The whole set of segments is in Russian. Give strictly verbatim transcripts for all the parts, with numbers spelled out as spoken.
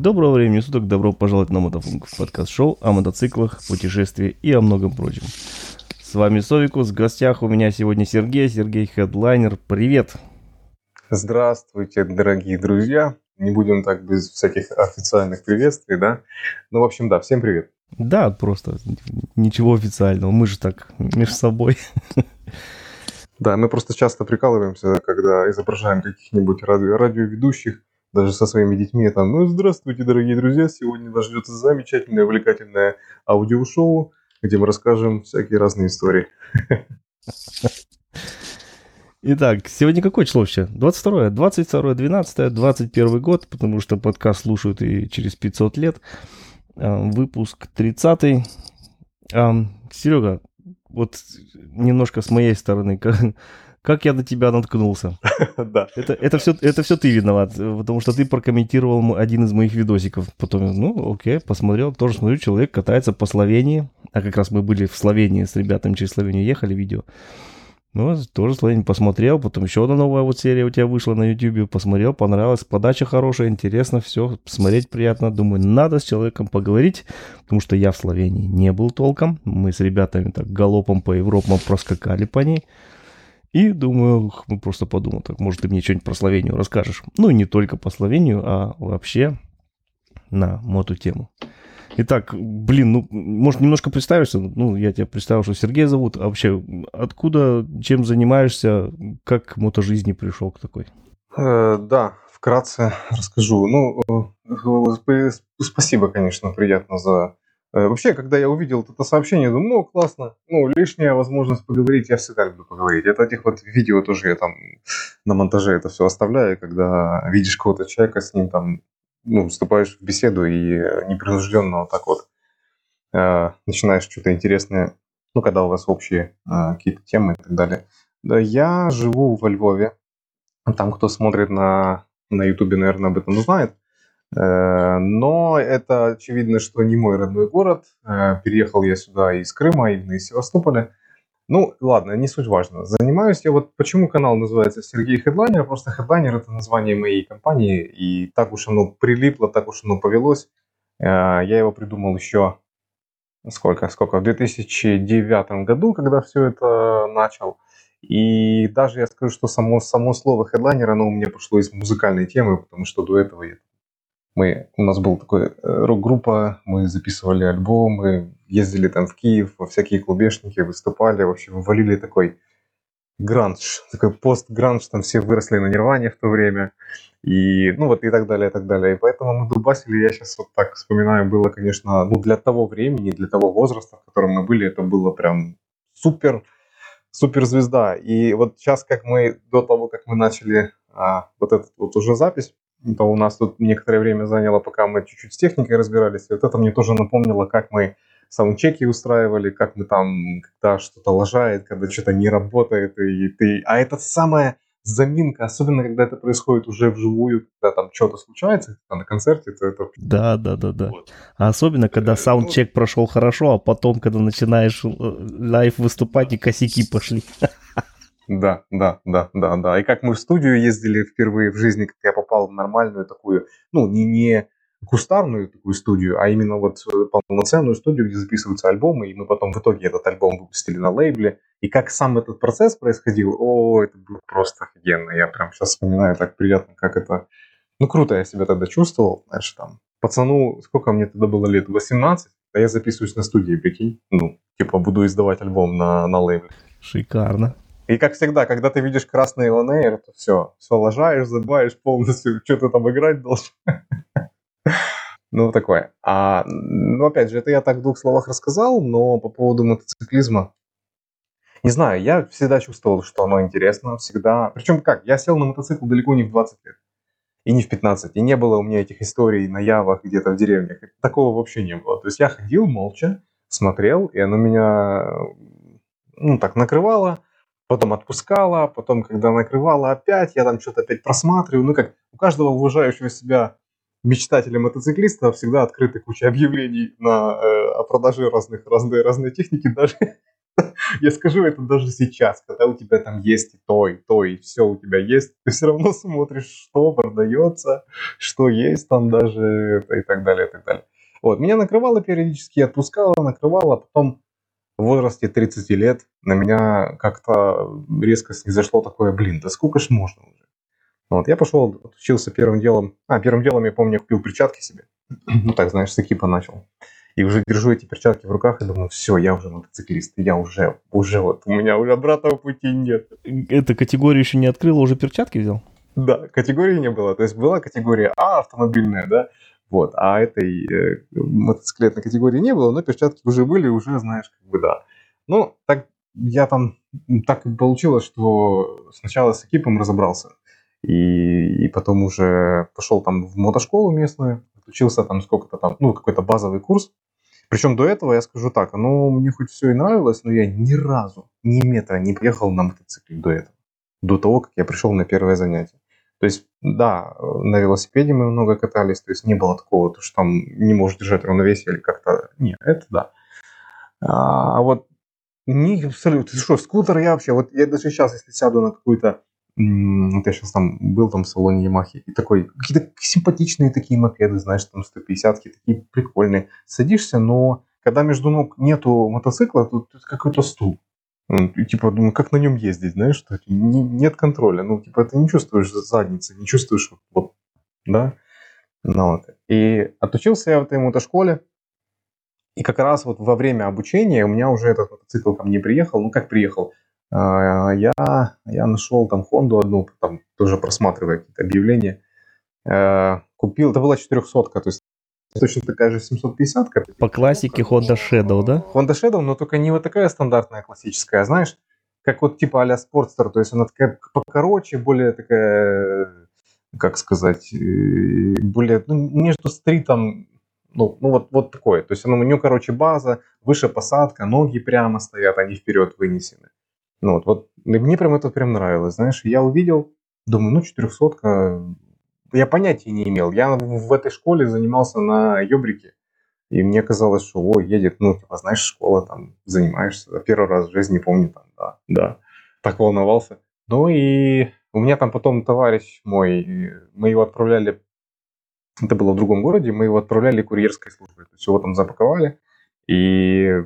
Доброго времени суток, добро пожаловать на Мотофунк, подкаст-шоу о мотоциклах, путешествии и о многом прочем. С вами Совикус, в гостях у меня сегодня Сергей, Сергей Хедлайнер, привет! Здравствуйте, дорогие друзья, не будем так без всяких официальных приветствий, да? Ну, в общем, да, всем привет. Да, просто ничего официального, мы же так между собой. Да, мы просто часто прикалываемся, когда изображаем каких-нибудь ради- радиоведущих, даже со своими детьми, там, ну, здравствуйте, дорогие друзья, сегодня нас ждет замечательное, увлекательное аудиошоу, где мы расскажем всякие разные истории. Итак, сегодня какое число вообще? двадцать второе, двадцать второе, двенадцатое, двадцать первый год, потому что подкаст слушают и через пятьсот лет. Выпуск тридцатый. Серега, вот немножко с моей стороны, как... Как я на тебя наткнулся. Да. Это, это, все, это все ты виноват, потому что ты прокомментировал один из моих видосиков. Потом, ну, окей, посмотрел, тоже смотрю, человек катается по Словении. А как раз мы были в Словении с ребятами, через Словению ехали, видео. Ну, тоже Словению посмотрел, потом еще одна новая вот серия у тебя вышла на YouTube, посмотрел, понравилась, подача хорошая, интересно, все, смотреть приятно. Думаю, надо с человеком поговорить, потому что я в Словении не был толком. Мы с ребятами так галопом по Европам проскакали по ней. И думаю, ну, просто подумал, так, может, ты мне что-нибудь про Словению расскажешь. Ну, и не только по Словению, а вообще на мототему. Итак, блин, ну, может, немножко представишься? Ну, я тебя представил, что Сергей зовут. А вообще, откуда, чем занимаешься, как к мотожизни пришел к такой? Э, да, вкратце расскажу. Ну, э, спасибо, конечно, приятно за... Вообще, когда я увидел это сообщение, думаю, ну, классно, ну, лишняя возможность поговорить, я всегда люблю поговорить. Это этих вот видео тоже я там на монтаже это все оставляю, когда видишь кого-то человека, с ним там, ну, вступаешь в беседу и непринужденно вот так вот э, начинаешь что-то интересное, ну, когда у вас общие э, какие-то темы и так далее. Да, я живу во Львове, там кто смотрит на Ютубе, на наверное, об этом знает. Но это очевидно, что не мой родной город. Переехал я сюда из Крыма, именно из Севастополя. Ну, ладно, не суть важно. Занимаюсь я вот... Почему канал называется Сергей Хедлайнер? Просто Хедлайнер — это название моей компании. И так уж оно прилипло, так уж оно повелось. Я его придумал еще... Сколько? Сколько? В две тысячи девятом году, когда все это начал. И даже я скажу, что само, само слово Хедлайнер, оно у меня пошло из музыкальной темы, потому что до этого я... Мы, у нас была такая рок-группа, мы записывали альбомы, ездили там в Киев, во всякие клубешники, выступали, вообще вывалили такой гранж, такой пост-гранж, там все выросли на Нирване в то время, и ну вот и так далее, и так далее. И поэтому мы дубасили, я сейчас вот так вспоминаю, было, конечно, ну для того времени, для того возраста, в котором мы были, это было прям супер, суперзвезда. И вот сейчас, как мы, до того, как мы начали а, вот эту вот уже запись, то у нас тут некоторое время заняло, пока мы чуть-чуть с техникой разбирались. И вот это мне тоже напомнило, как мы саундчеки устраивали, как мы там, когда что-то лажает, когда что-то не работает. И ты... А это самая заминка, особенно когда это происходит уже вживую, когда там что-то случается, когда на концерте, то это... Да, да, да, да. Вот. А особенно, когда саундчек ну... прошел хорошо, а потом, когда начинаешь лайв выступать, и косяки пошли. Да, да, да, да, да. И как мы в студию ездили впервые в жизни, как я попал в нормальную такую, ну, не, не кустарную такую студию, а именно вот полноценную студию, где записываются альбомы, и мы потом в итоге этот альбом выпустили на лейбле. И как сам этот процесс происходил, о, это было просто офигенно. Я прям сейчас вспоминаю так приятно, как это... Ну, круто я себя тогда чувствовал, знаешь, там. Пацану, сколько мне тогда было лет? восемнадцать? А я записываюсь на студии, прикинь. Ну, типа буду издавать альбом на, на лейбле. Шикарно. И как всегда, когда ты видишь красный лонейр, то все, все лажаешь, забываешь полностью, что ты там играть должен. Ну, такое. А, ну, опять же, это я так в двух словах рассказал, но по поводу мотоциклизма, не знаю, я всегда чувствовал, что оно интересно, всегда. Причем как, я сел на мотоцикл далеко не в двадцать лет, и не в пятнадцать, и не было у меня этих историй на явах где-то в деревнях, такого вообще не было. То есть я ходил молча, смотрел, и оно меня, ну, так накрывало. Потом отпускала, потом, когда накрывала опять, я там что-то опять просматриваю. Ну, как у каждого уважающего себя мечтателя-мотоциклиста всегда открыта куча объявлений на, э, о продаже разных, разной, разной техники, даже Я скажу это даже сейчас, когда у тебя там есть и то, и то, и все у тебя есть, ты все равно смотришь, что продается, что есть там даже, и так далее, и так далее. Вот, меня накрывало периодически, отпускало, накрывало, а потом в возрасте тридцати лет на меня как-то резко снизошло такое, блин, да сколько ж можно уже. Вот, я пошел, отучился первым делом, а, первым делом, я помню, я купил перчатки себе, ну так, знаешь, с экипа начал. И уже держу эти перчатки в руках и думаю, все, я уже мотоциклист, я уже, уже вот, у меня уже обратного пути нет. Эту категорию еще не открыла, уже перчатки взял? Да, категории не было, то есть была категория А, автомобильная, да, вот, а этой э, мотоциклетной категории не было, но перчатки уже были, уже, знаешь, как бы, да. Ну, так я там, так получилось, что сначала с экипом разобрался, и, и потом уже пошел там в мотошколу местную, учился там сколько-то там, ну, какой-то базовый курс. Причем до этого, я скажу так, ну, мне хоть все и нравилось, но я ни разу, ни метра не поехал на мотоцикле до этого. До того, как я пришел на первое занятие. То есть, да, на велосипеде мы много катались, то есть не было такого, что там не можешь держать равновесие или как-то... Нет, это да. А вот, не абсолютно... Что, скутер я вообще... Вот я даже сейчас, если сяду на какую-то... Вот я сейчас там был там в салоне Yamaha, и такой, какие-то симпатичные такие мопеды, знаешь, там сто пятидесятки, такие прикольные. Садишься, но когда между ног нету мотоцикла, тут какой-то стул. И, типа, думаю, как на нем ездить, знаешь, что нет контроля. Ну, типа, ты не чувствуешь задницы, не чувствуешь вот, да. Ну, вот. И отучился я в этой мотошколе, и как раз вот во время обучения у меня уже этот мотоцикл ко мне приехал, ну, как приехал. Я, я нашел там Хонду одну, там тоже просматривая какие-то объявления, э, купил, это была четырехсотка, то есть точно такая же семьсот пятидесятка. По классике Honda Shadow, да? Honda Shadow, но только не вот такая стандартная классическая, знаешь, как вот типа а-ля Sportster, то есть она такая покороче, более такая, как сказать, более, ну, между стритом, ну, ну вот, вот такое, то есть она, у нее, короче, база, выше посадка, ноги прямо стоят, они вперед вынесены. Ну вот, вот, мне прям это прям нравилось, знаешь, я увидел, думаю, ну, четырехсотка, я понятия не имел, я в этой школе занимался на ёбрике, и мне казалось, что, о, едет, ну, типа, знаешь, школа, там, занимаешься, первый раз в жизни, помню, там, да, да, так волновался. Ну, и у меня там потом товарищ мой, мы его отправляли, это было в другом городе, мы его отправляли курьерской службой, то есть его там запаковали, и...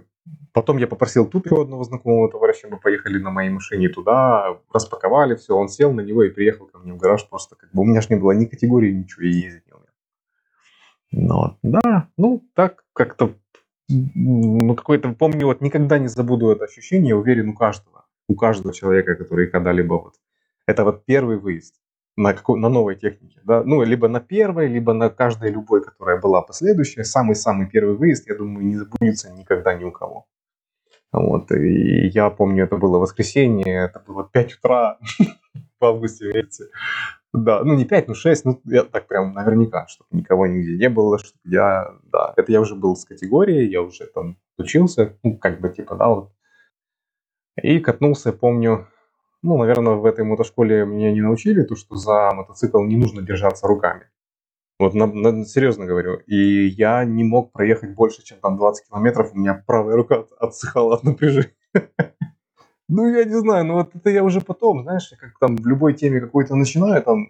Потом я попросил тут его одного знакомого товарища, мы поехали на моей машине туда, распаковали все, он сел на него и приехал ко мне в гараж, просто как бы у меня же не было ни категории, ничего, и ездить не умел. Но, да, ну, так как-то, ну, какое-то, помню, вот никогда не забуду это ощущение, я уверен, у каждого, у каждого человека, который когда-либо вот, это вот первый выезд на, какой, на новой технике, да, ну, либо на первой, либо на каждой любой, которая была последующая, самый-самый первый выезд, я думаю, не забудется никогда ни у кого. Вот, и я помню, это было воскресенье, это было пять утра в августе месяце. Да, ну не пять, ну шесть, ну я так прям наверняка, чтобы никого нигде не было, чтобы я, да, это я уже был с категории, я уже там учился, ну как бы типа, да, вот. И катнулся, помню, ну, наверное, в этой мотошколе меня не научили то, что за мотоцикл не нужно держаться руками. Вот, на, на, серьезно говорю, и я не мог проехать больше, чем там двадцать километров, у меня правая рука отсыхала от напряжения. Ну, я не знаю, но вот это я уже потом, знаешь, как там в любой теме какой-то начинаю там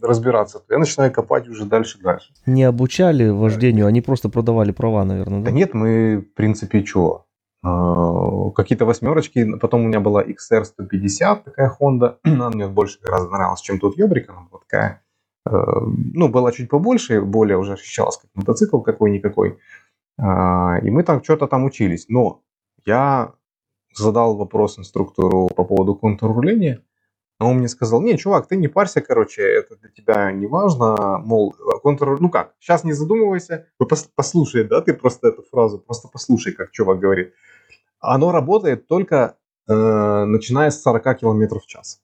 разбираться, я начинаю копать уже дальше-дальше. Не обучали вождению, они просто продавали права, наверное, да? Нет, мы, в принципе, чего? Какие-то восьмерочки, потом у меня была икс эр сто пятьдесят, такая Honda, она мне больше гораздо нравилась, чем тут ёбрик, она была такая... Ну, была чуть побольше, более уже ощущалась как мотоцикл какой-никакой. И мы там что-то там учились. Но я задал вопрос инструктору по поводу контрруления. А он мне сказал, не, чувак, ты не парься, короче, это для тебя не важно. Мол, контрруль... Ну как, сейчас не задумывайся. Послушай, да, ты просто эту фразу, просто послушай, как чувак говорит. Оно работает только э, начиная с сорока километров в час.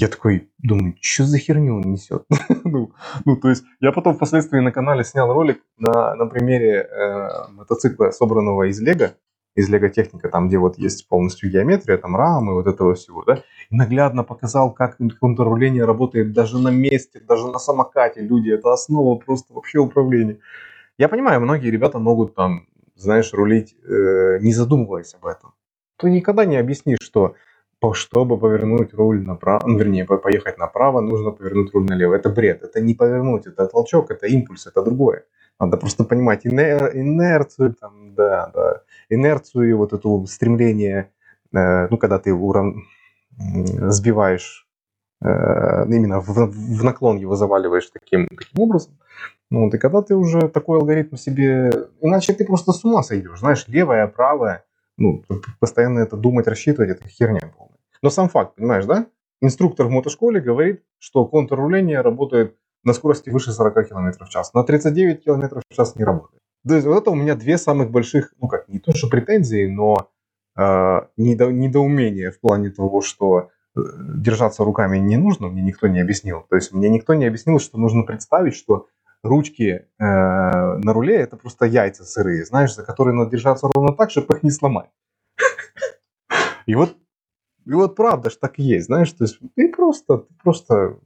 Я такой думаю, что за херню он несет? ну, ну, то есть, я потом впоследствии на канале снял ролик на, на примере э, мотоцикла, собранного из лего, из лего-техника, там, где вот есть полностью геометрия, там, рамы, вот этого всего, да, и наглядно показал, как контрруление работает даже на месте, даже на самокате, люди, это основа просто вообще управления. Я понимаю, многие ребята могут, там, знаешь, рулить, э, не задумываясь об этом. то никогда не объяснишь, что чтобы повернуть руль направо, ну, вернее, поехать направо, нужно повернуть руль налево. Это бред. Это не повернуть, это толчок, это импульс, это другое. Надо просто понимать инер, инерцию, там, да, да, инерцию и вот это стремление, э, ну, когда ты урав... сбиваешь, э, именно в, в наклон его заваливаешь таким, таким образом. Ну, вот, и когда ты уже такой алгоритм себе... Иначе ты просто с ума сойдешь, знаешь, левая, правая, ну, постоянно это думать, рассчитывать, это херня полная. Но сам факт, понимаешь, да? Инструктор в мотошколе говорит, что контрруление работает на скорости выше сорок километров в час. На тридцать девять километров в час не работает. То есть вот это у меня две самых больших, ну как, не то что претензии, но э, недо, недоумение в плане того, что э, держаться руками не нужно, мне никто не объяснил. То есть мне никто не объяснил, что нужно представить, что ручки э, на руле это просто яйца сырые, знаешь, за которые надо держаться ровно так, чтобы их не сломать. И вот, и вот правда ж так и есть, знаешь, то есть ты просто, ты просто...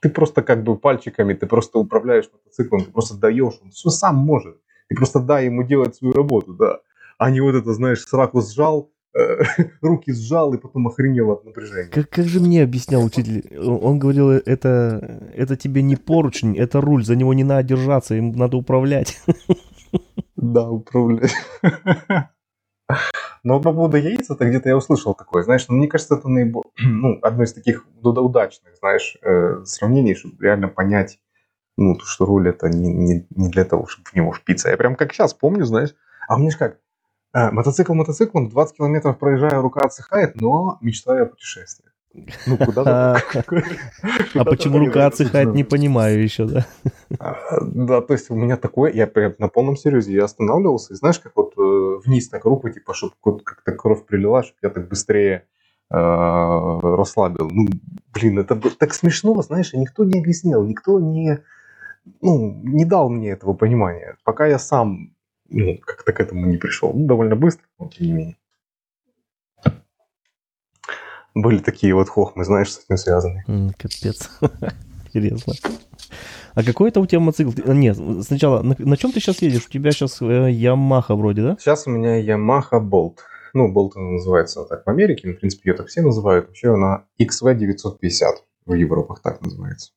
Ты просто как бы пальчиками, ты просто управляешь мотоциклом, ты просто даешь, он все сам может. Ты просто дай ему делать свою работу, да. А не вот это, знаешь, сраку сжал, э, руки сжал и потом охренел от напряжения. Как, как же мне объяснял учитель? Он говорил, это, это тебе не поручень, это руль, за него не надо держаться, им надо управлять. Да, управлять. Но по поводу яиц, это где-то я услышал такое, знаешь, но мне кажется, это наибол... ну, одно из таких удачных, знаешь, сравнений, чтобы реально понять, ну, то, что руль это не, не, не для того, чтобы в него впиться. Я прям как сейчас помню, знаешь, а мне же как, мотоцикл мотоциклом, двадцать километров проезжаю, рука отсыхает, но мечтаю о путешествии. Ну, куда-то... А почему рука отсыхает, не понимаю еще, да? Да, то есть у меня такое, я прям на полном серьезе, я останавливался, и знаешь, как вот вниз так руку, типа, чтобы как-то кровь прилила, чтобы я так быстрее расслабил. Ну, блин, это так смешно, знаешь, и никто не объяснил, никто не, ну, не дал мне этого понимания, пока я сам, ну, как-то к этому не пришел. Ну, довольно быстро, но тем не менее. Были такие вот хохмы, знаешь, с этим связаны. Капец. Интересно. А какой это у тебя мотоцикл? Нет, сначала, на, на чем ты сейчас едешь? У тебя сейчас э, Yamaha вроде, да? Сейчас у меня Yamaha Bolt. Ну, Bolt она называется так в Америке. В принципе, ее так все называют. Вообще она икс ви девятьсот пятьдесят в Европах так называется.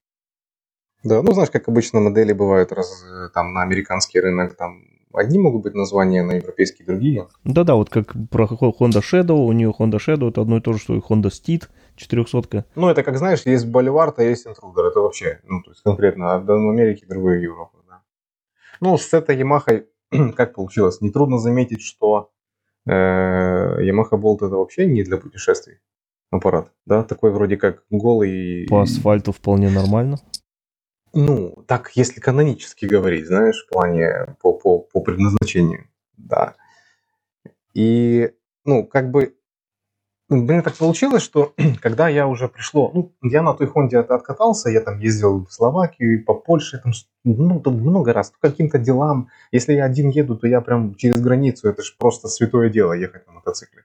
Да, ну, знаешь, как обычно модели бывают раз, там на американский рынок, там одни могут быть названия, на европейские другие. Да-да, вот как про Honda Shadow, у нее Honda Shadow это одно и то же, что и Honda Штит четырехсотка. Ну, это, как знаешь, есть Boulevard, а есть Intruder. Это вообще, ну, то есть конкретно в Америке, другая Европа, да. Ну, с этой Yamaha, как получилось, нетрудно заметить, что э, Yamaha Bolt это вообще не для путешествий аппарат, да, такой вроде как голый. По асфальту вполне нормально. Ну, так, если канонически говорить, знаешь, в плане по, по, по предназначению, да. И, ну, как бы, мне так получилось, что когда я уже пришло, ну, я на той Хонде откатался, я там ездил в Словакию, по Польше, там, ну, там много раз, по каким-то делам. Если я один еду, то я прям через границу, это же просто святое дело ехать на мотоцикле.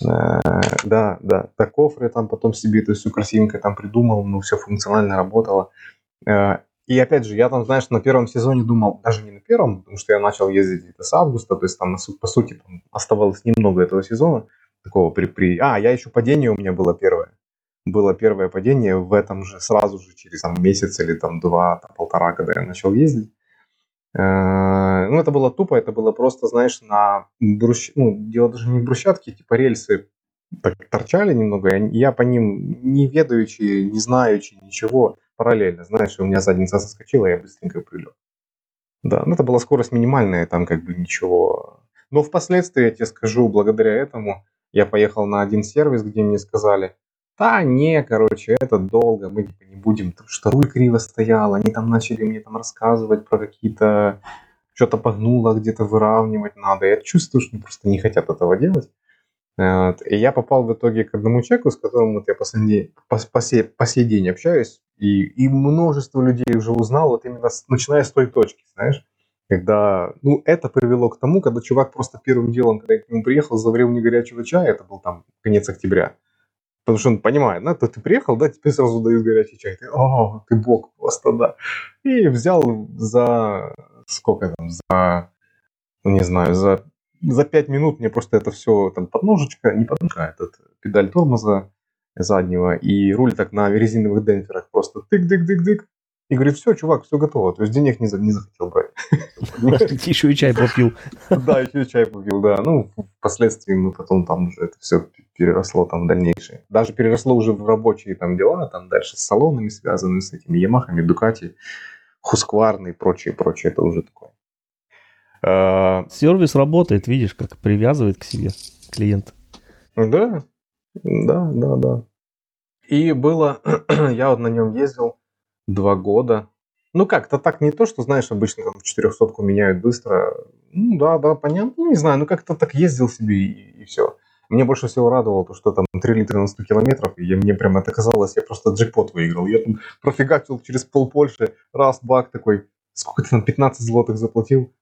Да, да, так кофры там потом себе эту всю красивенько там придумал, ну, все функционально работало. И опять же, я там, знаешь, на первом сезоне думал, даже не на первом, потому что я начал ездить где-то с августа, то есть там, по сути, там оставалось немного этого сезона. Такого при, при... А, я еще падение у меня было первое. Было первое падение в этом же, сразу же, через там, месяц или там два, там, полтора, когда я начал ездить. Ну, это было тупо, это было просто, знаешь, на брусч... ну, дело даже не в брусчатке, типа рельсы так торчали немного, я по ним не ведающий, не знающий ничего, параллельно, знаешь, у меня задница соскочила, я быстренько прилег. Да, ну это была скорость минимальная, там как бы ничего. Но впоследствии, я тебе скажу, благодаря этому я поехал на один сервис, где мне сказали, да не, короче, это долго, мы типа не будем, потому что руль криво стоял, они там начали мне там рассказывать про какие-то, что-то погнуло, где-то выравнивать надо. Я чувствую, что они просто не хотят этого делать. Вот. И я попал в итоге к одному человеку, с которым вот я по сей, по сей, по сей день общаюсь, и, и множество людей уже узнал, вот именно с, начиная с той точки, знаешь, когда, ну, это привело к тому, когда чувак просто первым делом, когда я к нему приехал, заварил мне горячего чая, это был там конец октября, потому что он понимает, ну, то ты приехал, да, тебе сразу дают горячий чай, ты, о, ты бог просто, да, и взял за, сколько там, за, не знаю, за за пять минут мне просто это все, там, подножечка, не подножка, этот, педаль тормоза заднего, и руль так на резиновых демпферах просто тык-дык-дык-дык. И говорит, все, чувак, все готово. То есть денег не, не захотел брать. Еще и чай попил. Да, еще и чай попил, да. Ну, впоследствии мы потом там уже это все переросло там в дальнейшее. Даже переросло уже в рабочие там дела, там дальше с салонами связанными, с этими Ямахами, Дукати, Хускварны и прочее, прочее. Это уже такое. Сервис работает, видишь, как привязывает к себе клиент. Да, да, да, да. И было, я вот на нем ездил два года. Ну, как-то так не то, что, знаешь, обычно там четырехсотку меняют быстро. Ну, да, да, понятно. Ну, не знаю, ну, как-то так ездил себе и, и все. Мне больше всего радовало то, что там три литра на сто километров, и я, мне прям это казалось, я просто джекпот выиграл. Я там профигачил через пол Польши, раз, бак такой, сколько ты там, пятнадцать злотых заплатил?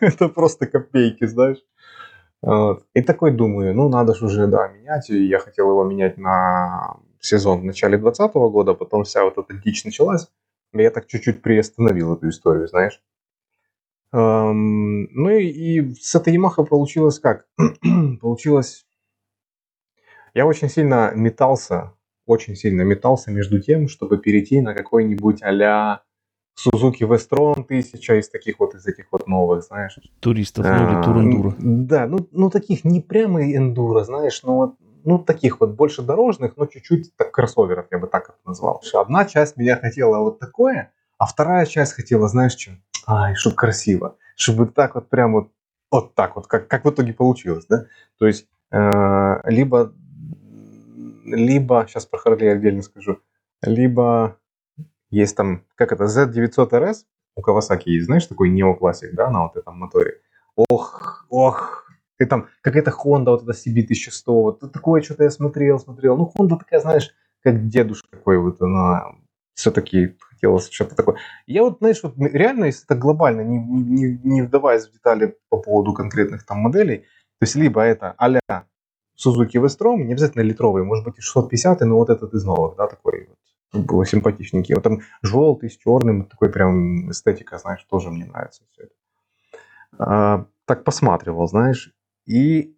Это просто копейки, знаешь. И такой думаю, ну, надо же уже, да, менять. И я хотел его менять на... сезон в начале двадцатого года, потом вся вот эта дичь началась, и я так чуть-чуть приостановил эту историю, знаешь. Эм, ну и, и с этой Yamaha получилось как? получилось... Я очень сильно метался, очень сильно метался между тем, чтобы перейти на какой-нибудь а-ля Suzuki V-Strom тысяча из таких вот, из этих вот новых, знаешь. Туристов, ну или тур-эндуро. Да, ну, ну таких не прямо эндуро, знаешь, но вот ну, таких вот больше дорожных, но чуть-чуть так, кроссоверов, я бы так их назвал. Одна часть меня хотела вот такое, а вторая часть хотела, знаешь, чем? Ай, чтобы красиво. Чтобы так вот прям вот, вот так вот, как, как в итоге получилось, да? То есть, э, либо, либо, сейчас про Харли я отдельно скажу, либо есть там, как это, зет девятьсот эр эс, у Кавасаки есть, знаешь, такой неоклассик, да, на вот этом моторе. Ох, ох. И там какая-то Honda, вот эта си би тысяча сто, вот такое что-то я смотрел, смотрел. Ну, Honda такая, знаешь, как дедушка такой вот, она все-таки хотелось что-то такое. Я вот, знаешь, вот реально, если так глобально, не, не, не вдаваясь в детали по поводу конкретных там моделей, то есть либо это а-ля Suzuki V-Strom, не обязательно литровый, может быть и шестьсот пятьдесят, но вот этот из новых, да, такой вот, было симпатичненький. Вот там желтый с черным, такой прям эстетика, знаешь, тоже мне нравится все это. А, так посматривал, знаешь. И,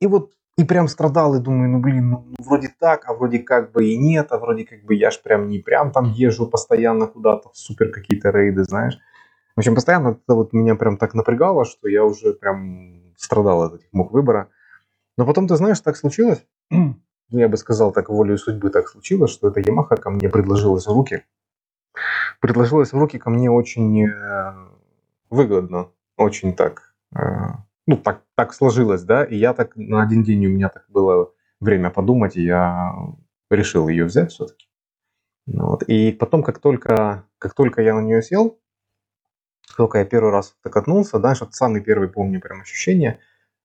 и вот, и прям страдал, и думаю, ну блин, ну вроде так, а вроде как бы и нет, а вроде как бы я ж прям не прям там езжу постоянно куда-то в супер какие-то рейды, знаешь. В общем, постоянно это вот меня прям так напрягало, что я уже прям страдал от этих мук выбора. Но потом, ты знаешь, так случилось, я бы сказал, так волею судьбы так случилось, что эта Yamaha ко мне предложилась в руки. Предложилась в руки ко мне очень э, выгодно, очень так... Э, Ну, так, так сложилось, да, и я так, на один день у меня так было время подумать, и я решил ее взять все-таки. Вот. И потом, как только, как только я на нее сел, как только я первый раз так катнулся, знаешь, вот самый первый, помню, прям ощущение,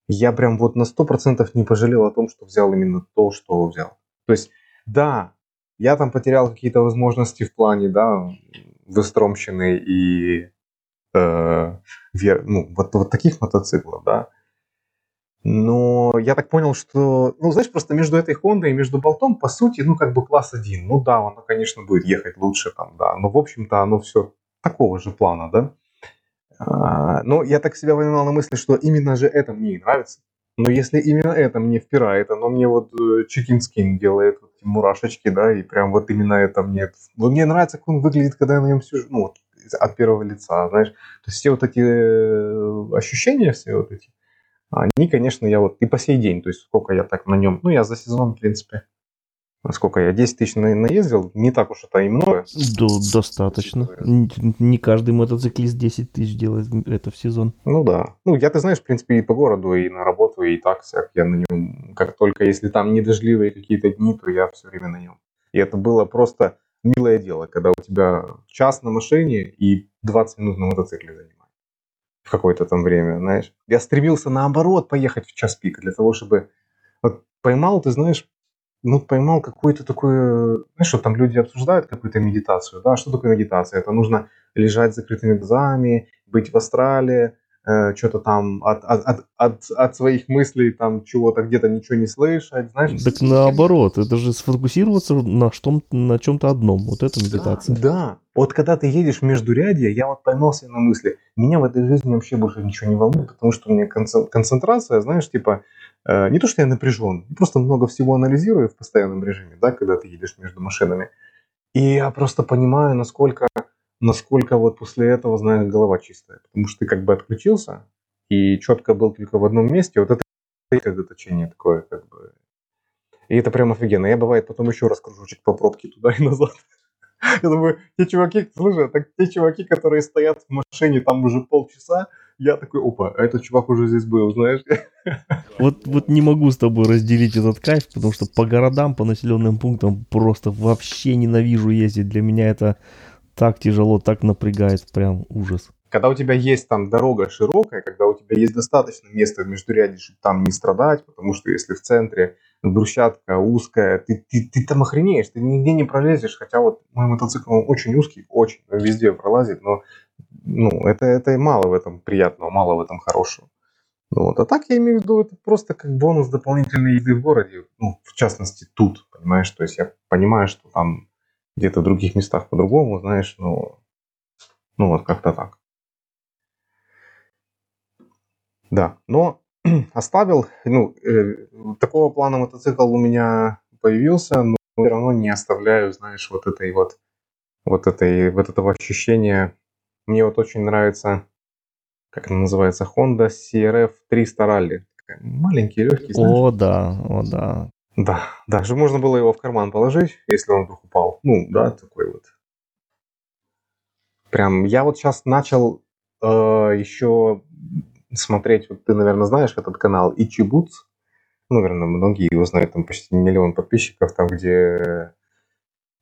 я прям вот на сто процентов не пожалел о том, что взял именно то, что взял. То есть, да, я там потерял какие-то возможности в плане, да, выстромщины и... ну, вот, вот таких мотоциклов, да. Но я так понял, что, ну, знаешь, просто между этой Хондой и между Болтом, по сути, ну, как бы класс один. Ну, да, оно, конечно, будет ехать лучше там, да. Но, в общем-то, оно все такого же плана, да. А, но я так себя поймал на мысли, что именно же это мне и нравится. Но если именно это мне впирает, оно мне вот чикин-скин делает, вот эти мурашечки, да, и прям вот именно это мне... Вот мне нравится, как он выглядит, когда я на нем сижу, ну, вот. От первого лица, знаешь, то есть все вот эти ощущения, все вот эти, они, конечно, я вот и по сей день, то есть сколько я так на нем, ну, я за сезон, в принципе, сколько я, десять тысяч наездил, не так уж это и много. Да, достаточно. Не каждый мотоциклист десять тысяч делает это в сезон. Ну, да. Ну, я, ты знаешь, в принципе, и по городу, и на работу, и так, всяк, я на нем, как только, если там недождливые какие-то дни, то я все время на нем. И это было просто... Милое дело, когда у тебя час на машине и двадцать минут на мотоцикле занимает в какое-то там время, знаешь. Я стремился, наоборот, поехать в час пик для того, чтобы... Вот поймал, ты знаешь, ну, поймал какую-то такую... Знаешь, что там люди обсуждают какую-то медитацию, да? Что такое медитация? Это нужно лежать с закрытыми глазами, быть в астрале, э, что-то там от, от, от, от своих мыслей, там чего-то где-то ничего не слышать, знаешь? Так наоборот, это же сфокусироваться на, на чем-то одном, вот это медитация. Да, да, вот когда ты едешь в междурядье, я вот поймался на мысли, меня в этой жизни вообще больше ничего не волнует, потому что у меня концентрация, знаешь, типа, э, не то, что я напряжен, просто много всего анализирую в постоянном режиме, да, когда ты едешь между машинами. И я просто понимаю, насколько, насколько вот после этого, знаешь, голова чистая. Потому что ты как бы отключился и четко был только в одном месте. Вот это сосредоточение такое как бы. И это прям офигенно. Я, бывает, потом еще раз кружочек по пробке туда и назад. Я думаю, те чуваки, слушай, так те чуваки, которые стоят в машине там уже полчаса, я такой, опа, а этот чувак уже здесь был, знаешь. Вот, вот не могу с тобой разделить этот кайф, потому что по городам, по населенным пунктам просто вообще ненавижу ездить. Для меня это так тяжело, так напрягает, прям ужас. Когда у тебя есть там дорога широкая, когда у тебя есть достаточно места в междуряде, чтобы там не страдать, потому что если в центре брусчатка узкая, ты, ты, ты там охренеешь, ты нигде не пролезешь, хотя вот мой мотоцикл он очень узкий, очень, везде пролазит, но ну, это, это и мало в этом приятного, мало в этом хорошего. Вот. А так я имею в виду, это просто как бонус дополнительной езды в городе, ну, в частности тут, понимаешь, то есть я понимаю, что там где-то в других местах по-другому, знаешь, ну, ну вот как-то так. Да, но оставил, ну, э, такого плана мотоцикл у меня появился, но все равно не оставляю, знаешь, вот этой вот, вот этой, вот этого ощущения. Мне вот очень нравится, как она называется, Honda си ар эф триста Rally. Маленький, легкий, знаешь. О, да, о, да. Да, даже можно было его в карман положить, если он вдруг упал. Ну, да, такой вот. Прям, я вот сейчас начал э, еще смотреть, вот ты, наверное, знаешь этот канал Ичибутс. Ну, наверное, многие его знают, там почти миллион подписчиков, там, где...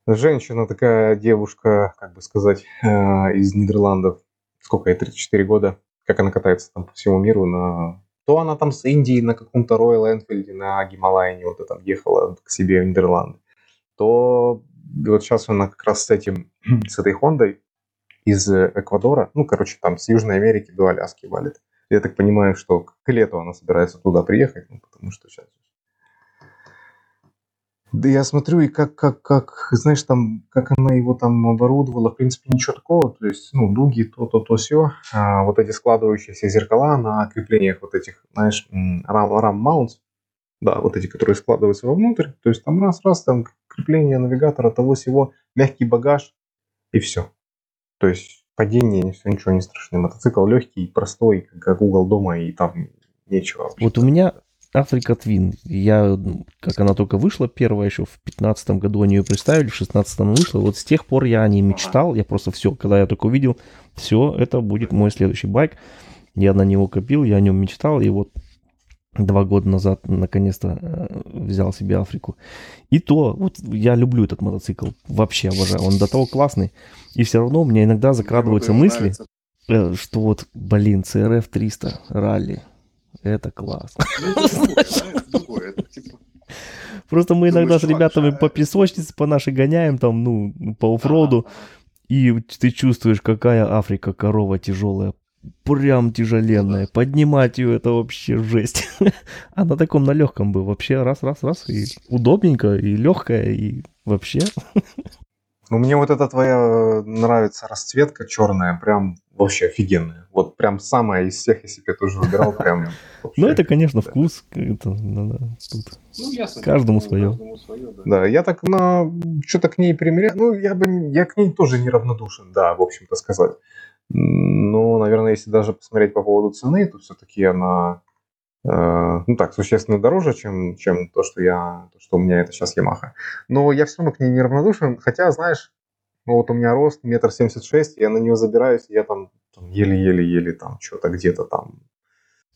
Женщина такая, девушка, как бы сказать, из Нидерландов, сколько ей, тридцать четыре года, как она катается там по всему миру, на... то она там с Индии на каком-то Royal Enfield, на Гималайне, вот там ехала к себе в Нидерланды, то вот сейчас она как раз с этим, с этой Хондой из Эквадора, ну, короче, там с Южной Америки до Аляски валит. Я так понимаю, что к лету она собирается туда приехать, ну, потому что сейчас... Да я смотрю, и как, как, как, знаешь, там, как она его там оборудовала, в принципе, ничего такого, то есть, ну, дуги, то-то-то-сё, а, вот эти складывающиеся зеркала на креплениях вот этих, знаешь, рам-маунтс, да, вот эти, которые складываются вовнутрь, то есть там раз-раз, там крепление навигатора, того-сего, мягкий багаж, и все. То есть падение, все, ничего не страшное, мотоцикл легкий, простой, как угол дома, и там нечего. Вот у меня... Африка Твин. Я, как она только вышла, первая еще в пятнадцатом году они ее представили, в шестнадцатом вышла. Вот с тех пор я о ней мечтал. Я просто все, когда я только увидел, все, это будет мой следующий байк. Я на него копил, я о нем мечтал. И вот два года назад наконец-то взял себе Африку. И то, вот я люблю этот мотоцикл. Вообще обожаю. Он до того классный. И все равно у меня иногда закрадываются мысли, что вот, блин, си ар эф триста Rally. Это классно. Просто мы иногда с ребятами по песочнице по нашей гоняем, там, ну, по оффроду, и ты чувствуешь, какая Африка корова тяжелая, прям тяжеленная. Поднимать ее это вообще жесть. А на таком, на легком бы вообще раз-раз-раз, и удобненько, и легкая, и вообще. Ну, мне вот эта твоя нравится расцветка черная, прям вообще офигенная. Вот прям самая из всех, если бы я тоже выбирал, прям... Ну, это, конечно, вкус. Каждому свое. Да, я так на... Что-то к ней примеряю. Ну, я бы... Я к ней тоже неравнодушен, да, в общем-то сказать. Но, наверное, если даже посмотреть по поводу цены, то все-таки она... Ну так, существенно дороже, чем, чем то, что я, то, что у меня это сейчас Yamaha. Но я все равно к ней неравнодушен. Хотя, знаешь, ну вот у меня рост метр семьдесят шесть, я на нее забираюсь, и я там, там еле-еле-еле там что-то где-то там.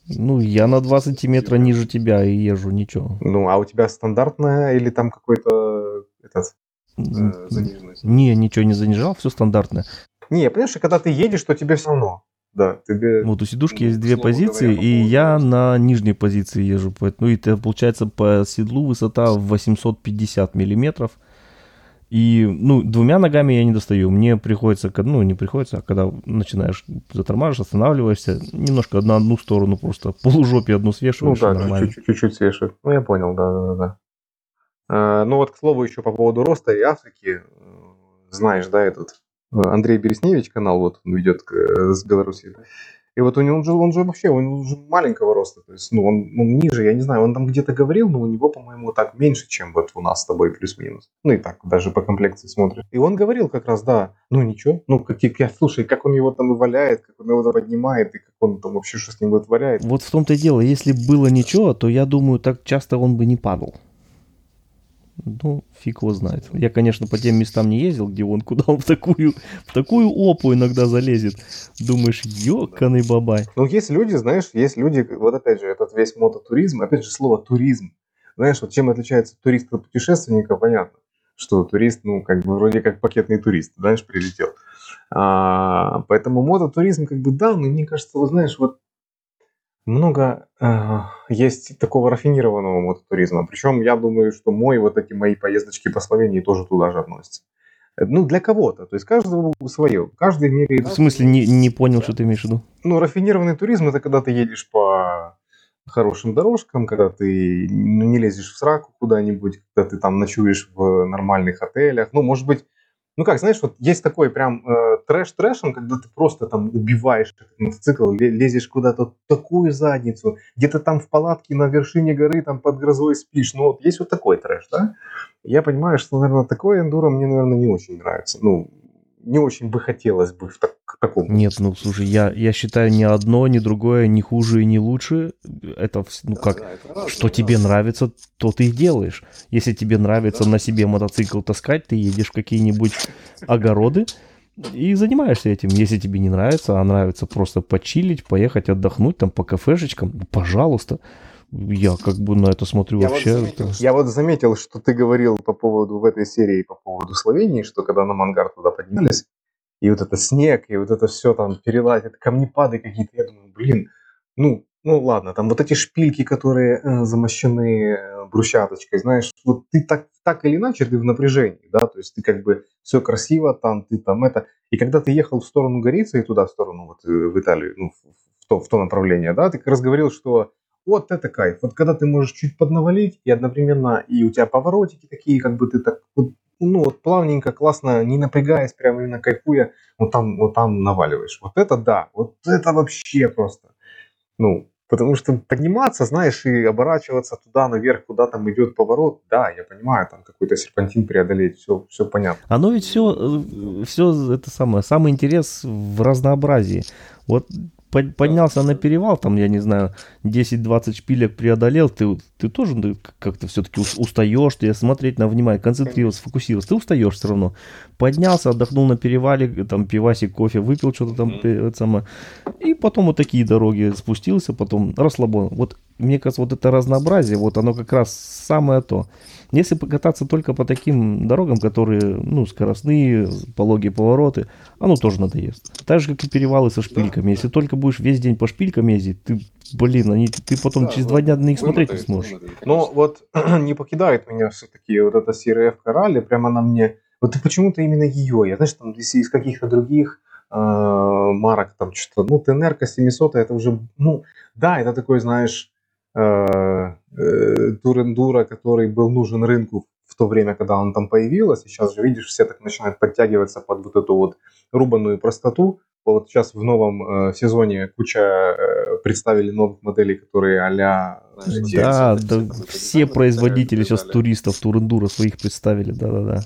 Ну, я на два сантиметра ниже тебя и езжу, ничего. Ну, а у тебя стандартная или там какой-то этот, э, заниженность? Не, ничего не занижал, все стандартное. Не, понимаешь, когда ты едешь, то тебе все равно. Да, тебе... Вот у сидушки есть две позиции, говоря, и я на нижней позиции езжу. Ну и это получается по седлу высота восемьсот пятьдесят миллиметров. И, ну, двумя ногами я не достаю. Мне приходится, ну, не приходится, а когда начинаешь, затормаживаешь, останавливаешься, немножко на одну сторону просто, полужопе одну свешиваешь. Ну, да, чуть-чуть, чуть-чуть свешиваешь. Ну, я понял, да-да-да. А, ну, вот, к слову, еще по поводу роста и Африки. Знаешь, да, этот Андрей Бересневич канал, вот, он ведет с Беларуси. И вот у него, он же, он же вообще, он же маленького роста, то есть, ну, он, он ниже, я не знаю, он там где-то говорил, но у него, по-моему, так меньше, чем вот у нас с тобой плюс-минус. Ну, и так, даже по комплекции смотришь. И он говорил как раз, да, ну, ничего, ну, как, я, слушай, как он его там и валяет, как он его там поднимает, и как он там вообще что с ним вытворяет. Вот в том-то и дело, если было ничего, то, я думаю, так часто он бы не падал. Ну, фиг его знает. Я, конечно, по тем местам не ездил, где он куда он в такую, в такую опу иногда залезет. Думаешь, ёканый бабай. Ну, есть люди, знаешь, есть люди, вот опять же, этот весь мототуризм, опять же, слово туризм. Знаешь, вот чем отличается турист от путешественника, понятно, что турист, ну, как бы вроде как пакетный турист, знаешь, прилетел. А, поэтому мототуризм, как бы, да, но мне кажется, вот, знаешь, вот, много э, есть такого рафинированного мототуризма. Причем я думаю, что мои вот эти мои поездочки по Словении тоже туда же относятся. Ну, для кого-то. То есть каждого свое. Каждый меряет... В смысле, не, не понял, да. Что ты имеешь в виду? Ну, рафинированный туризм – это когда ты едешь по хорошим дорожкам, когда ты не лезешь в сраку куда-нибудь, когда ты там ночуешь в нормальных отелях. Ну, может быть... Ну как, знаешь, вот есть такой прям э, трэш-трэшем, когда ты просто там убиваешь мотоцикл, лезешь куда-то в такую задницу, где-то там в палатке на вершине горы, там под грозой спишь. Ну вот есть вот такой трэш, да? Я понимаю, что, наверное, такое эндуро мне, наверное, не очень нравится. Ну, не очень бы хотелось бы в так, таком... Нет, ну, слушай, я, я считаю, ни одно, ни другое, ни хуже и ни лучше. Это, ну да, как, да, это разное, что тебе разное. Нравится, то ты и делаешь. Если тебе нравится да. на себе мотоцикл таскать, ты едешь в какие-нибудь огороды и занимаешься этим. Если тебе не нравится, а нравится просто почилить, поехать отдохнуть там по кафешечкам, пожалуйста. Я как бы на это смотрю я вообще. Вот заметил, я вот заметил, что ты говорил по поводу в этой серии, по поводу Словении, что когда на Мангарт туда поднялись, и вот это снег, и вот это все там перелазит, это камнепады какие-то, я думаю, блин, ну, ну ладно, там вот эти шпильки, которые э, замощены э, брусчаточкой, знаешь, вот ты так, так или иначе, ты в напряжении, да, то есть ты как бы все красиво там, ты там это. И когда ты ехал в сторону Горицы и туда, в сторону вот в Италию, ну, в то, в то направление, да, ты как раз говорил, что вот это кайф. Вот когда ты можешь чуть поднавалить, и одновременно и у тебя поворотики такие, как бы ты так, ну, вот плавненько, классно, не напрягаясь, прямо именно кайфуя, вот там, вот там наваливаешь. Вот это да, вот это вообще просто. Ну, потому что подниматься, знаешь, и оборачиваться туда наверх, куда там идет поворот, да, я понимаю, там какой-то серпантин преодолеть, все, все понятно. Оно ведь все, все это самое, самый интерес в разнообразии. Вот поднялся на перевал, там, я не знаю, десять-двадцать шпилек преодолел, ты, ты тоже ты как-то все-таки устаешь, ты смотреть на внимание, концентрироваться, фокусироваться, ты устаешь все равно. Поднялся, отдохнул на перевале, там, пивасик, кофе, выпил что-то там, это самое, и потом вот такие дороги спустился, потом расслабон. Вот, мне кажется, вот это разнообразие, вот оно как раз самое то. Если покататься только по таким дорогам, которые, ну, скоростные, пологие повороты, оно тоже надоест. Так же, как и перевалы со шпильками. Если только будешь весь день по шпилькам ездить, ты, блин, они, ты потом да, через два дня на них смотреть не сможешь. Вымотает, но вот не покидает меня все-таки вот эта си эр эф Rally, прямо она мне... Вот ты почему-то именно ее, я, знаешь, там из каких-то других э, марок там что-то, ну, Тенерка семьсот, это уже, ну, да, это такой, знаешь... турэндуро, который был нужен рынку в то время, когда он там появился. Сейчас же, видишь, все так начинают подтягиваться под вот эту вот рубаную простоту. Вот сейчас в новом э, сезоне куча э, представили новых моделей, которые а-ля... Знаешь, да, те, да, те, все производители сейчас туристов турэндуро своих представили, да-да-да.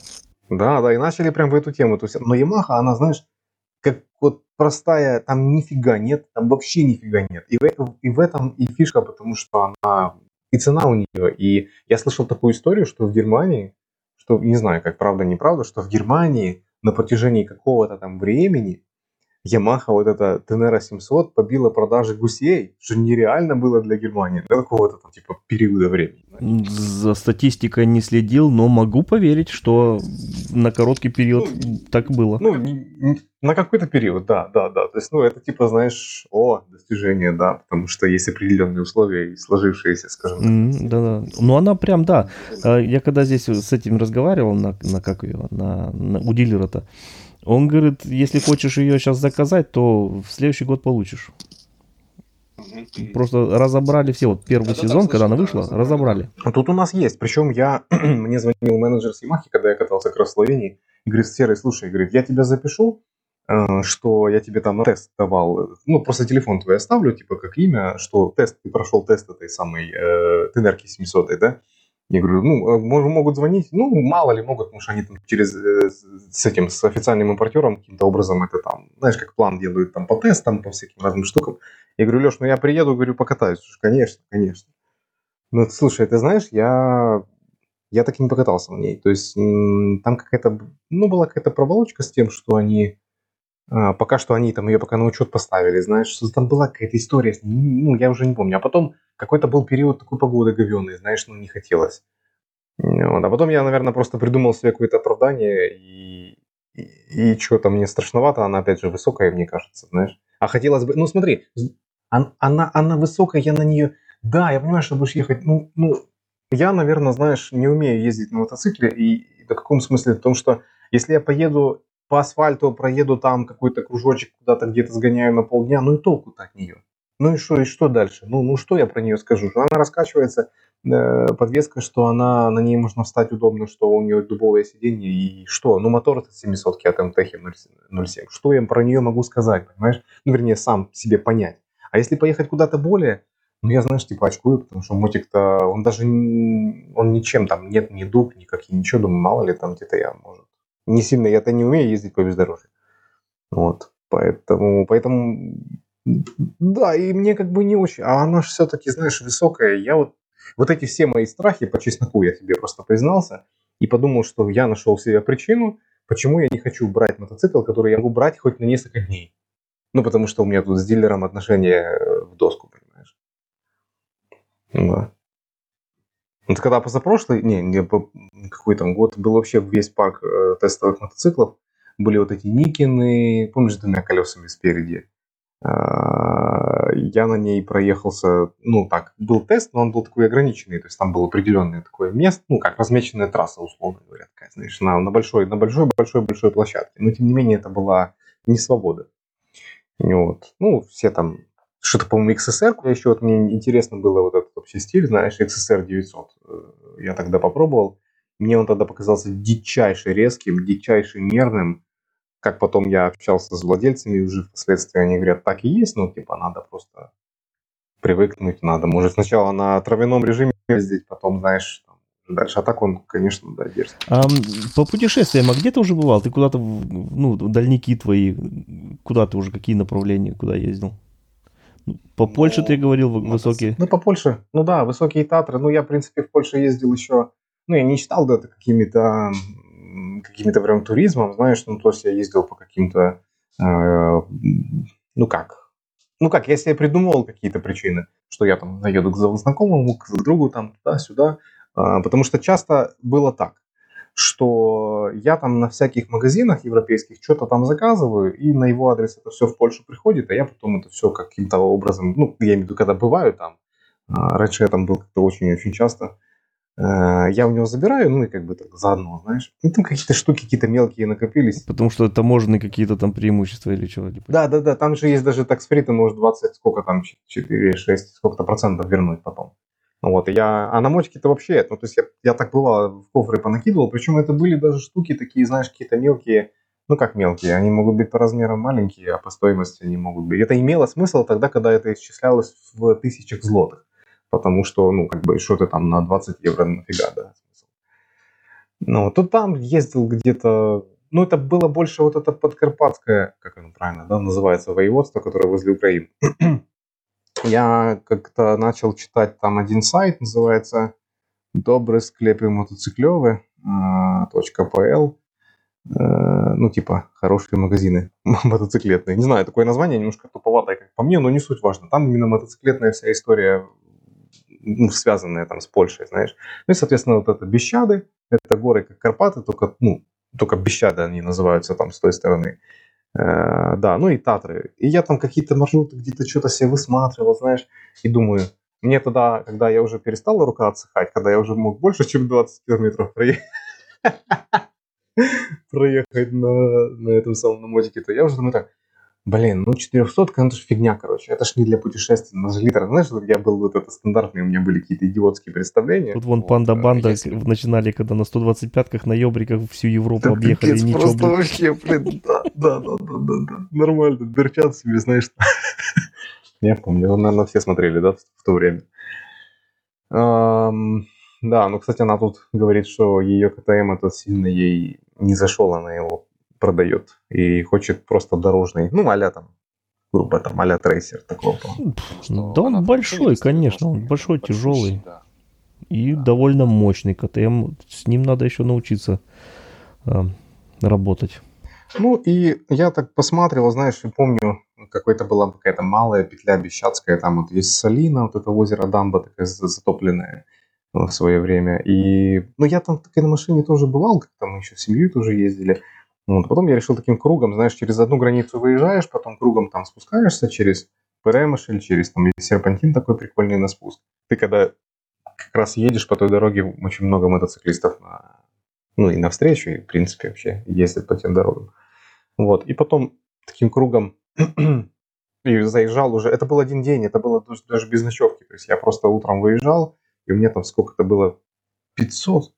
Да-да, и начали прям в эту тему. То есть, но Yamaha, она, знаешь, как вот простая, там нифига нет, там вообще нифига нет. И в, этом, и в этом и фишка, потому что она, и цена у нее. И я слышал такую историю, что в Германии, что не знаю, как правда, неправда, что в Германии на протяжении какого-то там времени Yamaha, вот эта Tenere семьсот, побила продажи гусей, что нереально было для Германии, для какого-то там, типа, периода времени. За статистикой не следил, но могу поверить, что на короткий период ну, так было. Ну, на какой-то период, да, да, да. То есть, ну, это типа, знаешь, о, достижение, да, потому что есть определенные условия и сложившиеся, скажем так. Mm, да, да. Ну, она прям, да. Я когда здесь с этим разговаривал, на, на как ее, на, на, у дилера-то, он говорит, если хочешь ее сейчас заказать, то в следующий год получишь. Mm-hmm. Просто разобрали все. Вот первый это сезон, слышно, когда она вышла, да, разобрали. А тут у нас есть. Причем я, мне звонил менеджер с Ямахи, когда я катался как раз в Словении. И говорит, Серый, слушай, говорит, я тебя запишу, что я тебе там на тест давал. Ну, просто телефон твой оставлю, типа как имя, что тест, ты прошел тест этой самой э, Тенерки семьсот, да? Я говорю, ну, могут звонить, ну, мало ли могут, потому что они там через, с этим, с официальным импортером каким-то образом это там, знаешь, как план делают там по тестам, по всяким разным штукам. Я говорю, Леш, ну я приеду, говорю, покатаюсь. Слушай, конечно, конечно. Ну, слушай, ты знаешь, я, я так и не покатался на ней. То есть там какая-то, ну, была какая-то проволочка с тем, что они, пока что они там ее пока на учет поставили, знаешь, там была какая-то история, ну, я уже не помню. А потом какой-то был период такой погоды говёной, знаешь, ну, не хотелось. Вот. А потом я, наверное, просто придумал себе какое-то оправдание, и, и, и что-то мне страшновато, она, опять же, высокая, мне кажется, знаешь. А хотелось бы, ну, смотри, она, она, она высокая, я на нее, да, я понимаю, что будешь ехать, ну, ну, я, наверное, знаешь, не умею ездить на мотоцикле, и, и в каком смысле, в том, что если я поеду по асфальту, проеду там какой-то кружочек, куда-то где-то сгоняю на полдня, ну и толку-то от нее. Ну и что, и что дальше? Ну, ну что я про нее скажу? Что она раскачивается, э, подвеска, что она, на ней можно встать удобно, что у нее дубовое сиденье, и что? Ну, мотор это семисотки от МТХ ноль семь. Что я про нее могу сказать, понимаешь? Ну, вернее, сам себе понять. А если поехать куда-то более, ну, я, знаешь, типа очкую, потому что мотик-то, он даже, он ничем там, нет ни дуб, никакие, ничего, думаю, мало ли там где-то я, может. Не сильно, я-то не умею ездить по бездорожью. Вот, поэтому, поэтому... Да, и мне как бы не очень. А она же все-таки, знаешь, высокая. Я вот, вот эти все мои страхи, по чесноку я тебе просто признался, и подумал, что я нашел себе причину, почему я не хочу брать мотоцикл, который я могу брать хоть на несколько дней. Ну, потому что у меня тут с дилером отношения в доску, понимаешь. Да. Вот когда позапрошлый, не, не, какой там год, был вообще весь парк э, тестовых мотоциклов, были вот эти Никины, помнишь, с двумя колесами спереди. А, я на ней проехался, ну так, был тест, но он был такой ограниченный, то есть там было определенное такое место, ну как размеченная трасса, условно говоря, такая, знаешь, на, на большой, на большой, большой, большой площадке. Но тем не менее это была не свобода. Вот. Ну, все там... Что-то, по-моему, икс эс эр, еще вот мне интересно было вот этот вообще стиль, знаешь, икс эс эр девятьсот. Я тогда попробовал. Мне он тогда показался дичайше резким, дичайше нервным. Как потом я общался с владельцами, и уже впоследствии они говорят, так и есть, ну, типа, надо просто привыкнуть, надо. Может, сначала на травяном режиме ездить, потом, знаешь, дальше. А так он, конечно, да, дерзкий. А по путешествиям, а где ты уже бывал? Ты куда-то, ну, дальники твои, куда ты уже, какие направления, куда ездил? По Польше ну, ты говорил, высокие? Ну, по Польше. Ну да, Высокие Татры. Ну, я, в принципе, в Польше ездил еще... Ну, я не считал, да, какими-то... Каким-то прям туризмом, знаешь. Ну, то есть я ездил по каким-то... Э, ну, как? Ну, как, я себе придумывал какие-то причины, что я там наеду к знакомому, к другу, там, туда-сюда. Э, потому что часто было так, что я там на всяких магазинах европейских что-то там заказываю, и на его адрес это все в Польшу приходит, а я потом это все каким-то образом, ну, я имею в виду, когда бываю там, раньше я там был как-то очень-очень часто, я у него забираю, ну, и как бы так заодно, знаешь, и там какие-то штуки какие-то мелкие накопились. Потому что таможенные какие-то там преимущества или чего-либо. Да-да-да, там же есть даже такс-фри, ты можешь двадцать, сколько там, четыре, шесть, сколько-то процентов вернуть потом. Вот, я, а на мотике-то вообще, ну, то есть я, я так бывало в кофры понакидывал, причем это были даже штуки такие, знаешь, какие-то мелкие, ну, как мелкие, они могут быть по размерам маленькие, а по стоимости они могут быть. Это имело смысл тогда, когда это исчислялось в тысячах злотых, потому что, ну, как бы, что-то там на двадцать евро нафига, да, смысл. Ну, то там ездил где-то, ну, это было больше вот это подкарпатское, как оно правильно, да, называется, воеводство, которое возле Украины. Я как-то начал читать там один сайт, называется «Добрые склепы мотоциклёвы.пл». э, ну, типа, хорошие магазины мотоциклетные. Не знаю, такое название немножко туповатое, как по мне, но не суть важно. Там именно мотоциклетная вся история, ну, связанная там с Польшей, знаешь. Ну и, соответственно, вот это Бещады, это горы как Карпаты, только, ну, только Бещады они называются там с той стороны. Э, да, ну и Татры. И я там какие-то маршруты где-то что-то себе высматривал, знаешь, и думаю... Мне тогда, когда я уже перестал рука отсыхать, когда я уже мог больше, чем двадцать километров проехать на этом самом мотике, то я уже думаю так, блин, ну четырехсотка, ну это ж фигня, короче, это ж не для путешествий на литр. Знаешь, я был вот это стандартный, у меня были какие-то идиотские представления. Тут вон панда-банда начинали, когда на сто двадцать пятках на ёбриках всю Европу объехали. Да просто вообще, блин, да-да-да, нормально, дырчат себе, знаешь, я помню, наверное, все смотрели, да, в то время. Эм, да, ну, кстати, она тут говорит, что ее КТМ этот сильно ей не зашел, она его продает и хочет просто дорожный, ну, а-ля там, грубо там, а-ля трейсер такого. Да он большой, конечно, он большой, тяжелый и довольно мощный КТМ, с ним надо еще научиться э, работать. Ну, и я так посмотрел, знаешь, и помню, какой-то была какая-то малая петля Бещадская, там вот есть Солина, вот это озеро Дамба, такая затопленная в свое время. И, ну, я там так и на машине тоже бывал, как-то мы еще с семьей тоже ездили. Вот. Потом я решил таким кругом, знаешь, через одну границу выезжаешь, потом кругом там спускаешься через Перемыш или через там серпантин такой прикольный на спуск. Ты когда как раз едешь по той дороге, очень много мотоциклистов, на, ну, и навстречу, и, в принципе, вообще ездят по тем дорогам. Вот. И потом таким кругом и заезжал уже, это был один день, это было даже без ночевки, то есть я просто утром выезжал, и у меня там сколько-то было, пятьсот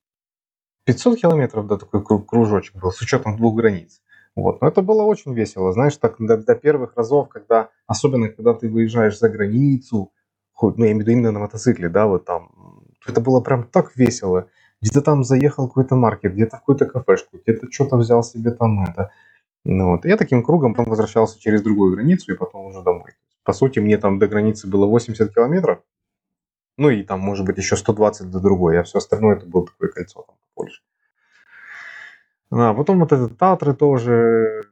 километров, да, такой кружочек был, с учетом двух границ, вот, но это было очень весело, знаешь, так до, до первых разов, когда, особенно когда ты выезжаешь за границу, хоть, ну, я имею в виду именно на мотоцикле, да, вот там, это было прям так весело, где-то там заехал какой-то маркет, где-то в какую-то кафешку, где-то что-то взял себе там это. Ну вот, я таким кругом потом возвращался через другую границу и потом уже домой. По сути, мне там до границы было восемьдесят километров, ну и там, может быть, еще сто двадцать до другой, а все остальное это было такое кольцо там по Польше. А потом вот этот Татры тоже,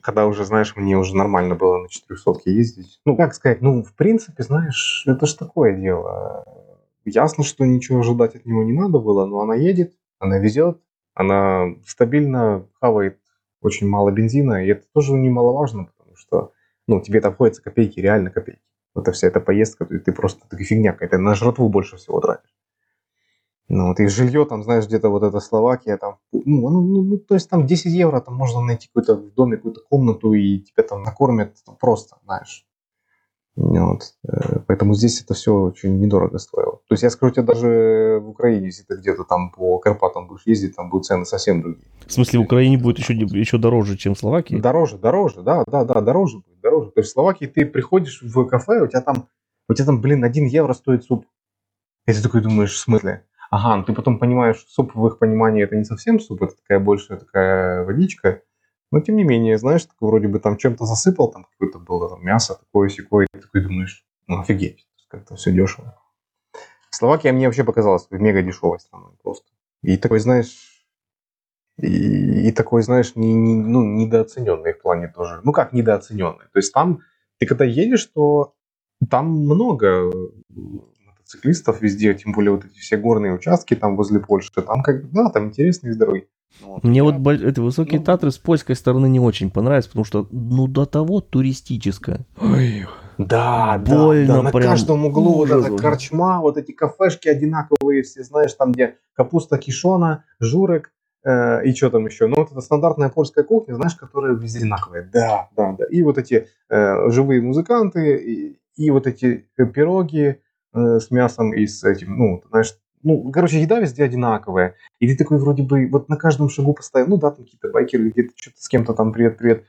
когда уже, знаешь, мне уже нормально было на четырехсотке ездить. Ну, как сказать, ну, в принципе, знаешь, это ж такое дело. Ясно, что ничего ожидать от него не надо было, но она едет, она везет, она стабильно хавает очень мало бензина, и это тоже немаловажно, потому что, ну, тебе там ходятся копейки, реально копейки. Вот эта вся эта поездка, ты, ты просто такая фигня какая-то, на жратву больше всего тратишь. Ну, вот и жилье там, знаешь, где-то вот эта Словакия, там, ну, ну, ну, то есть там десять евро, там можно найти какой-то в доме какую-то комнату, и тебя там накормят просто, знаешь. Вот. Поэтому здесь это все очень недорого стоило. То есть я скажу тебе, даже в Украине, если ты где-то там по Карпатам будешь ездить, там будут цены совсем другие. В смысле, в Украине будет еще, еще дороже, чем в Словакии? Дороже, дороже, да, да, да, дороже будет, дороже. То есть в Словакии ты приходишь в кафе, у тебя там, у тебя там, блин, один евро стоит суп. И ты такой думаешь, в смысле? Ага, ну ты потом понимаешь, суп в их понимании это не совсем суп, это такая большая такая водичка. Но, тем не менее, знаешь, такой, вроде бы там чем-то засыпал, там какое-то было там, мясо, такое-сякое, и такой думаешь, ну офигеть, как-то все дешево. Словакия мне вообще показалась мега дешевой страной просто. И такой, знаешь, и, и такой, знаешь, не, не, ну, недооцененный в плане тоже. Ну как недооцененный? То есть там, ты когда едешь, то там много мотоциклистов везде, тем более вот эти все горные участки там возле Польши, там как, да, там интересные дороги. Вот. Мне вот это, высокие ну, Татры с польской стороны не очень понравились, потому что ну до того туристическое. Ой, да, больно, да, да, на каждом углу вот эта корчма, вот эти кафешки одинаковые, все знаешь, там где капуста кишона, журек э, и что там еще. Ну вот это стандартная польская кухня, знаешь, которая везде одинаковая. Да, да, да. И вот эти э, живые музыканты, и, и вот эти пироги э, с мясом и с этим, ну, знаешь, ну, короче, еда везде одинаковая. И ты такой вроде бы вот на каждом шагу постоянно, ну да, там какие-то байкеры, где-то что-то с кем-то там привет-привет.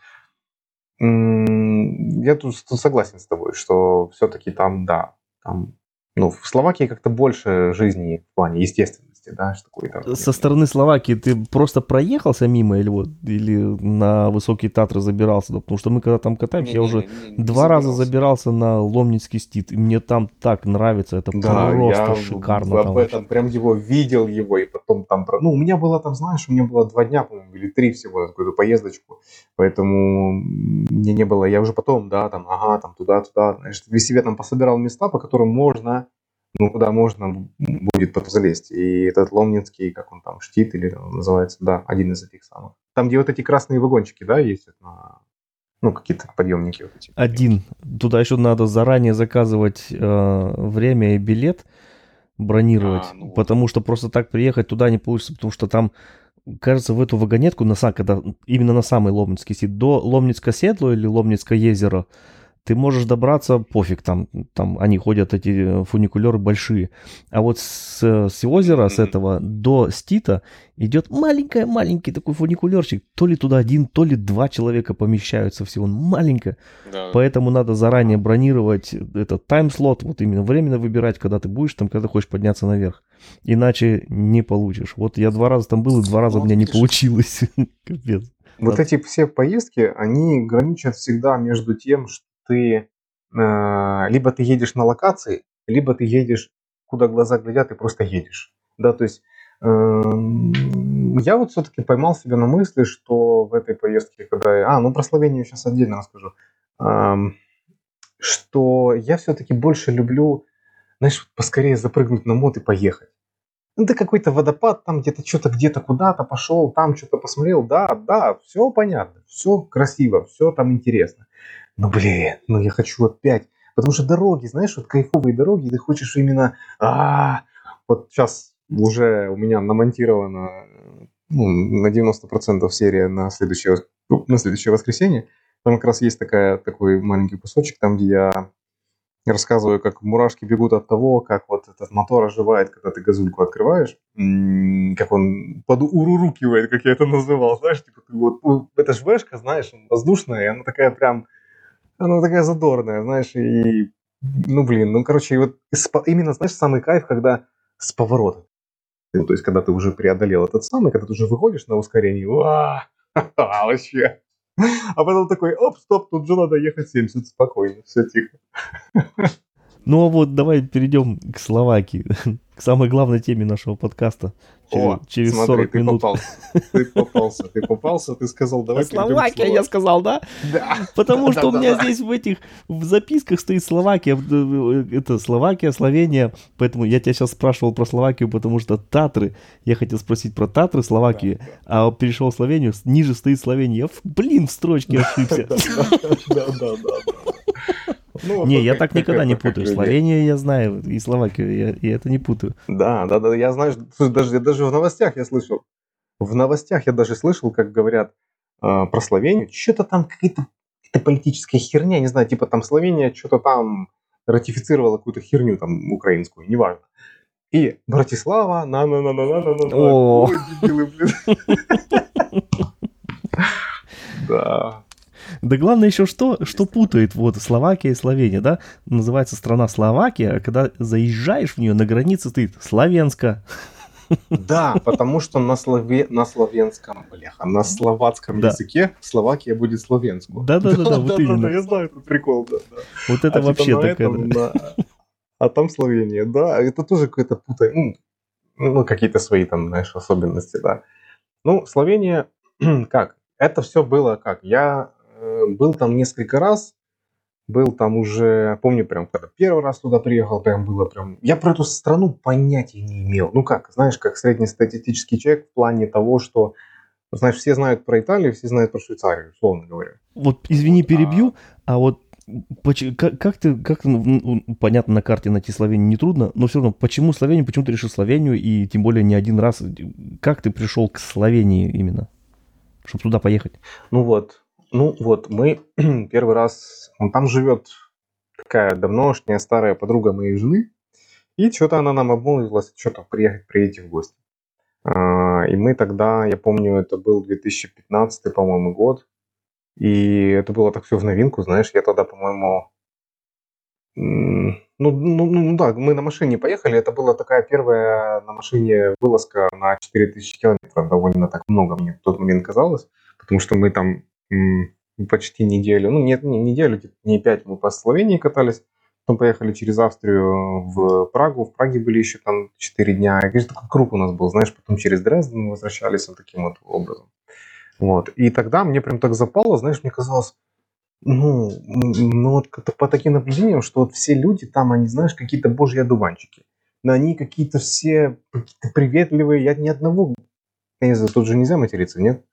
Я тут согласен с тобой, что все-таки там, да, там, ну, в Словакии как-то больше жизни в плане естественности. тридцати, да, штуку. Со стороны Словакии ты просто проехался мимо или вот или на Высокие Татры забирался? Потому что мы когда там катаемся, не, я не, уже не, не, два не забирался. раза забирался на Ломницкий Штит, и мне там так нравится, это да, просто я шикарно. Я об этом прям его видел, его, и потом там... Ну, у меня было там, знаешь, у меня было два дня, по-моему, или три всего, какую-то поездочку, поэтому мне не было... Я уже потом, да, там, ага, там, туда-туда, знаешь, для себя там пособирал места, по которым можно... Ну, куда можно будет залезть. И этот Ломницкий, как он там, Штит или он называется, да, один из этих самых. Там, где вот эти красные вагончики, да, есть, ну, какие-то подъемники. Вот эти. Один. Туда еще надо заранее заказывать э, время и билет, бронировать, а, ну, потому вот. Что просто так приехать туда не получится, потому что там, кажется, в эту вагонетку, на сам, когда, именно на самый Ломницкий Штит, до Ломницкого седла или Ломницкого езера, ты можешь добраться, пофиг, там, там они ходят, эти фуникулеры большие. А вот с, с озера, с этого до Стита идет маленький-маленький такой фуникулерчик. То ли туда один, то ли два человека помещаются всего. Маленько. Да. Поэтому надо заранее бронировать этот таймслот, вот именно временно выбирать, когда ты будешь там, когда хочешь подняться наверх. Иначе не получишь. Вот я два раза там был, и два раза у меня не получилось. Капец. Вот эти все поездки, они граничат всегда между тем, что ты э, либо ты едешь на локации, либо ты едешь, куда глаза глядят, и просто едешь. Да, то есть э, я вот все-таки поймал себя на мысли, что в этой поездке, когда я... А, ну про Словению сейчас отдельно расскажу. Э, что я все-таки больше люблю, знаешь, поскорее запрыгнуть на мод и поехать. Ну да какой-то водопад, там где-то что-то, где-то куда-то пошел, там что-то посмотрел, да, да, все понятно, все красиво, все там интересно. Ну, блин, ну я хочу опять. Потому что дороги, знаешь, вот кайфовые дороги, ты хочешь именно... А-а-а. Вот сейчас уже у меня намонтирована ну, на девяносто процентов серия на следующее, на следующее воскресенье. Там как раз есть такая, такой маленький кусочек, там, где я рассказываю, как мурашки бегут от того, как вот этот мотор оживает, когда ты газульку открываешь. Как он подурурукивает, как я это называл. Знаешь, типа, ты вот... Это ж вешка, знаешь, воздушная, и она такая прям... Она такая задорная, знаешь, и, ну, блин, ну, короче, и вот именно, знаешь, самый кайф, когда с поворота. Ну, то есть, когда ты уже преодолел этот самый, когда ты уже выходишь на ускорение, а вообще. А потом такой, оп, стоп, тут же надо ехать семьдесят, спокойно, все тихо. Ну, а вот давай перейдем к Словакии, к самой главной теме нашего подкаста. Через, О, через смотри, сорок ты минут. Попался, ты попался, ты попался, ты сказал, давай перейдем к Словакии. Словакия, я сказал, да? Да. Потому да, что да, у меня да, здесь да. в этих в записках стоит Словакия, это Словакия, Словения, поэтому я тебя сейчас спрашивал про Словакию, потому что Татры, я хотел спросить про Татры, Словакию, да, да. а перешел в Словению, ниже стоит Словения, блин, в строчке ошибся. Да, да, да. Ну, не, вот я как, так как, никогда как, не путаю. Словению я знаю, и Словакию я, я это не путаю. Да, да, да, я знаю, даже, даже в новостях я слышал. В новостях я даже слышал, как говорят э, про Словению. Что-то там какая-то политическая херня, не знаю, типа там Словения что-то там ратифицировала какую-то херню там украинскую, неважно. И Братислава, на-на-на-на-на-на-на-на. Ой, дебилы, блин. Да. Да главное еще что, что путает вот Словакия и Словения, да? Называется страна Словакия, а когда заезжаешь в нее, на границе стоит Словенска. Да, потому что на, слове, на словенском, бляха, на словацком да. языке Словакия будет Словенску. Да-да-да, вот именно. Я знаю этот прикол, да-да. Вот это а вообще типа такая... Этом, да. А там Словения, да, это тоже какая-то путая... Ну, какие-то свои там, знаешь, особенности, да. Ну, Словения, как? Это все было как? Я... Был там несколько раз, был там уже, помню, прям когда первый раз туда приехал, прям было прям... Я про эту страну понятия не имел. Ну как, знаешь, как среднестатистический человек в плане того, что, знаешь, все знают про Италию, все знают про Швейцарию, условно говоря. Вот, извини, перебью, а, а вот как, как ты, как, ну, понятно, на карте найти Словению нетрудно, но все равно, почему Словению, почему ты решил Словению, и тем более не один раз, как ты пришел к Словении именно, чтобы туда поехать? Ну вот... Ну вот, мы первый раз... Ну, там живет такая давношняя старая подруга моей жены, и что-то она нам обмолвилась, что-то приехать, приедете в гости. А, и мы тогда, я помню, это был две тысячи пятнадцатый, по-моему, год, и это было так все в новинку, знаешь, я тогда, по-моему... Ну, ну, ну да, мы на машине поехали, это была такая первая на машине вылазка на четыре тысячи километров, довольно так много мне в тот момент казалось, потому что мы там м, почти неделю, ну нет, не неделю, где-то не пять, мы по Словении катались, потом поехали через Австрию в Прагу, в Праге были еще там четыре дня, и, конечно, такой круг у нас был, знаешь, потом через Дрезден мы возвращались вот таким вот образом. Вот, и тогда мне прям так запало, знаешь, мне казалось, Ну, ну, вот по таким наблюдениям, что вот все люди там, они, знаешь, какие-то божьи одуванчики. Но они какие-то все какие-то приветливые. Я ни одного... Я не знаю, тут же нельзя материться, нет?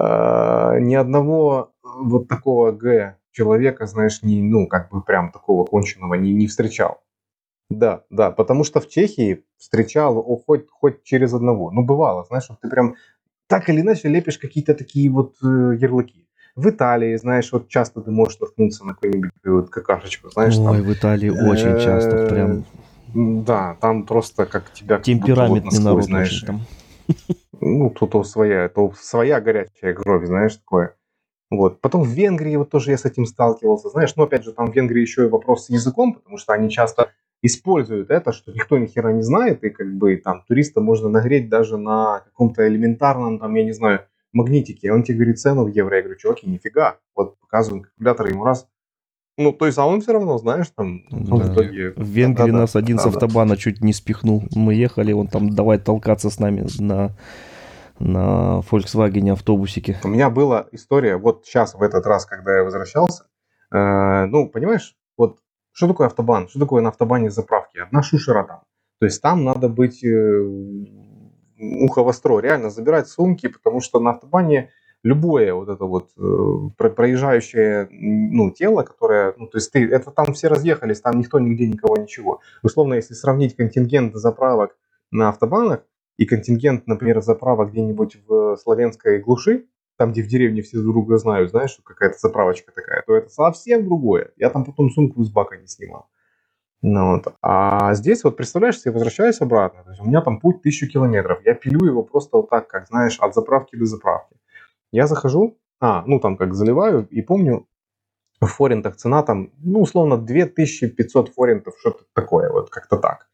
Ни одного вот такого Г человека, знаешь, ну, как бы прям такого конченого не встречал. Да, да, потому что в Чехии встречал хоть через одного. Ну, бывало, знаешь, ты прям так или иначе лепишь какие-то такие вот ярлыки. В Италии, знаешь, вот часто ты можешь наткнуться на какую-нибудь вот какашечку, знаешь. Ой, там, в Италии очень часто, прям. Да, там просто как тебя... Темпераментный народ, знаешь. Ну, тут своя, то своя горячая кровь, знаешь, такое. Вот. Потом в Венгрии вот тоже я с этим сталкивался, знаешь. Но, опять же, там в Венгрии еще и вопрос с языком, потому что они часто используют это, что никто ни хера не знает, и как бы там туриста можно нагреть даже на каком-то элементарном, там, я не знаю, магнитики, он тебе говорит цену в евро, я говорю, чуваки, нифига, вот показываем калькулятор ему раз, ну, то есть, а он все равно, знаешь, там, да. В итоге... В Венгрии да, нас да, один да, с автобана да. чуть не спихнул, мы ехали, он там, давай толкаться с нами на, на Volkswagen автобусике. У меня была история, вот сейчас, в этот раз, когда я возвращался, э, ну, понимаешь, вот, что такое автобан, что такое на автобане заправки, одна шушера там, то есть, там надо быть... Э, ухо востро, реально забирать сумки, потому что на автобане любое вот это вот э, проезжающее ну, тело, которое, ну, то есть ты, это там все разъехались, там никто, нигде, никого, ничего. Условно, если сравнить контингент заправок на автобанах и контингент, например, заправок где-нибудь в славянской глуши, там, где в деревне все друг друга знают, знаешь, что какая-то заправочка такая, то это совсем другое. Я там потом сумку из бака не снимал. Ну, вот. А здесь, вот представляешь, я возвращаюсь обратно, то есть у меня там путь тысячу километров, я пилю его просто вот так, как, знаешь, от заправки до заправки. Я захожу, а, ну там как заливаю, и помню, в форинтах цена там, ну, условно, две тысячи пятьсот форинтов, что-то такое, вот как-то так.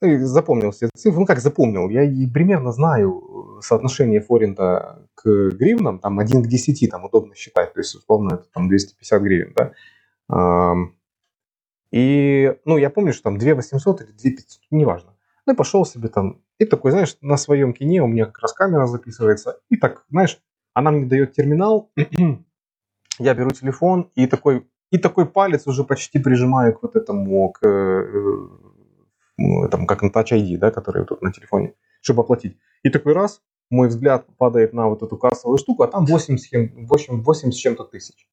И запомнил себе цифру, ну как запомнил, я и примерно знаю соотношение форинта к гривнам, там один к десяти, там удобно считать, то есть условно это там двести пятьдесят гривен, да. И, ну, я помню, что там две тысячи восемьсот или две тысячи пятьсот, неважно. Ну, и пошел себе там, и такой, знаешь, на своем кине у меня как раз камера записывается, и так, знаешь, она мне дает терминал, я беру телефон, и такой, и такой палец уже почти прижимаю к вот этому, к, ну, этому, как на Touch ай ди, да, который тут на телефоне, чтобы оплатить. И такой раз, мой взгляд падает на вот эту кассовую штуку, а там восемь с чем-то тысяч.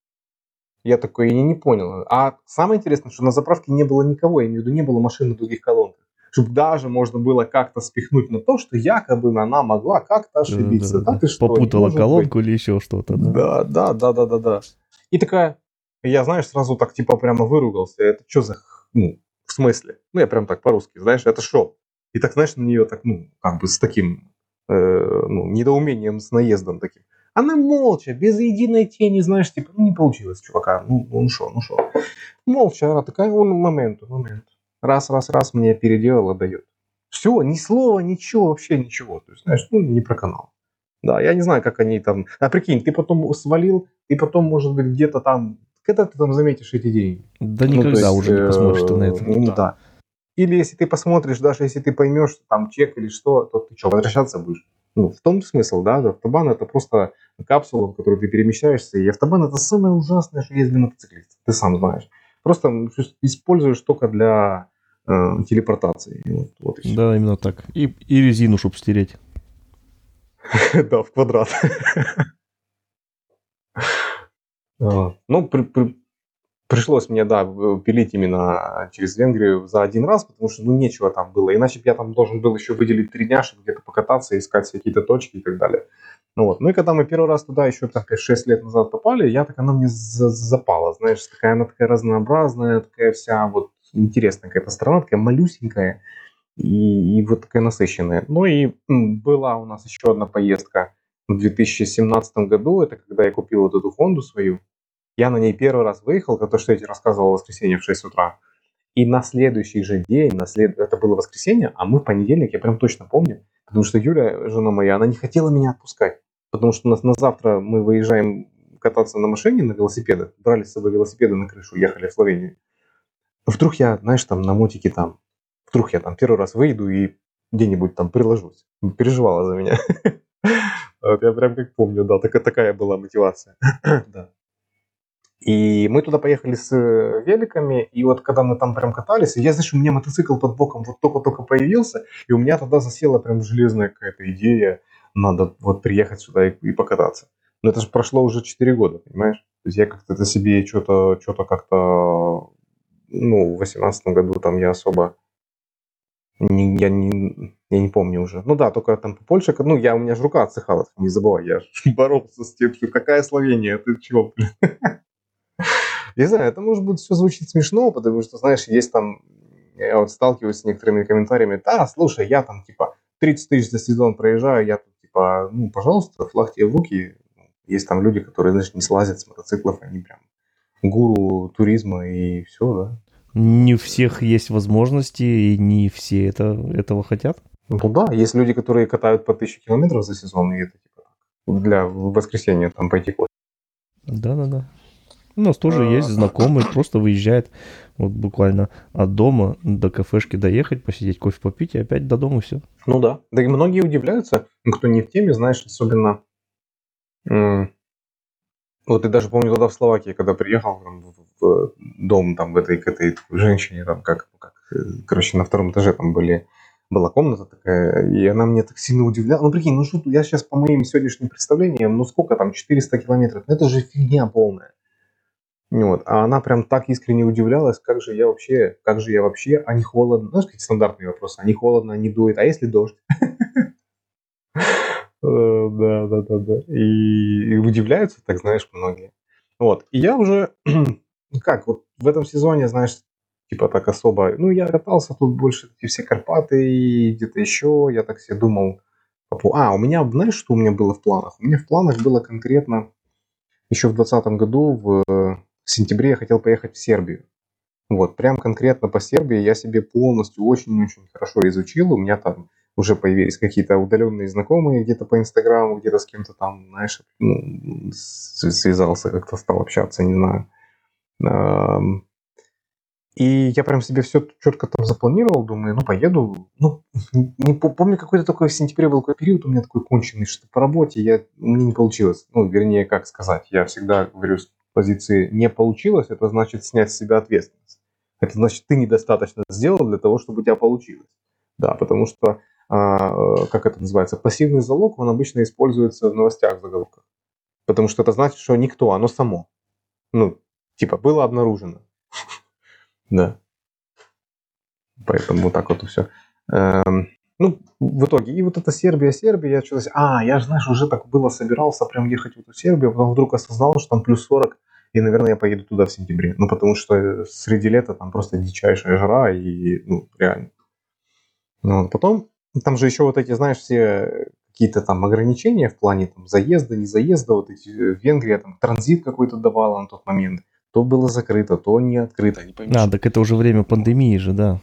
Я такой, я не понял. А самое интересное, что на заправке не было никого, я имею в виду, не было машин на других колонках. Чтобы даже можно было как-то спихнуть на то, что якобы она могла как-то ошибиться. Да, да, да. Ты что, попутала колонку быть? Или еще что-то. Да, да, да, да, да, да. И такая, я, знаешь, сразу так типа прямо выругался. Это что за, ну, в смысле? Ну, я прям так по-русски, знаешь, это шо? И так, знаешь, на нее так, ну, как бы с таким э, ну, недоумением, с наездом таким. Она молча, без единой тени, знаешь, типа, ну не получилось, чувака, ну, ну шо, ну шо. Молча, она такая, он момент, момент. Раз, раз, раз, мне переделала, дает. Все, ни слова, ничего, вообще ничего. То есть, знаешь, ну, не про канал. Да, я не знаю, как они там... А прикинь, ты потом свалил, и потом, может быть, где-то там... Когда ты там заметишь эти деньги? Да ну, никогда есть, уже не посмотришь ты на это. Ну, да. да. Или если ты посмотришь, даже если ты поймешь, что там чек или что, то ты что, возвращаться будешь? Ну, в том смысл, да, автобан это просто капсула, в которую ты перемещаешься, и автобан это самое ужасное, что есть для мотоциклиста, ты сам знаешь. Просто используешь только для э, телепортации. Вот, вот и да, именно так. И, и резину, чтобы стереть. Да, в квадрат. Ну, пришлось мне, да, пилить именно через Венгрию за один раз, потому что, ну, нечего там было. Иначе я там должен был еще выделить три дня, чтобы где-то покататься, искать какие-то точки и так далее. Ну, вот. Ну, и когда мы первый раз туда еще, так, шесть лет назад попали, я так, она мне запала, знаешь, такая она такая разнообразная, такая вся вот интересная какая-то страна, такая малюсенькая и, и вот такая насыщенная. Ну, и была у нас еще одна поездка в две тысячи семнадцатом году, это когда я купил вот эту Хонду свою, Я на ней первый раз выехал, это то, что я тебе рассказывал, в воскресенье в шесть утра. И на следующий же день, на след... это было воскресенье, а мы в понедельник, я прям точно помню, потому что Юля, жена моя, она не хотела меня отпускать. Потому что у нас на завтра мы выезжаем кататься на машине, на велосипедах. Брали с собой велосипеды на крышу, ехали в Словению. Но вдруг я, знаешь, там на мотике там, вдруг я там первый раз выйду и где-нибудь там приложусь. Переживала за меня. Я прям как помню, да, такая была мотивация. Да. И мы туда поехали с великами, и вот когда мы там прям катались, я, знаешь, у меня мотоцикл под боком вот только-только появился, и у меня тогда засела прям железная какая-то идея, надо вот приехать сюда и, и покататься. Но это же прошло уже четыре года, понимаешь? То есть я как-то это себе что-то, что-то как-то, ну, в восемнадцатом году там я особо, не, я, не, я не помню уже. Ну да, только там по Польше, ну, я, у меня же рука отсыхала, не забывай, я боролся с тем, что какая Словения, ты чего, блин? Я знаю, это может быть все звучит смешно, потому что, знаешь, есть там, я вот сталкиваюсь с некоторыми комментариями, да, слушай, я там типа тридцать тысяч за сезон проезжаю, я там типа, ну, пожалуйста, флаг тебе в руки. Есть там люди, которые, знаешь, не слазят с мотоциклов, они прям гуру туризма и все, да. Не у всех есть возможности, и не все это, этого хотят. Ну да, есть люди, которые катают по тысяче километров за сезон, и это типа для воскресенья там пойти кофе. Да-да-да. У нас тоже есть знакомый, просто выезжает вот буквально от дома до кафешки доехать, посидеть, кофе попить и опять до дома все. Ну да. Да и многие удивляются, кто не в теме, знаешь, особенно... М- вот я даже помню тогда в Словакии, когда приехал там, в, в дом там, в этой, к этой женщине, там, как, как, короче, на втором этаже там были, была комната такая, и она меня так сильно удивляла. Ну прикинь, ну что, я сейчас по моим сегодняшним представлениям, ну сколько там, четыреста километров, ну это же фигня полная. Вот. А она прям так искренне удивлялась, как же я вообще, как же я вообще, а не холодно. Знаешь, какие стандартные вопросы, а не холодно, а не дует, а если дождь? Да, да, да, да. И удивляются, так знаешь, многие. Вот, и я уже, как, вот в этом сезоне, знаешь, типа так особо, ну я катался тут больше, все Карпаты и где-то еще, я так себе думал. А, у меня, знаешь, что у меня было в планах? У меня в планах было конкретно еще в двадцатом году в... В сентябре я хотел поехать в Сербию. Вот, прям конкретно по Сербии я себе полностью очень-очень хорошо изучил. У меня там уже появились какие-то удаленные знакомые где-то по Инстаграму, где-то с кем-то там, знаешь, ну, связался, как-то стал общаться, не знаю. И я прям себе все четко там запланировал, думаю, ну, поеду. Ну, не помню, какой-то такой в сентябре был какой-то период у меня такой конченый, что по работе я, мне не получилось. Ну, вернее, как сказать, я всегда говорю... позиции не получилось, это значит снять с себя ответственность. Это значит, ты недостаточно сделал для того, чтобы у тебя получилось. Да, потому что, а, как это называется, пассивный залог, он обычно используется в новостях, в заголовках. Потому что это значит, что никто, оно само. Ну, типа, было обнаружено. Да. Поэтому так вот и все. Ну, в итоге, и вот это Сербия, Сербия, я что-то... А, я же, знаешь, уже так было, собирался прям ехать в эту Сербию, потом вдруг осознал, что там плюс сорок, и, наверное, я поеду туда в сентябре. Ну, потому что среди лета там просто дичайшая жара, и, ну, реально. Ну, потом, там же еще вот эти, знаешь, все какие-то там ограничения в плане там заезда, не заезда, вот эти, Венгрия там транзит какой-то давала на тот момент. То было закрыто, то не открыто. Не поймешь. А, так это уже время пандемии же, да.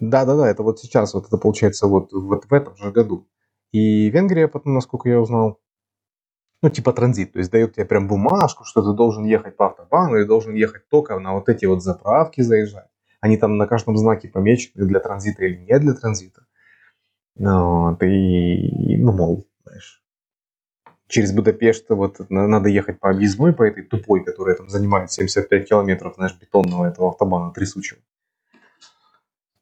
Да-да-да, это вот сейчас, вот это получается вот, вот в этом же году. И Венгрия потом, насколько я узнал, ну типа транзит, то есть дает тебе прям бумажку, что ты должен ехать по автобану и должен ехать только на вот эти вот заправки заезжать. Они там на каждом знаке помечены для транзита или не для транзита. Вот, и, ну мол, знаешь, через Будапешт вот надо ехать по объездной, по этой тупой, которая там занимает семьдесят пять километров, знаешь, бетонного этого автобана трясучего.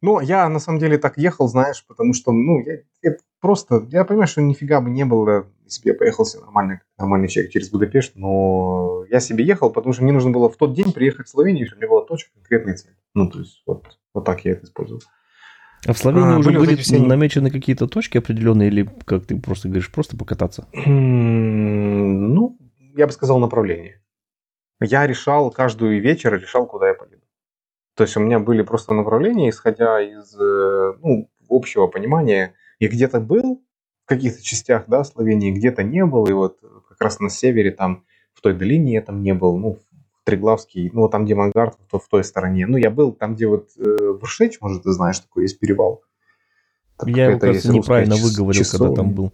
Ну, я на самом деле так ехал, знаешь, потому что, ну, я, я просто, я понимаю, что нифига бы не было, если бы я поехал себе нормальный, нормальный человек через Будапешт, но я себе ехал, потому что мне нужно было в тот день приехать в Словению, чтобы у меня была точка, конкретная цель. Ну, то есть, вот, вот так я это использовал. А в Словении а, уже были все... намечены какие-то точки определенные, или, как ты просто говоришь, просто покататься? Ну, я бы сказал, направление. Я решал, каждый вечер решал, куда я поеду. То есть у меня были просто направления, исходя из, ну, общего понимания. Я где-то был в каких-то частях, да, Словении, где-то не был. И вот как раз на севере там, в той долине я там не был. Ну, Треглавский, ну, там, где Мангарт, то в той стороне. Ну, я был там, где вот э, Вршич, может, ты знаешь, такой есть перевал. Там я его, кажется, неправильно час- выговорил, часовня. Когда там был.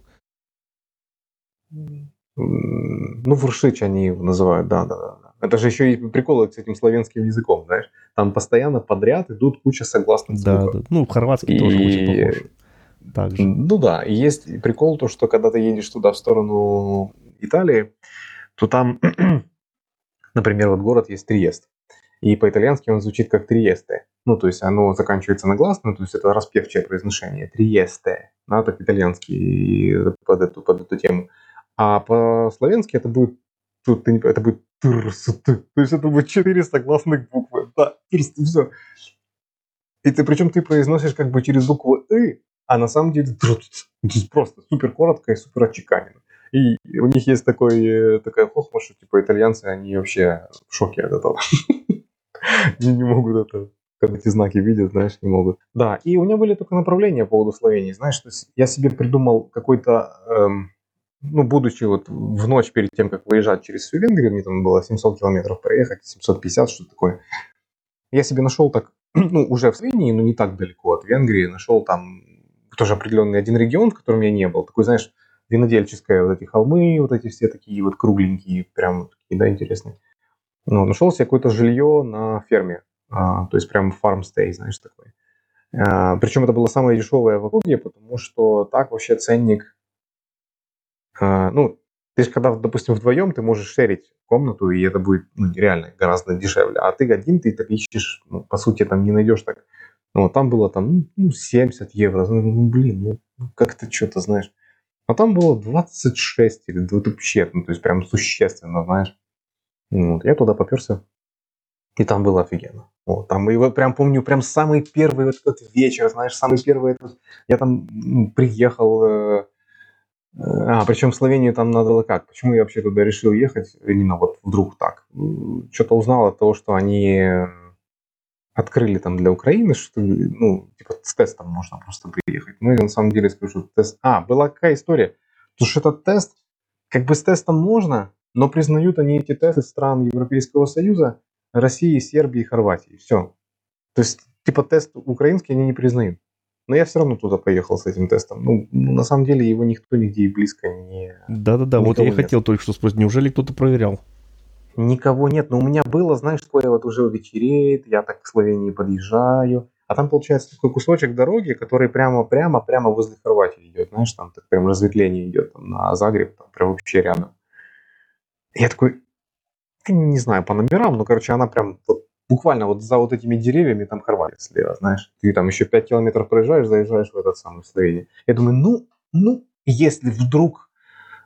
Ну, Вршич они его называют, да-да-да. Это же еще и приколы с этим славянским языком, знаешь. Там постоянно подряд идут куча согласных звуков. Да, да. Ну, хорватский и... тоже очень похож. Также. Ну да, и есть прикол то, что когда ты едешь туда в сторону Италии, то там, например, вот город есть Триест, и по-итальянски он звучит как Триесте. Ну, то есть оно заканчивается на гласную, то есть это распевчатое произношение Триесте, да, так итальянский под эту, под эту тему. А по-словенски это будет, тут ты не, это будет Трст, то есть это будет четыре согласных буквы, да, Трст, все. И ты, причем ты произносишь как бы через букву И, а на самом деле просто супер коротко и супер отчеканено. И у них есть такой, такая хохма, что типа итальянцы, они вообще в шоке от этого. Они не могут это, когда эти знаки видят, знаешь, не могут. Да, и у меня были только направления по поводу Словении. Знаешь, то есть я себе придумал какой-то, эм, ну, будучи вот в ночь перед тем, как выезжать через всю Венгрию, мне там было семьсот километров проехать, семьсот пятьдесят, что такое. Я себе нашел так, ну, уже в Словении, но не так далеко от Венгрии, нашел там тоже определенный один регион, в котором я не был. Такой, знаешь, винодельческая, вот эти холмы, вот эти все такие вот кругленькие, прям такие, да, интересные. Ну, нашел себе какое-то жилье на ферме, а, то есть прям фармстей, знаешь, такой. А, причем это было самое дешевое в округе, потому что так вообще ценник... А, ну, ты же когда, допустим, вдвоем, ты можешь шерить комнату, и это будет, ну, реально гораздо дешевле. А ты один, ты так ищешь, ну, по сути, там не найдешь так. Ну, там было там, ну, семьдесят евро. Ну, блин, ну, как-то что-то, знаешь... А там было двадцать шесть или вообще, ну, то есть прям существенно, знаешь. Вот, я туда поперся, и там было офигенно. Вот, там, и вот прям помню, прям самый первый вот этот вечер, знаешь, самый первый этот... Я там ну, приехал... Э, э, а, причем в Словению там надо было как? Почему я вообще туда решил ехать? Именно вот вдруг так. Что-то узнал от того, что они открыли там для Украины, что, ну, типа, с тестом можно просто приехать. Ну, я на самом деле скажу, тест... А, была какая история? Потому что этот тест, как бы с тестом можно, но признают они эти тесты стран Европейского Союза, России, Сербии, Хорватии. Все. То есть, типа, тест украинский они не признают. Но я все равно туда поехал с этим тестом. Ну, на самом деле, его никто нигде и близко не... Да-да-да, вот я и хотел только что спросить, неужели кто-то проверял? Никого нет, но у меня было, знаешь, такое вот уже вечереет, я так к Словении подъезжаю, а там получается такой кусочек дороги, который прямо-прямо-прямо возле Хорватии идет, знаешь, там так прям разветвление идет там, на Загреб, там прям вообще рядом. Я такой, не знаю по номерам, но, короче, она прям вот, буквально вот за вот этими деревьями там Хорватия слева, знаешь, ты там еще пять километров проезжаешь, заезжаешь в этот самый Словению. Я думаю, ну, ну, если вдруг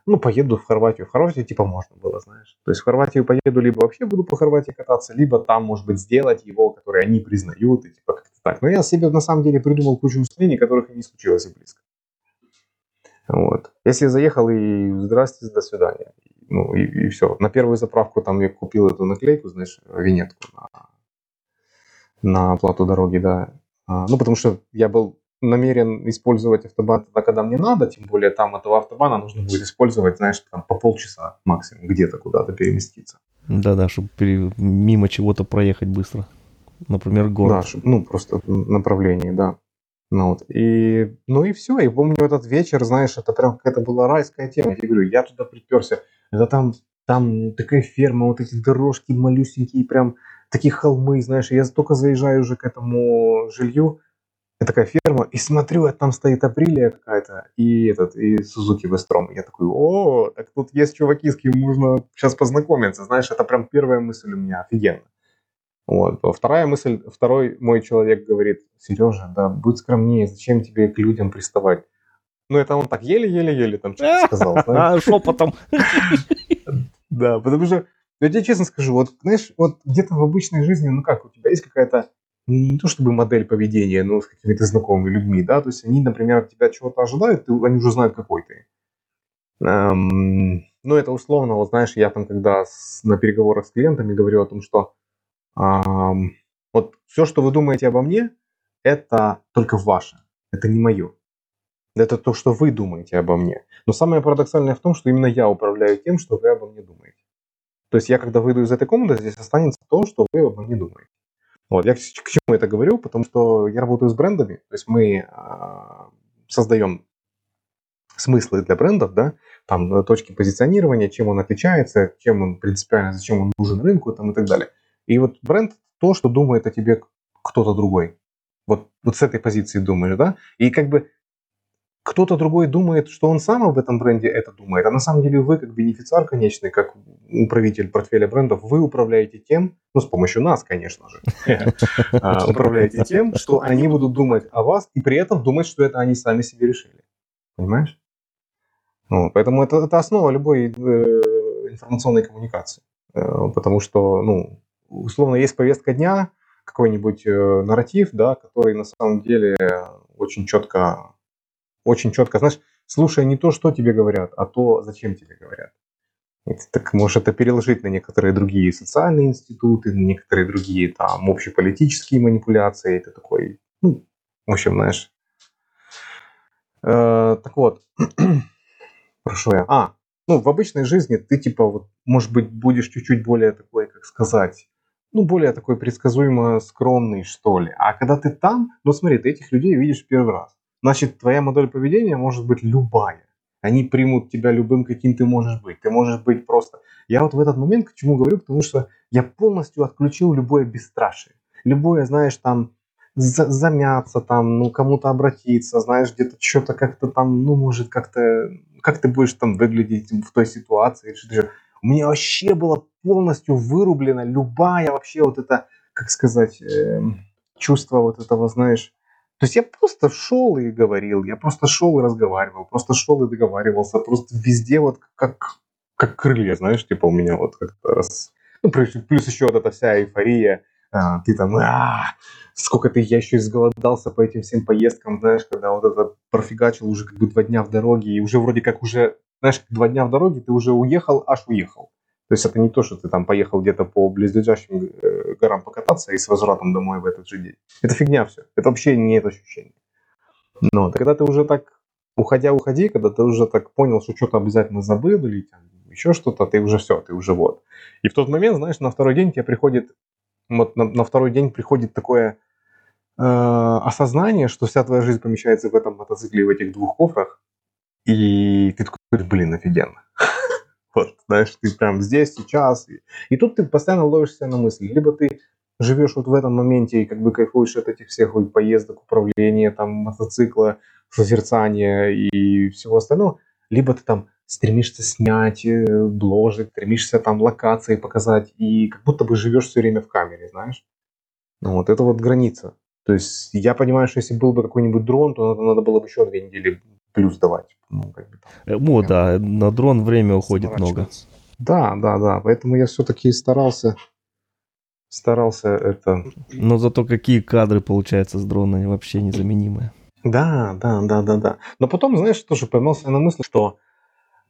ну, поеду в Хорватию. В Хорватию типа можно было, знаешь. То есть в Хорватию поеду, либо вообще буду по Хорватии кататься, либо там, может быть, сделать его, который они признают, и типа как-то так. Но я себе, на самом деле, придумал кучу устремлений, которых и не случилось и близко. Вот. Если я заехал и здрасте, до свидания. Ну, и, и все. На первую заправку там я купил эту наклейку, знаешь, винетку на, на оплату дороги, да. А, ну, потому что я был... намерен использовать автобан тогда, когда мне надо, тем более там этого автобана нужно будет использовать, знаешь, там по полчаса максимум, где-то куда-то переместиться. Да-да, чтобы пере... мимо чего-то проехать быстро. Например, город. Да, чтобы, ну, просто направление, да. Ну, вот. И... ну и все, и помню этот вечер, знаешь, это прям какая-то была райская тема. Я говорю, я туда приперся, это там, там такая ферма, вот эти дорожки малюсенькие, прям такие холмы, знаешь, я только заезжаю уже к этому жилью, такая ферма, и смотрю, а там стоит Априлия какая-то, и этот, и Suzuki ви-стром. Я такой, о, так тут есть чуваки, с кем можно сейчас познакомиться. Знаешь, это прям первая мысль у меня, офигенно. Вот. Вторая мысль, второй мой человек говорит, Сережа, да будь скромнее, зачем тебе к людям приставать? Ну, это он так еле-еле-еле там что-то сказал. А, шепотом. Да, потому что, я тебе честно скажу, вот, знаешь, вот где-то в обычной жизни, ну как, у тебя есть какая-то не то чтобы модель поведения, но с какими-то знакомыми людьми, да, то есть они, например, от тебя чего-то ожидают, они уже знают, какой ты. Эм, ну, это условно, вот знаешь, я там когда с, на переговорах с клиентами говорю о том, что эм, вот все, что вы думаете обо мне, это только ваше, это не мое. Это то, что вы думаете обо мне. Но самое парадоксальное в том, что именно я управляю тем, что вы обо мне думаете. То есть я, когда выйду из этой комнаты, здесь останется то, что вы обо мне думаете. Вот. Я к чему это говорю? Потому что я работаю с брендами, то есть мы создаем смыслы для брендов, да, там точки позиционирования, чем он отличается, чем он принципиально, зачем он нужен рынку, там, и так далее. И вот бренд – то, что думает о тебе кто-то другой. Вот, вот с этой позиции думаешь, да? И как бы кто-то другой думает, что он сам об этом бренде это думает, а на самом деле вы, как бенефициар конечный, как управитель портфеля брендов, вы управляете тем, ну, с помощью нас, конечно же, управляете тем, что они будут думать о вас и при этом думать, что это они сами себе решили. Понимаешь? Поэтому это основа любой информационной коммуникации. Потому что, ну, условно, есть повестка дня, какой-нибудь нарратив, да, который на самом деле очень четко... Очень четко, знаешь, слушай не то, что тебе говорят, а то, зачем тебе говорят. И ты так можешь это переложить на некоторые другие социальные институты, на некоторые другие там общеполитические манипуляции. Это такой, ну, в общем, знаешь. Э, так вот, прошу я. А, ну, в обычной жизни ты, типа, вот, может быть, будешь чуть-чуть более такой, как сказать, ну, более такой предсказуемо скромный, что ли. А когда ты там, ну, смотри, ты этих людей видишь первый раз. Значит, твоя модель поведения может быть любая. Они примут тебя любым, каким ты можешь быть. Ты можешь быть просто... Я вот в этот момент к чему говорю, потому что я полностью отключил любое бесстрашие. Любое, знаешь, там, за- замяться, там, ну, кому-то обратиться, знаешь, где-то что-то как-то там, ну, может, как-то... Как ты будешь там выглядеть в той ситуации? У меня вообще была полностью вырублена любая вообще вот это, как сказать, эм, чувство вот этого, знаешь... То есть я просто шел и говорил, я просто шел и разговаривал, просто шел и договаривался, просто везде вот как, как крылья, знаешь, типа у меня вот как-то раз... Ну, плюс еще вот эта вся эйфория, а, ты там, а, сколько ты, я еще изголодался по этим всем поездкам, знаешь, когда вот это профигачил уже как бы два дня в дороге, и уже вроде как уже, знаешь, два дня в дороге ты уже уехал, аж уехал. То есть это не то, что ты там поехал где-то по близлежащим горам покататься и с возвратом домой в этот же день. Это фигня все. Это вообще не это ощущение. Но когда ты уже так, уходя, уходи, когда ты уже так понял, что что-то обязательно забыл или там, еще что-то, ты уже все, ты уже вот. И в тот момент, знаешь, на второй день тебе приходит, вот на, на второй день приходит такое э, осознание, что вся твоя жизнь помещается в этом мотоцикле, в этих двух кофрах. И ты такой, блин, офигенно. Вот, знаешь, ты прям здесь, сейчас. И, и тут ты постоянно ловишь себя на мысли. Либо ты живешь вот в этом моменте и как бы кайфуешь от этих всех поездок, управления, там, мотоцикла, созерцания и всего остального. Либо ты там стремишься снять бложек, стремишься там локации показать. И как будто бы живешь все время в камере, знаешь. Вот, это вот граница. То есть я понимаю, что если был бы какой-нибудь дрон, то надо, надо было бы еще две недели плюс давать. Ну, как бы, там, О, да, на дрон время уходит много. Да, да, да. Поэтому я все-таки старался, старался это... Но зато какие кадры, получается, с дрона вообще незаменимые. Да, да, да, да, да. Но потом, знаешь, тоже поймался на мысли, что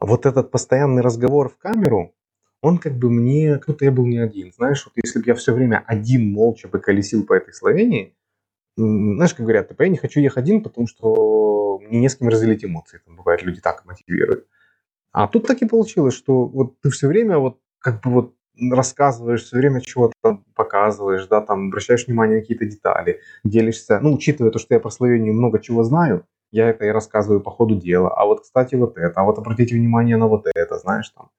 вот этот постоянный разговор в камеру, он как бы мне... Как-то я был не один. Знаешь, вот если бы я все время один молча бы колесил по этой Словении, знаешь, как говорят, я не хочу ехать один, потому что мне не с кем разделить эмоции. Там бывает, люди так мотивируют. А тут так и получилось, что вот ты все время вот как бы вот рассказываешь, все время чего-то там показываешь, да, там обращаешь внимание на какие-то детали, делишься. Ну, учитывая то, что я про Словению много чего знаю, я это и рассказываю по ходу дела. А вот, кстати, вот это, а вот обратите внимание на вот это, знаешь, там.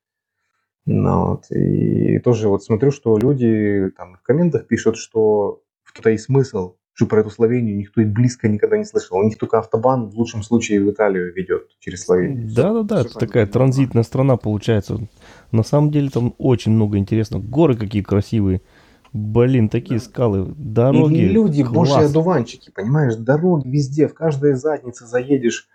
Ну, вот. И тоже вот смотрю, что люди там в комментах пишут, что кто-то и смысл, что про эту Словению никто и близко никогда не слышал. У них только автобан, в лучшем случае, в Италию ведет через Словению. Да-да-да, это такая транзитная страна получается. На самом деле там очень много интересного. Горы какие красивые. Блин, такие да. Скалы, дороги. И люди, божьи одуванчики, понимаешь? Дороги везде, в каждой заднице заедешь.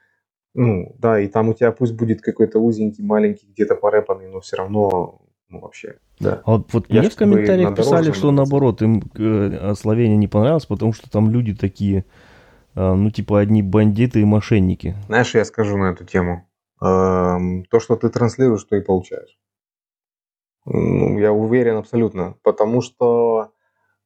Ну, да, и там у тебя пусть будет какой-то узенький, маленький, где-то порепанный, но все равно... Ну, вообще, да. А вот я мне в комментариях писали, что наоборот, им э, Словения не понравилась, потому что там люди такие, э, ну, типа, одни бандиты и мошенники. Знаешь, я скажу на эту тему. Э, то, что ты транслируешь, то и получаешь. Ну, я уверен абсолютно. Потому что,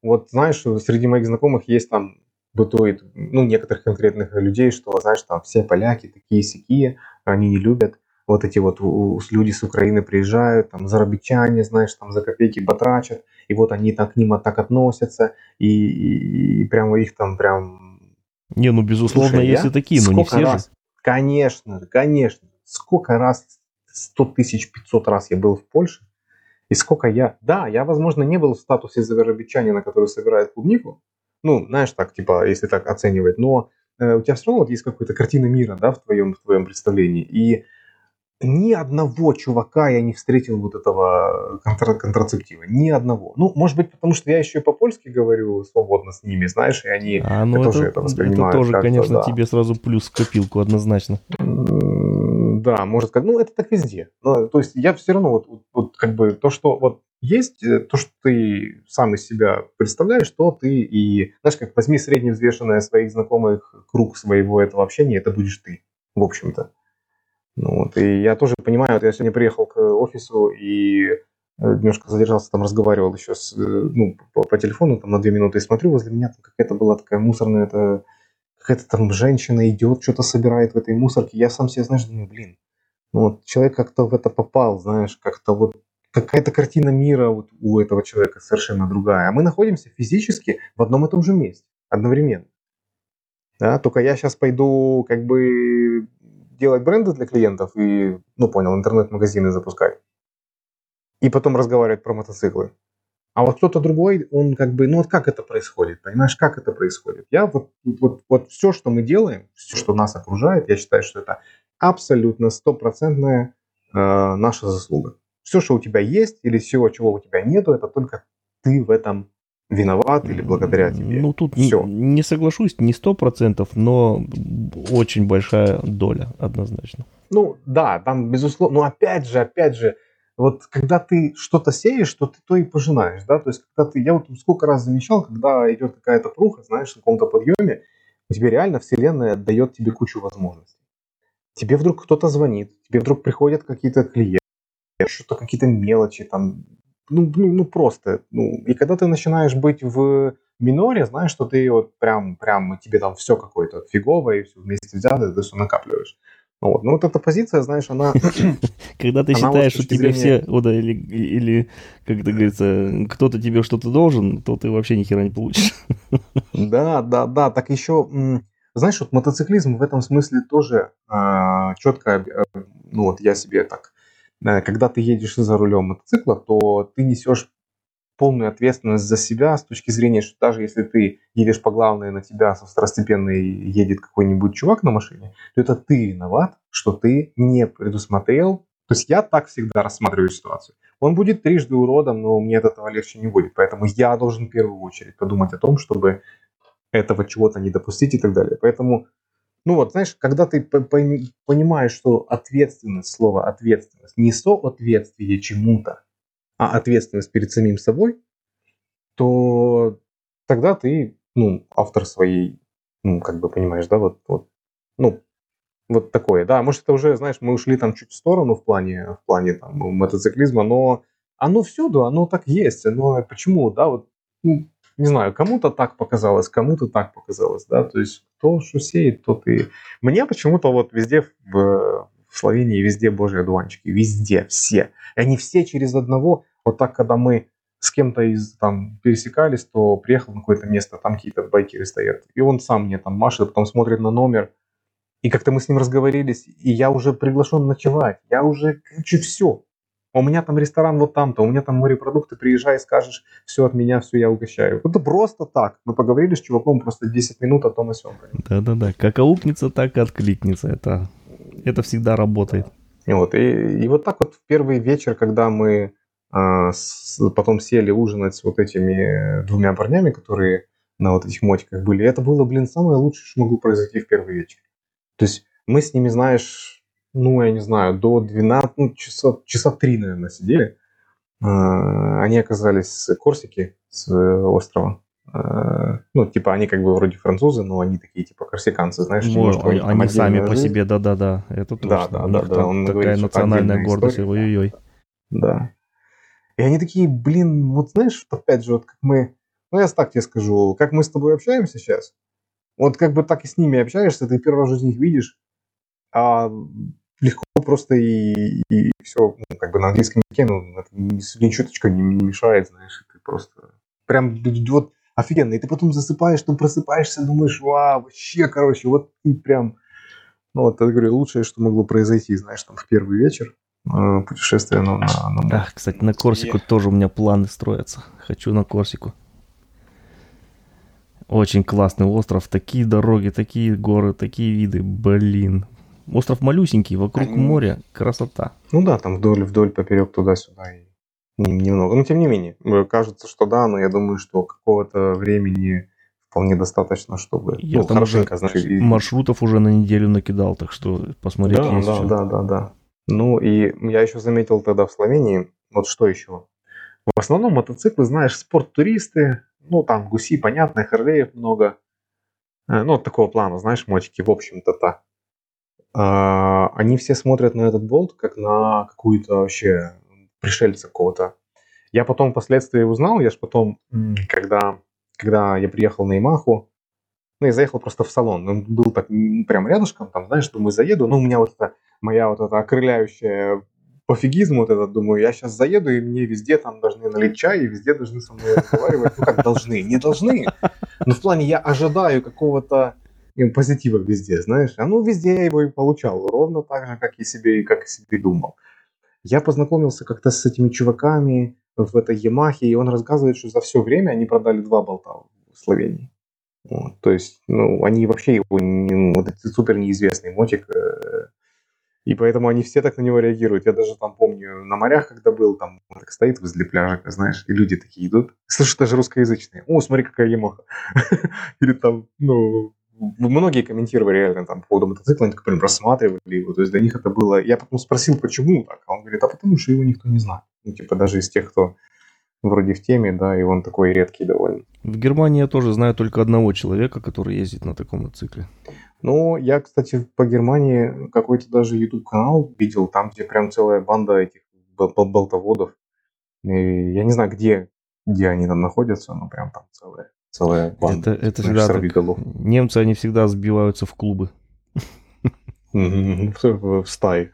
вот, знаешь, среди моих знакомых есть там, бытует, ну, некоторых конкретных людей, что, знаешь, там все поляки такие-сякие, они не любят вот эти вот люди с Украины приезжают, там, зарабичане, знаешь, там, за копейки батрачат, и вот они так, к ним так относятся, и, и, и прямо их там прям... Не, ну, безусловно, слушай, есть я... и такие, но сколько не все раз? Же. Конечно, конечно. Сколько раз, сто тысяч пятьсот раз я был в Польше, и сколько я... Да, я, возможно, не был в статусе зарабичанина, который собирает клубнику, ну, знаешь, так, типа, если так оценивать, но э, у тебя все равно вот есть какая-то картина мира, да, в твоем, в твоем представлении, и ни одного чувака я не встретил вот этого контра- контрацептива. Ни одного. Ну, может быть, потому что я еще и по-польски говорю свободно с ними, знаешь, и они а, ну это, тоже это воспринимают. Это тоже, конечно, да. Тебе сразу плюс в копилку однозначно. Да, может сказать, ну, это так везде. Ну, то есть я все равно вот, вот как бы то, что вот есть, то, что ты сам из себя представляешь, то ты и, знаешь, как возьми средневзвешенное своих знакомых, круг своего этого общения, это будешь ты, в общем-то. Ну, вот, и я тоже понимаю, вот я сегодня приехал к офису и немножко задержался, там разговаривал еще с, ну, по, по телефону там, на две минуты, и смотрю, возле меня там какая-то была такая мусорная, это, какая-то там женщина идет, что-то собирает в этой мусорке. Я сам себе, знаешь, думаю, блин, ну, вот, человек как-то в это попал, знаешь, как-то вот какая-то картина мира вот у этого человека совершенно другая. А мы находимся физически в одном и том же месте одновременно. Да? Только я сейчас пойду как бы... делать бренды для клиентов и, ну, понял, интернет-магазины запускать. И потом разговаривать про мотоциклы. А вот кто-то другой, он как бы, ну, вот как это происходит, понимаешь, как это происходит? Я вот, вот, вот все, что мы делаем, все, что нас окружает, я считаю, что это абсолютно стопроцентная э, наша заслуга. Все, что у тебя есть или всего, чего у тебя нету, это только ты в этом виноват или благодаря тебе. Ну, тут не, не соглашусь, не сто процентов, но очень большая доля, однозначно. Ну, да, там, безусловно, но опять же, опять же, вот когда ты что-то сеешь, то ты то и пожинаешь, да, то есть, когда ты, я вот сколько раз замечал, когда идет какая-то пруха, знаешь, в каком-то подъеме, тебе реально вселенная дает тебе кучу возможностей. Тебе вдруг кто-то звонит, тебе вдруг приходят какие-то клиенты, что-то какие-то мелочи, там, Ну, ну, просто. Ну, и когда ты начинаешь быть в миноре, знаешь, что ты вот прям, прям тебе там все какое-то фиговое, и все вместе взятое, ты все накапливаешь. Вот. Ну, вот эта позиция, знаешь, она... Когда ты считаешь, что тебе все... Или, как это говорится, кто-то тебе что-то должен, то ты вообще ни хера не получишь. Да, да, да. Так еще... Знаешь, вот мотоциклизм в этом смысле тоже четко... Ну, вот я себе так... Когда ты едешь за рулем мотоцикла, то ты несешь полную ответственность за себя с точки зрения, что даже если ты едешь по главной, на тебя со второстепенной едет какой-нибудь чувак на машине, то это ты виноват, что ты не предусмотрел. То есть я так всегда рассматриваю ситуацию. Он будет трижды уродом, но мне от этого легче не будет. Поэтому я должен в первую очередь подумать о том, чтобы этого чего-то не допустить и так далее. Поэтому... Ну вот, знаешь, когда ты понимаешь, что ответственность, слово ответственность, не соответствие чему-то, а ответственность перед самим собой, то тогда ты, ну, автор своей, ну, как бы понимаешь, да, вот, вот, ну, вот такое, да, может, это уже, знаешь, мы ушли там чуть в сторону в плане, в плане там мотоциклизма, но оно всюду, оно так есть, но почему, да, вот, ну, не знаю, кому-то так показалось, кому-то так показалось, да, то есть кто что сеет, тот и... Мне почему-то вот везде в, в Словении, везде божьи одуванчики, везде, все. И они все через одного, вот так, когда мы с кем-то из там пересекались, то приехал на какое-то место, там какие-то байкеры стоят, и он сам мне там машет, потом смотрит на номер, и как-то мы с ним разговорились, и я уже приглашен ночевать, я уже, короче, все. У меня там ресторан вот там-то, у меня там морепродукты, приезжай, скажешь, все от меня, все я угощаю. Это просто так. Мы поговорили с чуваком просто десять минут о том и сём. Да-да-да, как аукнется, так и откликнется. Это, это всегда работает. И вот, и, и вот так вот в первый вечер, когда мы а, с, потом сели ужинать с вот этими двумя парнями, которые на вот этих мотиках были, это было, блин, самое лучшее, что могло произойти в первый вечер. То есть мы с ними, знаешь... Ну, я не знаю, до двенадцати, ну, часа, часа три, наверное, сидели. Они оказались с Корсики, с острова. Ну, типа, они как бы вроде французы, но они такие, типа, корсиканцы, знаешь. Ну, они, они сами по жизнь. Себе, да-да-да, это точно. Да-да-да, да, да, такая говорит, национальная гордость, история. Ой-ой-ой. Да. И они такие, блин, вот знаешь, опять же, вот как мы, ну, я так тебе скажу, как мы с тобой общаемся сейчас, вот как бы так и с ними общаешься, ты первый раз в жизни их видишь, а легко просто и, и все, ну, как бы на английском языке, ну, ни чуточка не, не мешает, знаешь, ты просто прям вот офигенно. И ты потом засыпаешь, там просыпаешься, думаешь, вау, вообще, короче, вот и прям, ну, вот, я говорю, лучшее, что могло произойти, знаешь, там в первый вечер э, путешествие на, на, на... Да, кстати, на Корсику yeah. тоже у меня планы строятся. Хочу на Корсику. Очень классный остров, такие дороги, такие горы, такие виды, блин. Остров малюсенький, вокруг Они... моря, красота. Ну да, там вдоль, вдоль, поперек, туда-сюда и немного. Но тем не менее, кажется, что да, но я думаю, что какого-то времени вполне достаточно, чтобы... Я ну, там уже значит, и... маршрутов уже на неделю накидал, так что посмотреть да, есть да, что. Да, да, да. Ну и я еще заметил тогда в Словении, вот что еще. В основном мотоциклы, знаешь, спорт-туристы, ну там гуси, понятно, харлеев много. Ну от такого плана, знаешь, мочки, в общем-то-то. Они все смотрят на этот болт как на какую-то вообще пришельца какого-то. Я потом впоследствии узнал, я же потом, когда, когда я приехал на Ямаху, ну, я заехал просто в салон, он был так прям рядышком, там, знаешь, думаю, заеду, но у меня вот эта, моя вот эта окрыляющая пофигизм вот этот, думаю, я сейчас заеду, и мне везде там должны налить чай, и везде должны со мной разговаривать, ну, как должны, не должны, но в плане я ожидаю какого-то позитива везде, знаешь. А ну, везде я его и получал, ровно так же, как и себе, и как и себе думал. Я познакомился как-то с этими чуваками в этой Ямахе, и он рассказывает, что за все время они продали два болта в Словении. Вот, то есть, ну, они вообще его не, вот этот супер неизвестный мотик, э, и поэтому они все так на него реагируют. Я даже там помню, на морях, когда был, там он так стоит возле пляжа, знаешь, и люди такие идут. Слушай, даже русскоязычные. О, смотри, какая Ямаха. Или там, ну... Многие комментировали реально там по поводу мотоцикла, они прям рассматривали его, то есть для них это было... Я потом спросил, почему так, а он говорит, а потому что его никто не знает. Ну, типа даже из тех, кто вроде в теме, да, и он такой редкий довольно. В Германии я тоже знаю только одного человека, который ездит на таком мотоцикле. Ну, я, кстати, по Германии какой-то даже YouTube-канал видел, там, где прям целая банда этих болтоводов. И я не знаю, где, где они там находятся, но прям там целая... Целая банда. Это, это всегда так. Немцы, они всегда сбиваются в клубы. В стаи.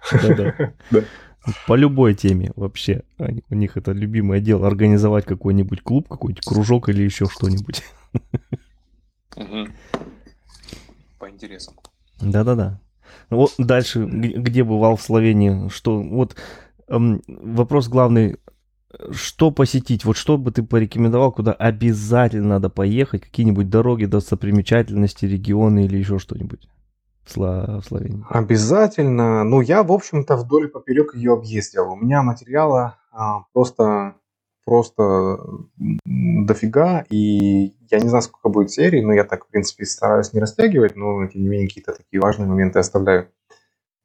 По любой теме вообще. У них это любимое дело. Организовать какой-нибудь клуб, какой-нибудь кружок или еще что-нибудь. По интересам. Да-да-да. Вот дальше, где бывал в Словении, что... Вот вопрос главный... Что посетить? Вот что бы ты порекомендовал, куда обязательно надо поехать? Какие-нибудь дороги, достопримечательности, регионы или еще что-нибудь в, Сло... в Словении? Обязательно. Ну, я, в общем-то, вдоль и поперек ее объездил. У меня материала а, просто, просто дофига. И я не знаю, сколько будет серий, но я так, в принципе, стараюсь не растягивать, но, тем не менее, какие-то такие важные моменты оставляю.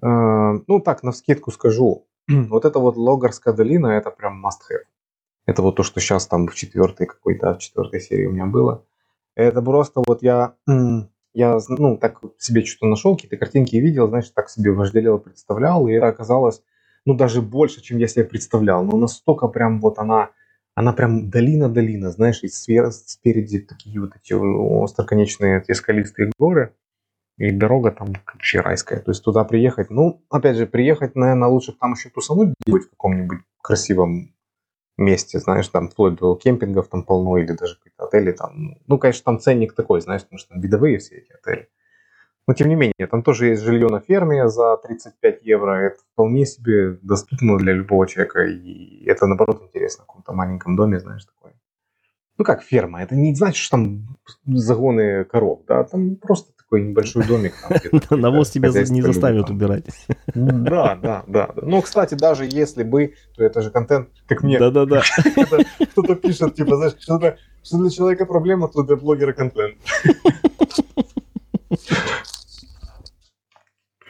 А, ну, так, навскидку скажу. Вот это вот Логарская долина, это прям must-have. Это вот то, что сейчас там в четвертой какой-то, в четвертой серии у меня было. Это просто вот я, я ну, так себе что-то нашел, какие-то картинки видел, значит, так себе вожделел, представлял, и это оказалось, ну, даже больше, чем я себе представлял. Но настолько прям вот она, она прям долина-долина, знаешь, и спереди такие вот эти остроконечные эти скалистые горы. И дорога там вообще райская. То есть туда приехать, ну, опять же, приехать, наверное, лучше там еще тусануть где-нибудь в каком-нибудь красивом месте, знаешь, там вплоть до кемпингов там полно или даже какие-то отели там. Ну, конечно, там ценник такой, знаешь, потому что там видовые все эти отели. Но, тем не менее, там тоже есть жилье на ферме за тридцать пять евро. Это вполне себе доступно для любого человека. И это, наоборот, интересно в каком-то маленьком доме, знаешь, такое. Ну, как ферма. Это не значит, что там загоны коров, да, там просто такой небольшой домик. Там, навоз тебя не заставят там убирать. Да, да, да. Ну, кстати, даже если бы, то это же контент, как мне. Да-да-да. Кто-то пишет, типа, знаешь, что-то, что для человека проблема, то для блогера контент.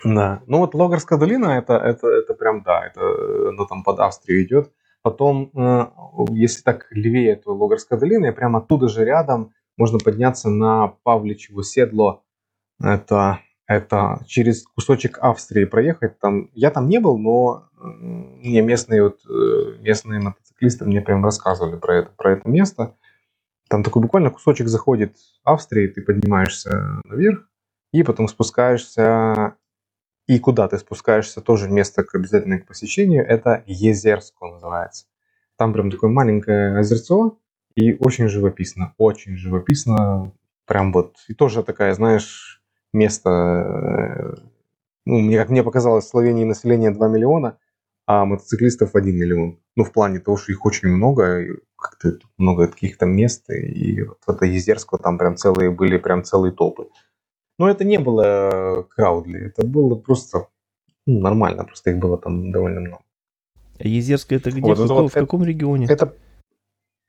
Да. Ну, вот Логарская долина, это, это, это прям, да, это, она там под Австрию идет. Потом, если так левее, то Логарская долина, и прямо оттуда же рядом можно подняться на Павличево седло. Это, это через кусочек Австрии проехать. Там, я там не был, но мне местные, вот, местные мотоциклисты мне прям рассказывали про это, про это место. Там такой буквально кусочек заходит Австрии, ты поднимаешься наверх и потом спускаешься И куда ты спускаешься, тоже место обязательное к посещению, это Езерское называется. Там прям такое маленькое озерцо, и очень живописно, очень живописно. Прям вот, и тоже такая, знаешь, место, ну, мне, как мне показалось, в Словении население два миллиона, а мотоциклистов один миллион. Ну, в плане того, что их очень много, как-то много таких там мест, и вот это Езерское, там прям целые были, прям целые толпы. Но это не было краудли, это было просто, ну, нормально, просто их было там довольно много. А Езерское это где? Вот, в, какого, вот, в каком это, регионе? Это,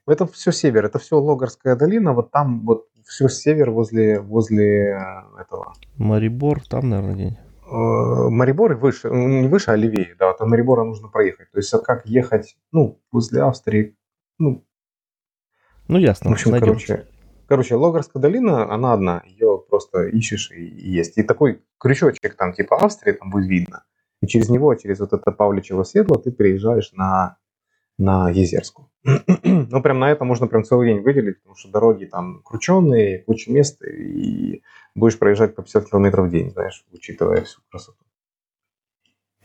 это все север, это все Логарская долина, вот там вот все север возле, возле этого. Марибор там, наверное, где-нибудь? Марибор выше, не выше, а левее, да, от Марибора нужно проехать. То есть как ехать, ну, возле Австрии, ну... Ну, ясно, в общем, найдем. короче... Короче, Логарская долина, она одна, ее просто ищешь и есть. И такой крючочек там типа Австрии, там будет видно. И через него, через вот это Павличево седло, ты приезжаешь на, на Езерскую. Ну, прям на это можно прям целый день выделить, потому что дороги там крученые, куча мест, и будешь проезжать по пятьдесят километров в день, знаешь, учитывая всю красоту.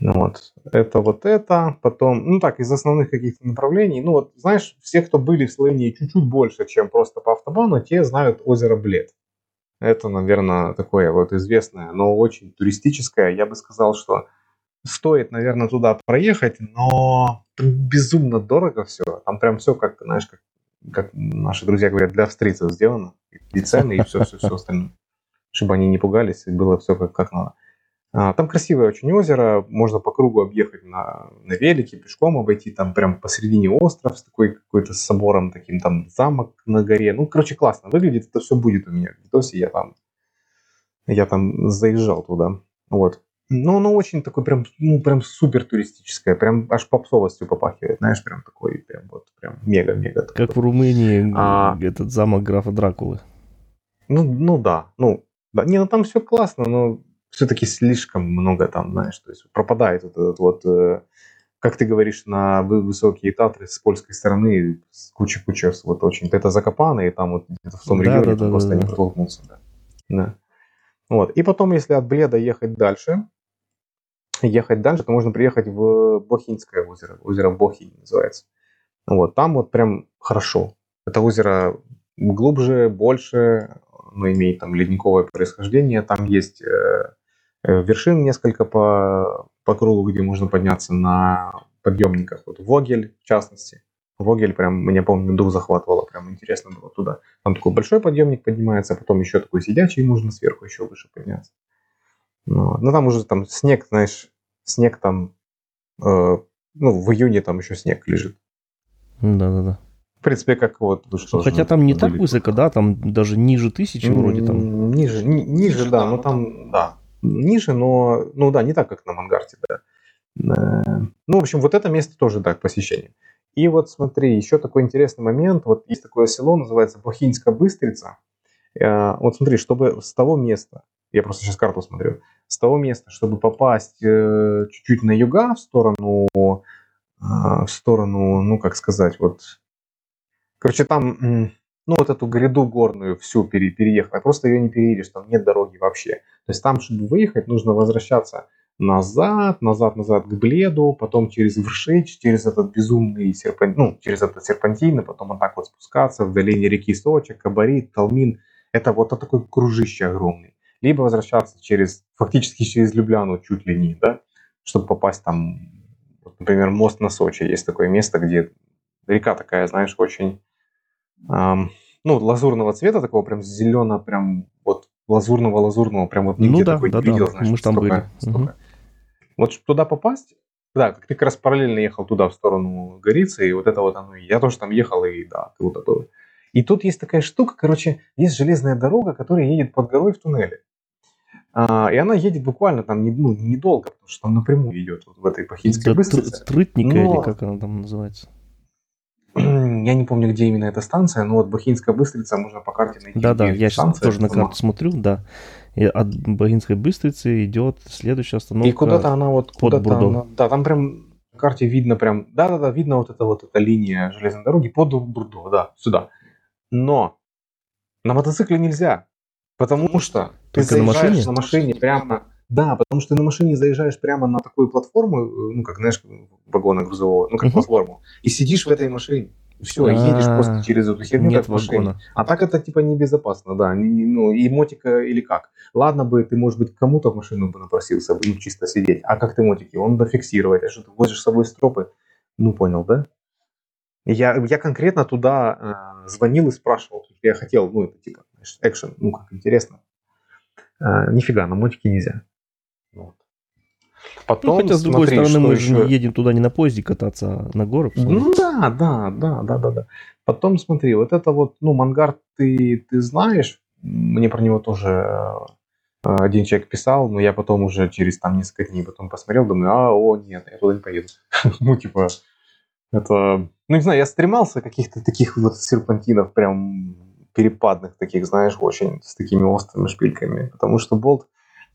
Ну вот, это вот это, потом, ну так, из основных каких-то направлений, ну вот, знаешь, все, кто были в Словении чуть-чуть больше, чем просто по автобану, те знают озеро Блед. Это, наверное, такое вот известное, но очень туристическое. Я бы сказал, что стоит, наверное, туда проехать, но безумно дорого все. Там прям все, как, знаешь, как, как наши друзья говорят, для австрийцев сделано. И цены, и все-все-все остальное. Чтобы они не пугались, и было все как, как надо. Там красивое очень озеро, можно по кругу объехать на, на велике, пешком обойти, там прям посередине остров с такой какой-то собором, таким там замок на горе. Ну, короче, классно выглядит, это все будет у меня в видосе, я там, я там заезжал туда, вот. Но оно очень такое прям, ну, прям супер туристическое, прям аж попсовостью попахивает, знаешь, прям такой, прям вот, прям мега-мега. Как такой. В Румынии а... этот замок графа Дракулы. Ну, ну да, ну, да. Не, ну там все классно, но... Все-таки слишком много там, знаешь, то есть пропадает вот этот вот, э, как ты говоришь, на Высокие Татры с польской стороны куча-куча вот очень. Это Закопаны, и там вот где-то в том да, регионе да, да, просто да, не да. протолкнуться. Да. Да. Вот. И потом, если от Бледа ехать дальше, ехать дальше, то можно приехать в Бохинское озеро, озеро Бохинь называется. Вот. Там вот прям хорошо. Это озеро глубже, больше, но имеет там ледниковое происхождение, там есть... Э, вершин несколько по, по кругу, где можно подняться на подъемниках. Вот Вогель, в частности. Вогель прям, я помню, дух захватывало, прям интересно было туда. Там такой большой подъемник поднимается, а потом еще такой сидячий, можно сверху еще выше подняться. Но, но там уже там снег, знаешь, снег там, э, ну, в июне там еще снег лежит. Да-да-да. В принципе, как вот... Что хотя там не так высоко, да, там даже ниже тысячи вроде там. Ниже, ни, ниже, ниже, да, но там, да. Ниже, но, ну да, не так, как на Мангарте, да. Ну, в общем, вот это место тоже, да, к посещению. И вот смотри, еще такой интересный момент. Вот есть такое село, называется Бохиньска Быстрица. Вот смотри, чтобы с того места, я просто сейчас карту смотрю, с того места, чтобы попасть чуть-чуть на юга, в сторону, в сторону, ну, как сказать, вот... Короче, там... Ну, вот эту гряду горную всю пере- переехать, а просто ее не переедешь, там нет дороги вообще. То есть там, чтобы выехать, нужно возвращаться назад, назад-назад к Бледу, потом через Вршич, через этот безумный серпантин, ну, через этот серпантин, и потом вот так вот спускаться в долине реки Сочи, Кабарит, Талмин. Это вот такой кружище огромный. Либо возвращаться через, фактически через Любляну чуть ли не, да, чтобы попасть там, вот, например, мост на Сочи. Есть такое место, где река такая, знаешь, очень... Um, ну, лазурного цвета, такого прям зеленого, прям вот лазурного-лазурного, прям вот нигде ну, да, такой не да, видел, да, значит, мы там столько, были. Столько. Угу. Вот чтобы туда попасть, да, как ты как раз параллельно ехал туда, в сторону Горицы, и вот это вот оно, я тоже там ехал, и да, круто было. И тут есть такая штука, короче, есть железная дорога, которая едет под горой в туннеле. А, и она едет буквально там, ну, недолго, потому что там напрямую идет, вот в этой Бохиньской Быстрице. Трытника Но... или как она там называется? Я не помню, где именно эта станция, но вот Бохиньская Быстрица, можно по карте найти. Да-да, я сейчас тоже на карту смотрю, да. И от Бохиньской Быстрицы идет следующая остановка. И куда-то она вот... Под Бурдом. Да, там прям на карте видно прям... Да-да-да, видно вот эта вот эта линия железной дороги под Бурдо, да, сюда. Но на мотоцикле нельзя, потому что ты заезжаешь на машине прямо... Да, потому что ты на машине заезжаешь прямо на такую платформу, ну, как, знаешь, вагона грузового, ну, как uh-huh. платформу, и сидишь в этой машине. Все, едешь просто через эту херню, как в машине. А так это, типа, небезопасно, да. Ну, и мотика или как. Ладно бы, ты, может быть, кому-то в машину бы напросился, ну, чисто сидеть. А как ты мотики? Он дофиксировать. А что, ты возишь с собой стропы? Ну, понял, да? Я, я конкретно туда э, звонил и спрашивал. Я хотел, ну, это, типа, экшен, ну, как интересно. Э, нифига, на мотике нельзя. Вот. Потом, ну, хотя, с другой смотри, стороны, мы же еще... не едем туда не на поезде кататься, а на горы. Ну, да, да, да, да, да, да. Потом, смотри, вот это вот, ну, Мангарт, ты, ты знаешь, мне про него тоже один человек писал, но я потом уже через там несколько дней потом посмотрел, думаю, а, о, нет, я туда не поеду. Ну, типа, это... Ну, не знаю, я стремался каких-то таких вот серпантинов прям перепадных таких, знаешь, очень с такими острыми шпильками, потому что Болт,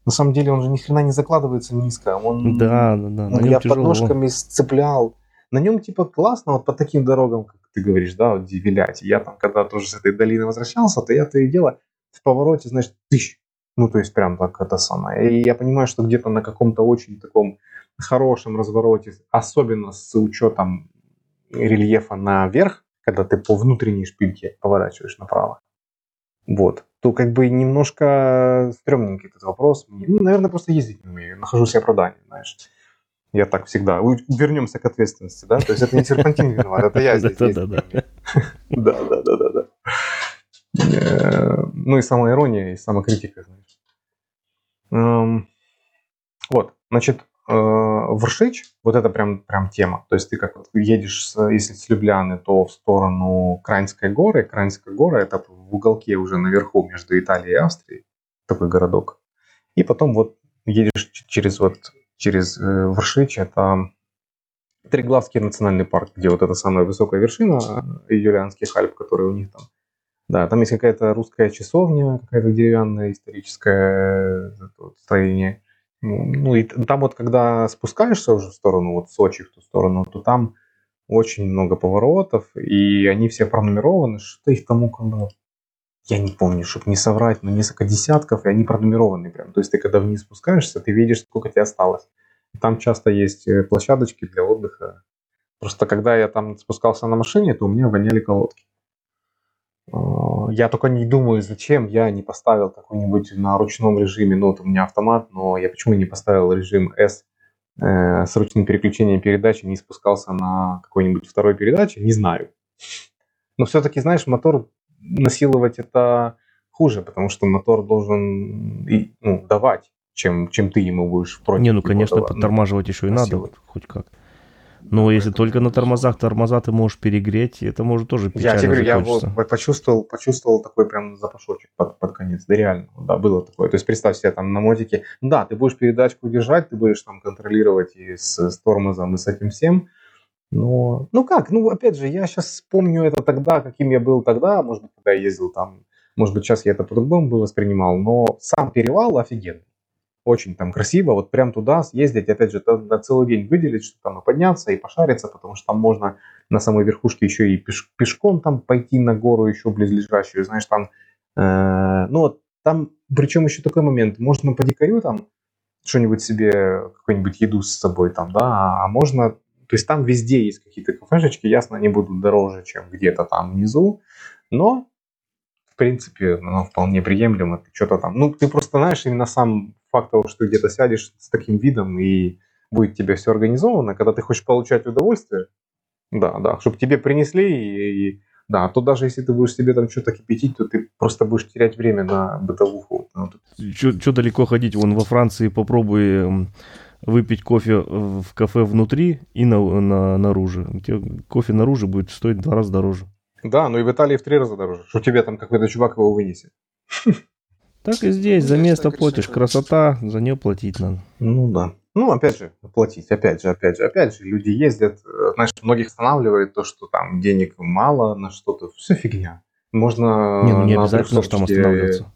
на самом деле, он же ни хрена не закладывается низко. Он, да, да, да. Он, я тяжело. Подножками сцеплял. На нем, типа, классно, вот по таким дорогам, как ты говоришь, да, вот девилять. Я там, когда тоже с этой долины возвращался, то я-то и дело в повороте, значит, тысяч. Ну, то есть, прям так это самое. И я понимаю, что где-то на каком-то очень таком хорошем развороте, особенно с учетом рельефа наверх, когда ты по внутренней шпильке поворачиваешь направо. Вот. То как бы немножко стрёмненький этот вопрос. Ну, наверное, просто ездить не умею. Нахожусь я в продании, знаешь. Я так всегда. Вернемся к ответственности, да? То есть это не серпантин виноват, это я здесь ездить не умею. Да-да-да. Ну и самая ирония, и самокритика, знаешь. Вот, значит, Вршич, вот это прям прям тема. То есть ты как вот едешь, с, если с Любляны, то в сторону Краньской горы. Краньская гора — это в уголке уже наверху между Италией и Австрией. Такой городок. И потом вот едешь через вот через э, Вршич. Это Триглавский национальный парк, где вот эта самая высокая вершина Юлианских Альп, которые у них там. Да, там есть какая-то русская часовня, какая-то деревянная историческое строение. Ну, и там вот, когда спускаешься уже в сторону, вот Сочи, в ту сторону, то там очень много поворотов, и они все пронумерованы, что их там около, я не помню, чтобы не соврать, но несколько десятков, и они пронумерованы прям. То есть ты, когда вниз спускаешься, ты видишь, сколько тебе осталось. Там часто есть площадочки для отдыха. Просто когда я там спускался на машине, то у меня воняли колодки. Я только не думаю, зачем я не поставил какой-нибудь на ручном режиме, ну вот у меня автомат, но я почему не поставил режим S э, с ручным переключением передачи, не спускался на какой-нибудь второй передаче, не знаю. Но все-таки, знаешь, мотор насиловать это хуже, потому что мотор должен и, ну, давать, чем, чем ты ему будешь против. Не, ну конечно, давать. Подтормаживать ну, еще и насиловать. Надо, хоть как. Но если только на тормозах, тормоза ты можешь перегреть, это может тоже печально закончиться. Я тебе говорю, я почувствовал, почувствовал такой прям запашочек под, под конец. Да реально, да, было такое. То есть представь себе там на мотике, да, ты будешь передачку держать, ты будешь там контролировать и с, с тормозом, и с этим всем. Но, ну как, ну опять же, я сейчас вспомню это тогда, каким я был тогда, может быть, когда я ездил там, может быть, сейчас я это по-другому бы воспринимал, но сам перевал офигенный. Очень там красиво, вот прям туда съездить, опять же, на целый день выделить, чтобы там и подняться, и пошариться, потому что там можно на самой верхушке еще и пеш- пешком там пойти на гору еще близлежащую, знаешь, там, э- ну, вот там, причем еще такой момент, можно по дикарю там что-нибудь себе, какую-нибудь еду с собой там, да, а можно, то есть там везде есть какие-то кафешечки, ясно, они будут дороже, чем где-то там внизу, но... В принципе, оно вполне приемлемо. Ты что-то там. Ну, ты просто знаешь, именно сам факт того, что ты где-то сядешь с таким видом, и будет тебе все организовано, когда ты хочешь получать удовольствие, да, да, чтобы тебе принесли, и, и да, то даже если ты будешь себе там что-то кипятить, то ты просто будешь терять время на бытовуху. Ну, тут... Что далеко ходить? Вон во Франции попробуй выпить кофе в кафе внутри и на, на, наружу. Кофе наружу будет стоить в два раза дороже. Да, но и в Италии в три раза дороже, что тебе там какой-то чувак его вынесет. Так и здесь, за место платишь, красота, за нее платить надо. Ну да. Ну опять же, платить, опять же, опять же, опять же, люди ездят, знаешь, многих останавливает то, что там денег мало на что-то, все фигня. Можно... Не, ну не обязательно, что там останавливаться.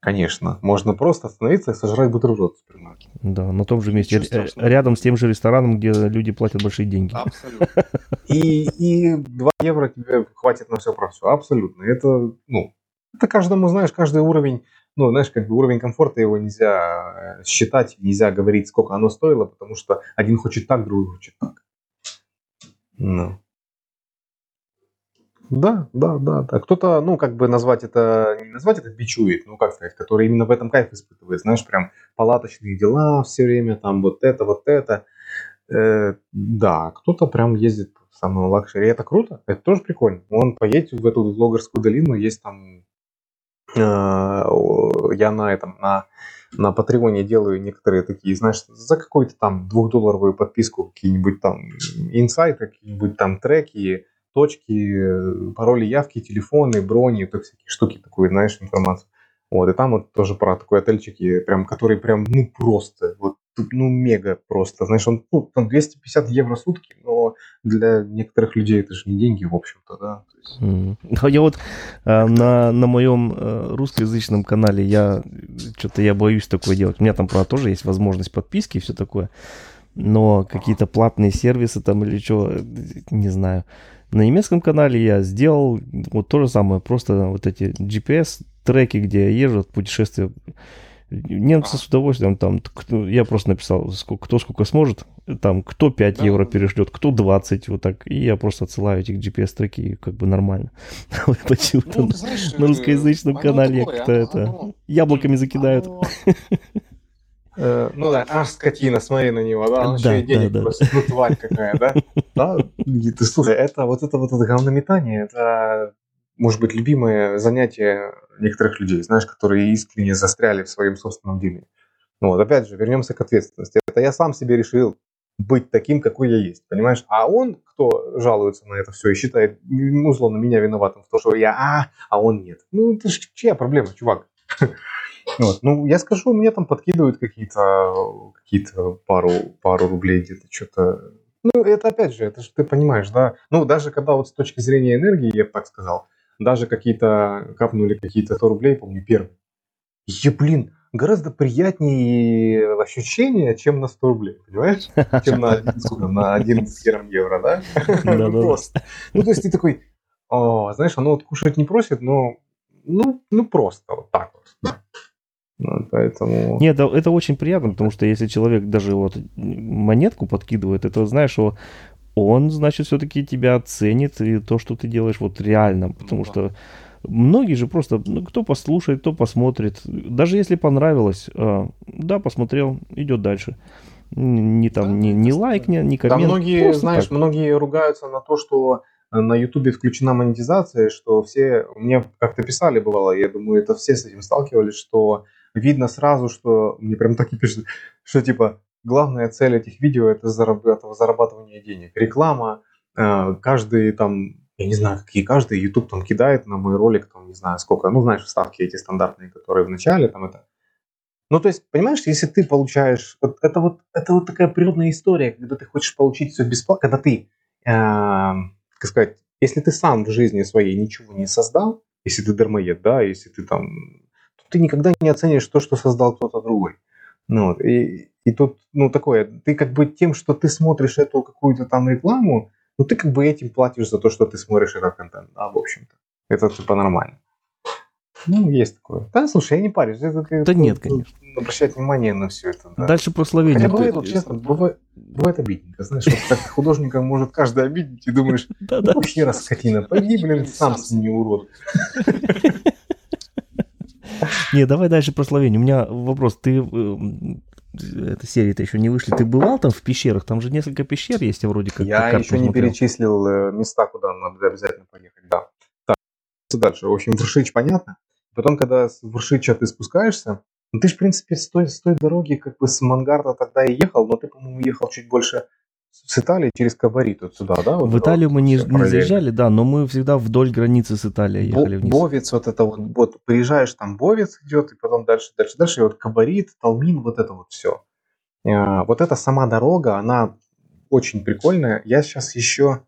Конечно, можно просто остановиться и сожрать бутерброд в супермаркете. Да, на том же месте, рядом с тем же рестораном, где люди платят большие деньги. Абсолютно. И, и два евро тебе хватит на все про все, абсолютно. Это, ну, Это каждому, знаешь, каждый уровень, ну, знаешь, как бы уровень комфорта его нельзя считать, нельзя говорить, сколько оно стоило, потому что один хочет так, другой хочет так. Ну. Да, да, да. А кто-то, ну, как бы назвать это, не назвать это бичует, ну, как сказать, который именно в этом кайф испытывает, знаешь, прям палаточные дела все время, там вот это, вот это. Э, да, кто-то прям ездит в самую лакшери. Это круто, это тоже прикольно. Он поедет в эту Логарскую долину, есть там... Я на этом, на, на Патреоне делаю некоторые такие, знаешь, за какую-то там двухдолларовую подписку какие-нибудь там инсайты, какие-нибудь там треки, точки, пароли, явки, телефоны, брони, так всякие штуки, такую, знаешь, информацию. Вот, и там вот тоже про такой отельчик, прям, который прям, ну, просто, вот, ну, мега просто, знаешь, он, ну, там двести пятьдесят евро в сутки, но для некоторых людей это же не деньги, в общем-то, да. То есть... mm-hmm. Я вот э, на, на моем э, русскоязычном канале, я, что-то я боюсь такое делать, у меня там, правда, тоже есть возможность подписки и все такое, но какие-то платные сервисы там или что, не знаю. На немецком канале я сделал вот то же самое, просто вот эти джи пи эс-треки, где я езжу, путешествия. Немцы с удовольствием там, я просто написал, кто сколько сможет, там, кто пять евро перешлет, кто двадцать, вот так, и я просто отсылаю эти джи пи эс-треки, как бы нормально. Почему-то на русскоязычном канале кто это яблоками закидают. Э, ну да, аж скотина, смотри на него, да, он да, еще и денег да, просто, да. Ну тварь какая, да? Да, ты слушай, это вот это вот это говнометание, это, может быть, любимое занятие некоторых людей, знаешь, которые искренне застряли в своем собственном деле. Ну вот, опять же, вернемся к ответственности. Это я сам себе решил быть таким, какой я есть, понимаешь? А он, кто жалуется на это все и считает, условно, меня виноватым в том, что я, а, а он нет. Ну, это ж чья проблема, чувак? Вот. Ну, я скажу, мне там подкидывают какие-то, какие-то пару, пару рублей где-то что-то. Ну, это опять же, это же ты понимаешь, да. Ну, даже когда вот с точки зрения энергии, я бы так сказал, даже какие-то капнули какие-то сто рублей, помню, первые. И, блин, гораздо приятнее ощущение, чем на сто рублей, понимаешь? Чем на одиннадцать евро, да? Просто. Ну, то есть ты такой, знаешь, оно вот кушать не просит, но ну просто вот так вот. Ну, поэтому... Нет, это, это очень приятно, потому что если человек даже вот монетку подкидывает, это, знаешь, что он, значит, все-таки тебя ценит и то, что ты делаешь вот реально, потому ну, что да. Многие же просто, ну, кто послушает, кто посмотрит, даже если понравилось, да, посмотрел, идет дальше. Ни там, ни, ни лайк, ни, ни коммент. Да, многие, знаешь, так. Многие ругаются на то, что на Ютубе включена монетизация, что все, мне как-то писали бывало, я думаю, это все с этим сталкивались, что видно сразу, что, мне прям так и пишут, что типа главная цель этих видео это зарабатывание денег. Реклама, каждый там, я не знаю, какие каждый, YouTube там кидает на мой ролик, там не знаю сколько, ну знаешь, вставки эти стандартные, которые в начале там это. Ну то есть, понимаешь, если ты получаешь, вот, это, вот, это вот такая природная история, когда ты хочешь получить все бесплатно, когда ты, э, как сказать, если ты сам в жизни своей ничего не создал, если ты дармоед, да, если ты там... ты никогда не оценишь то, что создал кто-то другой. Ну, вот. и, и тут, ну, такое, ты как бы тем, что ты смотришь эту какую-то там рекламу, ну, ты как бы этим платишь за то, что ты смотришь этот контент, да, в общем-то. Это типа нормально. Ну, есть такое. Да, слушай, я не парюсь. Это, да это, нет, конечно. Обращать внимание на все это. Да. Дальше про Словению. Хотя бывает, вот, честно, бывает, бывает обидненько. Знаешь, вот так художника может каждый обидеть, и думаешь, ну, вообще раз скотина, пойди, блин, сам с ним урод. Не, давай дальше про Словению. У меня вопрос. Ты, эта серия-то еще не вышли. Ты бывал там в пещерах? Там же несколько пещер есть, я вроде как. Я еще не смотрел. Перечислил места, куда надо обязательно поехать. Да. Так, дальше. В общем, Вршич, понятно. Потом, когда с Вршича ты спускаешься, ну, ты же, в принципе, с той, с той дороги как бы с Мангарта тогда и ехал, но ты, по-моему, ехал чуть больше... С Италии через Кабарит вот сюда, да? Вот в Италию вот, мы не, не заезжали, да, но мы всегда вдоль границы с Италией ехали Бо, вниз. Бовец, вот это вот, вот, приезжаешь, там Бовец идет, и потом дальше, дальше, дальше, и вот Кабарит, Талмин, вот это вот все. А, вот эта сама дорога, она очень прикольная. Я сейчас еще...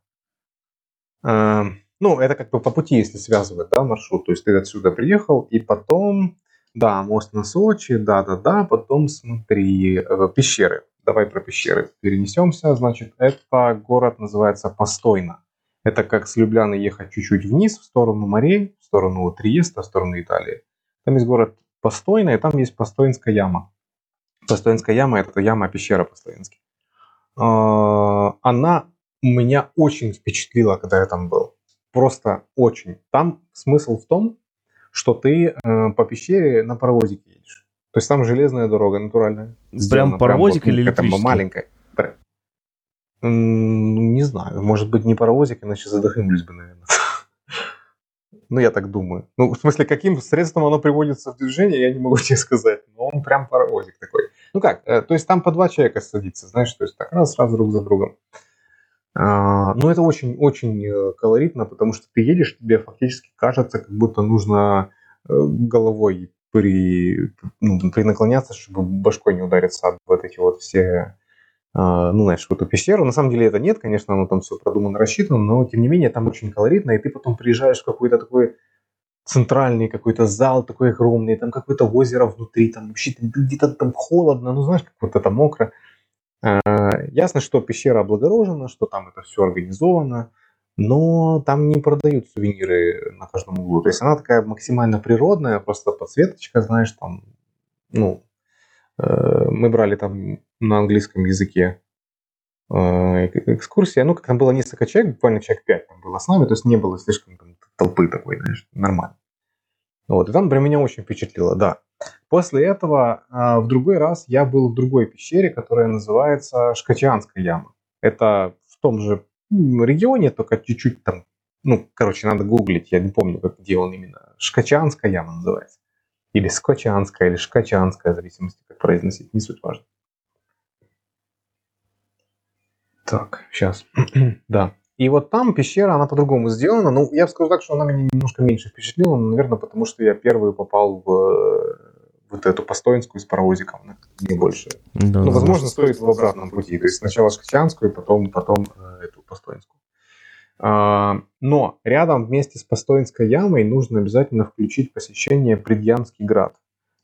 А, ну, это как бы по пути, если связывать, да, маршрут. То есть ты отсюда приехал, и потом, да, мост на Сочи, да-да-да, потом смотри, пещеры. Давай про пещеры перенесемся. Значит, это город называется Постойна. Это как с Любляны ехать чуть-чуть вниз, в сторону морей, сторону Триеста, в сторону Италии. Там есть город Постойна, и там есть Постойнская яма. Постойнская яма – это яма-пещера по-словенски. Она меня очень впечатлила, когда я там был. Просто очень. Там смысл в том, что ты по пещере на паровозике едешь. То есть там железная дорога натуральная. Прям паровозик или электрический? Маленькая. Не знаю. Может быть, не паровозик, иначе задохнулись бы, наверное. Ну, я так думаю. Ну, в смысле, каким средством оно приводится в движение, я не могу тебе сказать. Но он прям паровозик такой. Ну как, то есть там по два человека садится, знаешь, то есть так раз, раз друг за другом. Но это очень-очень колоритно, потому что ты едешь, тебе фактически кажется, как будто нужно головой при, ну, при наклоняться, чтобы башкой не удариться об вот эти вот все, ну, знаешь, вот эту пещеру. На самом деле это нет, конечно, оно там все продумано, рассчитано, но тем не менее там очень колоритно, и ты потом приезжаешь в какой-то такой центральный какой-то зал такой огромный, там какое-то озеро внутри, там вообще где-то там холодно, ну, знаешь, как будто там мокро. Ясно, что пещера облагорожена, что там это все организовано, но там не продают сувениры на каждом углу. То есть она такая максимально природная, просто подсветочка, знаешь, там, ну, э, мы брали там на английском языке э, экскурсии, ну, как там было несколько человек, буквально человек пять там было с нами, то есть не было слишком там толпы такой, знаешь, нормально. Вот, и там прям меня очень впечатлило, да. После этого э, в другой раз я был в другой пещере, которая называется Шкачианская яма. Это в том же регионе, только чуть-чуть там, ну, короче, надо гуглить, я не помню, как, где он именно. Шкачианская яма называется. Или Скачианская, или Шкачианская, в зависимости, как произносить, не суть важно. Так, сейчас, да. И вот там пещера, она по-другому сделана. Ну, я бы сказал так, что она меня немножко меньше впечатлила, но, наверное, потому что я первый попал в вот эту Постоинскую с паровозиком, не больше. Да, ну, да, возможно, да. Стоит в обратном пути. То есть сначала Шкачанскую, потом, потом э, эту Постоинскую. А, но рядом вместе с Постоинской ямой нужно обязательно включить посещение Предьямский град.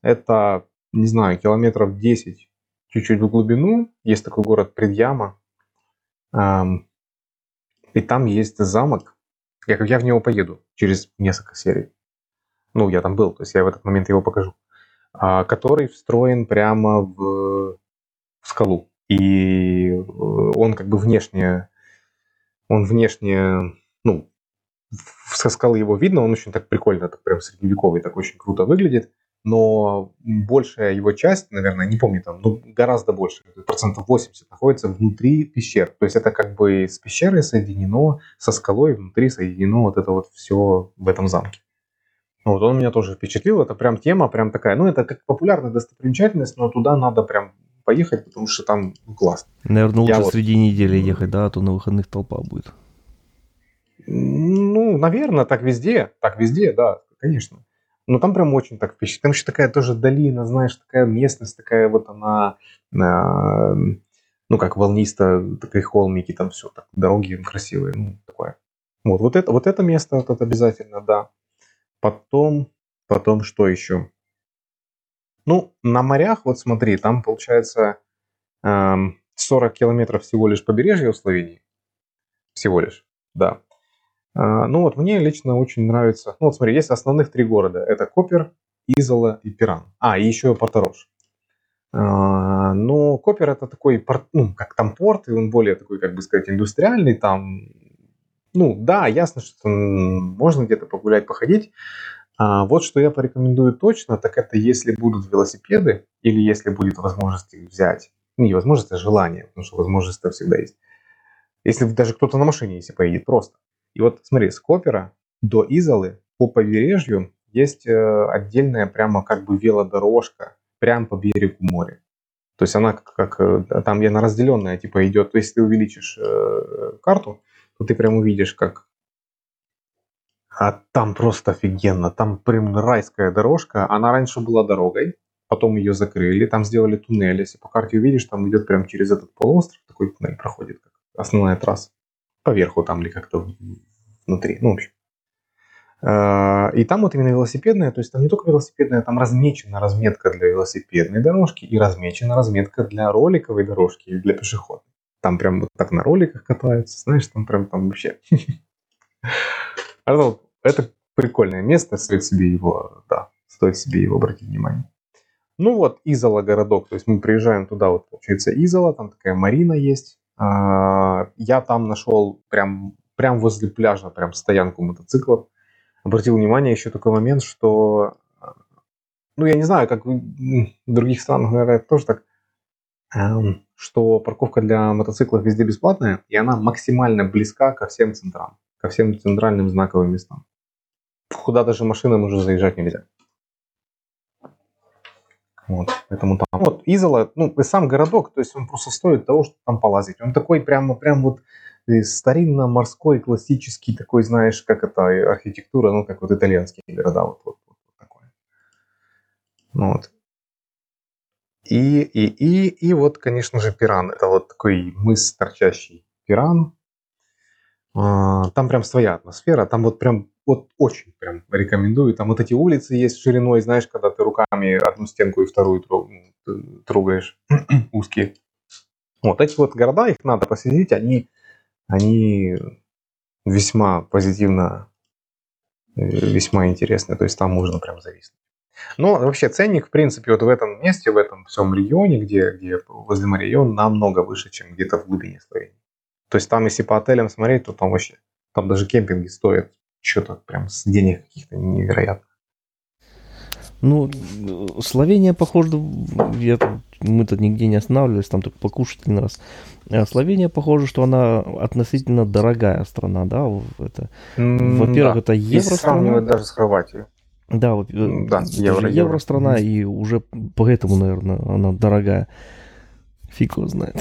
Это, не знаю, километров десять чуть-чуть в глубину. Есть такой город Предьяма. А, И там есть замок, я, я в него поеду через несколько серий. Ну, я там был, то есть я в этот момент его покажу. А, который встроен прямо в, в скалу. И он как бы внешне, он внешне, ну, со скалы его видно, он очень так прикольно, так прям средневековый, так очень круто выглядит. Но большая его часть, наверное, не помню там, но гораздо больше, процентов восемьдесят находится внутри пещер. То есть это как бы с пещерой соединено, со скалой внутри соединено вот это вот все в этом замке. Вот он меня тоже впечатлил, это прям тема, прям такая, ну это как популярная достопримечательность, но туда надо прям поехать, потому что там классно. Наверное, лучше Я среди вот... недели ехать, да, а то на выходных толпа будет. Ну, наверное, так везде, так везде, да, конечно. Но там прям очень так впечатляет. Там еще такая тоже долина, знаешь, такая местность, такая вот она, э, ну как волнисто, такие холмики, там все, так, дороги красивые, ну такое. Вот, вот, это, вот это место вот это обязательно, да. Потом, потом что еще? Ну, на морях, вот смотри, там получается э, сорок километров всего лишь побережья в Словении. Всего лишь, да. Ну вот, мне лично очень нравится... Ну вот смотри, есть основных три города. Это Копер, Изола и Пиран. А, и еще Порторож. Но Копер это такой порт, ну, как там порт, и он более такой, как бы сказать, индустриальный. Там, ну да, ясно, что можно где-то погулять, походить. А вот что я порекомендую точно, так это если будут велосипеды, или если будет возможность их взять. Не возможность, а желание, потому что возможность-то всегда есть. Если даже кто-то на машине, если поедет просто. И вот смотри, с Копера до Изолы по побережью есть э, отдельная прямо как бы велодорожка прямо по берегу моря. То есть она как, как там она разделенная типа идет. То есть ты увеличишь э, карту, то ты прям увидишь как... А там просто офигенно. Там прям райская дорожка. Она раньше была дорогой, потом ее закрыли, там сделали туннель. Если по карте увидишь, там идет прям через этот полуостров, такой туннель проходит, как основная трасса. Поверху там или как-то внутри, ну, в общем. И там вот именно велосипедная, то есть там не только велосипедная, там размечена разметка для велосипедной дорожки и размечена разметка для роликовой дорожки и для пешехода. Там прям вот так на роликах катаются, знаешь, там прям там вообще. Это прикольное место, стоит себе его, да, стоит себе его обратить внимание. Ну вот, Изола городок, то есть мы приезжаем туда, вот получается Изола, там такая марина есть. Я там нашел прям, прям возле пляжа, прям стоянку мотоциклов. Обратил внимание еще такой момент, что, ну я не знаю, как в других странах, наверное, тоже так, что парковка для мотоциклов везде бесплатная, и она максимально близка ко всем центрам, ко всем центральным знаковым местам. Куда даже машинам уже заезжать нельзя. Вот, поэтому там. Вот, Изола, ну, и сам городок, то есть он просто стоит того, чтобы там полазить. Он такой прямо, прям вот старинно-морской, классический такой, знаешь, как это, архитектура, ну, как вот итальянские города, вот, вот, вот такое. Вот. И, и, и, и вот, конечно же, Пиран. Это вот такой мыс, торчащий Пиран. Там прям своя атмосфера, там вот прям, вот очень прям рекомендую. Там вот эти улицы есть шириной, знаешь, когда ты руками одну стенку и вторую трогаешь, узкие. Вот эти вот города, их надо посетить, они, они весьма позитивно, весьма интересны, то есть там можно прям зависнуть. Но вообще ценник, в принципе, вот в этом месте, в этом всем регионе, где, где возле моря, он намного выше, чем где-то в глубине Словении. То есть там, если по отелям смотреть, то там вообще, там даже кемпинги стоят что-то прям с денег каких-то невероятных. Ну, Словения, похоже, я, мы тут нигде не останавливались, там только покушать один раз. Словения, похоже, что она относительно дорогая страна, да? Это, mm, во-первых, да. Это евро-страна. И сравнивать даже с Хорватией. Да, да евро, евро-страна, евро. И уже поэтому, наверное, она дорогая. Фиг его знает.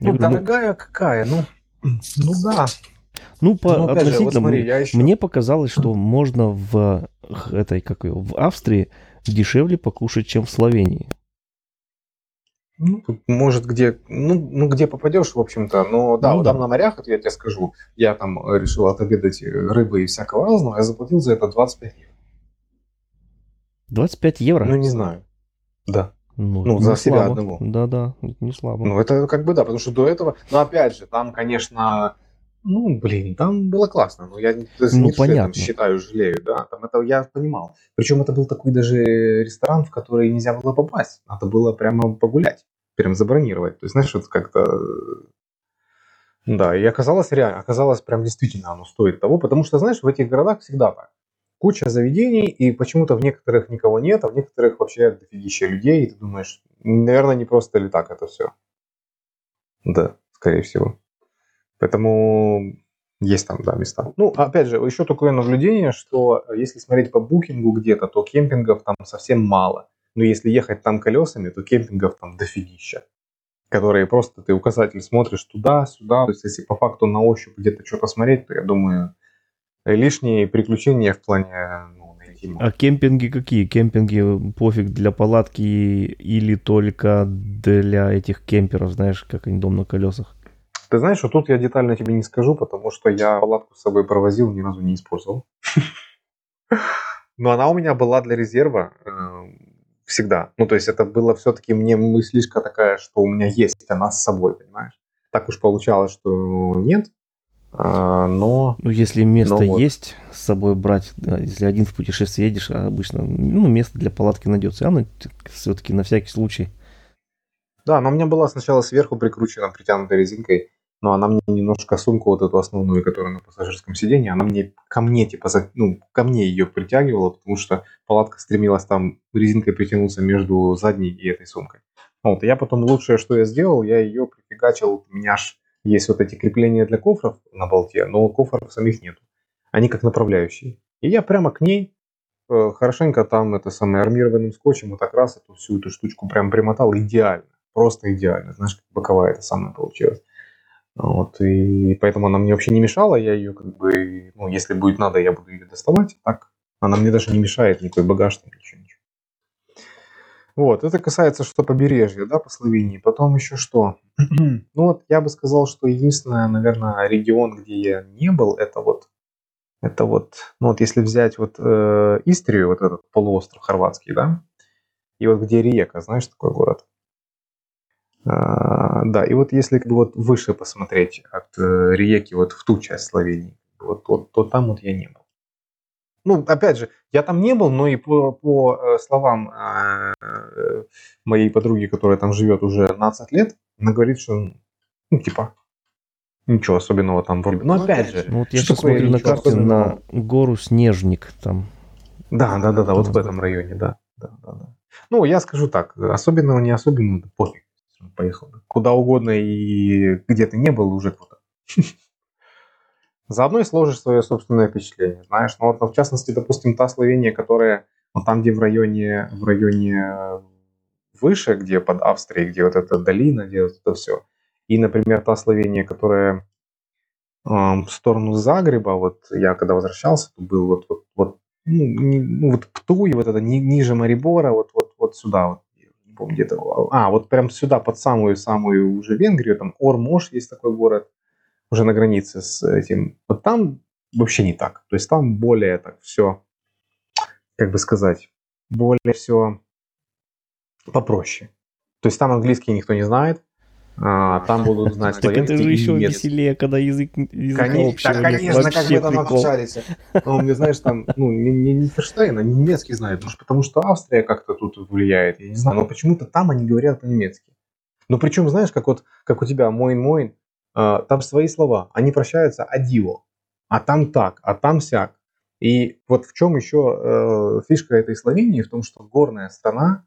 Ну, говорю, дорогая ну, какая, ну, ну да. Ну, по, ну, относительно, же, вот смотри, мне, еще... мне показалось, что можно в, этой, как ее, в Австрии дешевле покушать, чем в Словении. Ну, может, где, ну, ну, где попадешь, в общем-то. Но да, ну, вот да. Там на морях, это я тебе скажу, я там решил отобедать рыбы и всякого разного, я заплатил за это двадцать пять евро. двадцать пять евро? Ну, не знаю. Да. Ну, ну за себя слабо. Одного. Да-да, не слабо. Ну, это как бы да, потому что до этого... Но опять же, там, конечно... Ну, блин, там было классно. Но я, ну, не, понятно. Я там считаю, жалею, да. Там это я понимал. Причем это был такой даже ресторан, в который нельзя было попасть. Надо было прямо погулять, прям забронировать. То есть, знаешь, это как-то... Да, и оказалось реально, оказалось прям действительно оно стоит того, потому что, знаешь, в этих городах всегда так. Куча заведений, и почему-то в некоторых никого нет, а в некоторых вообще дофигища людей, и ты думаешь, наверное, не просто ли так это все. Да, скорее всего. Поэтому есть там, да, места. Ну, опять же, еще такое наблюдение, что если смотреть по букингу где-то, то кемпингов там совсем мало. Но если ехать там колесами, то кемпингов там дофигища. Которые просто ты указатель смотришь туда-сюда. То есть если по факту на ощупь где-то что-то смотреть, то я думаю... Лишние приключения в плане, ну, найти. А кемпинги какие? Кемпинги пофиг для палатки или только для этих кемперов, знаешь, как они дом на колесах? Ты знаешь, что тут я детально тебе не скажу, потому что я палатку с собой провозил, ни разу не использовал. Но она у меня была для резерва всегда. Ну, то есть это было все-таки мне мыслишка такая, что у меня есть она с собой, понимаешь? Так уж получалось, что нет. А, но... Ну, если место но есть вот. С собой брать, да, если один в путешествие едешь, а обычно, ну, место для палатки найдется, и оно все-таки на всякий случай. Да, она у меня была сначала сверху прикручена, притянутой резинкой, но она мне немножко сумку вот эту основную, которая на пассажирском сидении, она мне ко мне, типа, ну, ко мне ее притягивала, потому что палатка стремилась там резинкой притянуться между задней и этой сумкой. Вот, и я потом лучшее, что я сделал, я ее прифигачил, у меня аж есть вот эти крепления для кофров на болте, но кофров самих нету. Они как направляющие. И я прямо к ней э, хорошенько там это самое армированным скотчем вот так раз эту всю эту штучку прям примотал идеально. Просто идеально. Знаешь, как боковая это самая получилась. Вот. И поэтому она мне вообще не мешала. Я ее как бы, ну, если будет надо, я буду ее доставать. Так она мне даже не мешает, никакой багаж, ничего, ничего. Вот, это касается, что побережья, да, по Словении. Потом еще что? Ну вот, я бы сказал, что единственное, наверное, регион, где я не был, это вот, это вот, ну вот, если взять вот э, Истрию, вот этот полуостров хорватский, да, и вот где Риека, знаешь, такой город. А, да, и вот если вот выше посмотреть от э, Риеки, вот в ту часть Словении, вот, вот, то там вот я не был. Ну, опять же, я там не был, но и по, по словам моей подруги, которая там живет уже пятнадцать лет, она говорит, что, ну, типа, ничего особенного там вроде. Но ну, опять же... Ну, вот я сейчас смотрю на карте особенного? На гору Снежник там. Да, да, да, да, вот в этом районе, да. Да, да, да. Ну, я скажу так, особенного, не особенного, пофиг, поехал. Куда угодно и где ты не был, уже куда. Заодно и сложишь свое собственное впечатление, знаешь. Ну, вот, в частности, допустим, та Словения, которая вот там, где в районе, в районе выше, где под Австрией, где вот эта долина, где вот это все. И, например, та Словения, которая э, в сторону Загреба, вот я когда возвращался, был вот, вот, вот, ну, не, ну, вот Птуй, вот это ни, ниже Марибора, вот, вот, вот сюда, вот, не помню, где-то. А, вот прям сюда, под самую-самую уже Венгрию, там Ормош есть такой город, уже на границе с этим, вот там вообще не так. То есть там более так все, как бы сказать, более все попроще. То есть там английский никто не знает, а, там будут знать словенский. Это же еще веселее, когда язык общего. Да, конечно, как вы там общались. Но, мне, знаешь, там, ну, не Ферштейн, а немецкий знает, потому что Австрия как-то тут влияет, я не знаю, но почему-то там они говорят по-немецки. Но причем, знаешь, как вот, как у тебя Мойн-Мойн, там свои слова, они прощаются адио, а там так, а там сяк. И вот в чем еще э, фишка этой Словении, в том, что горная страна,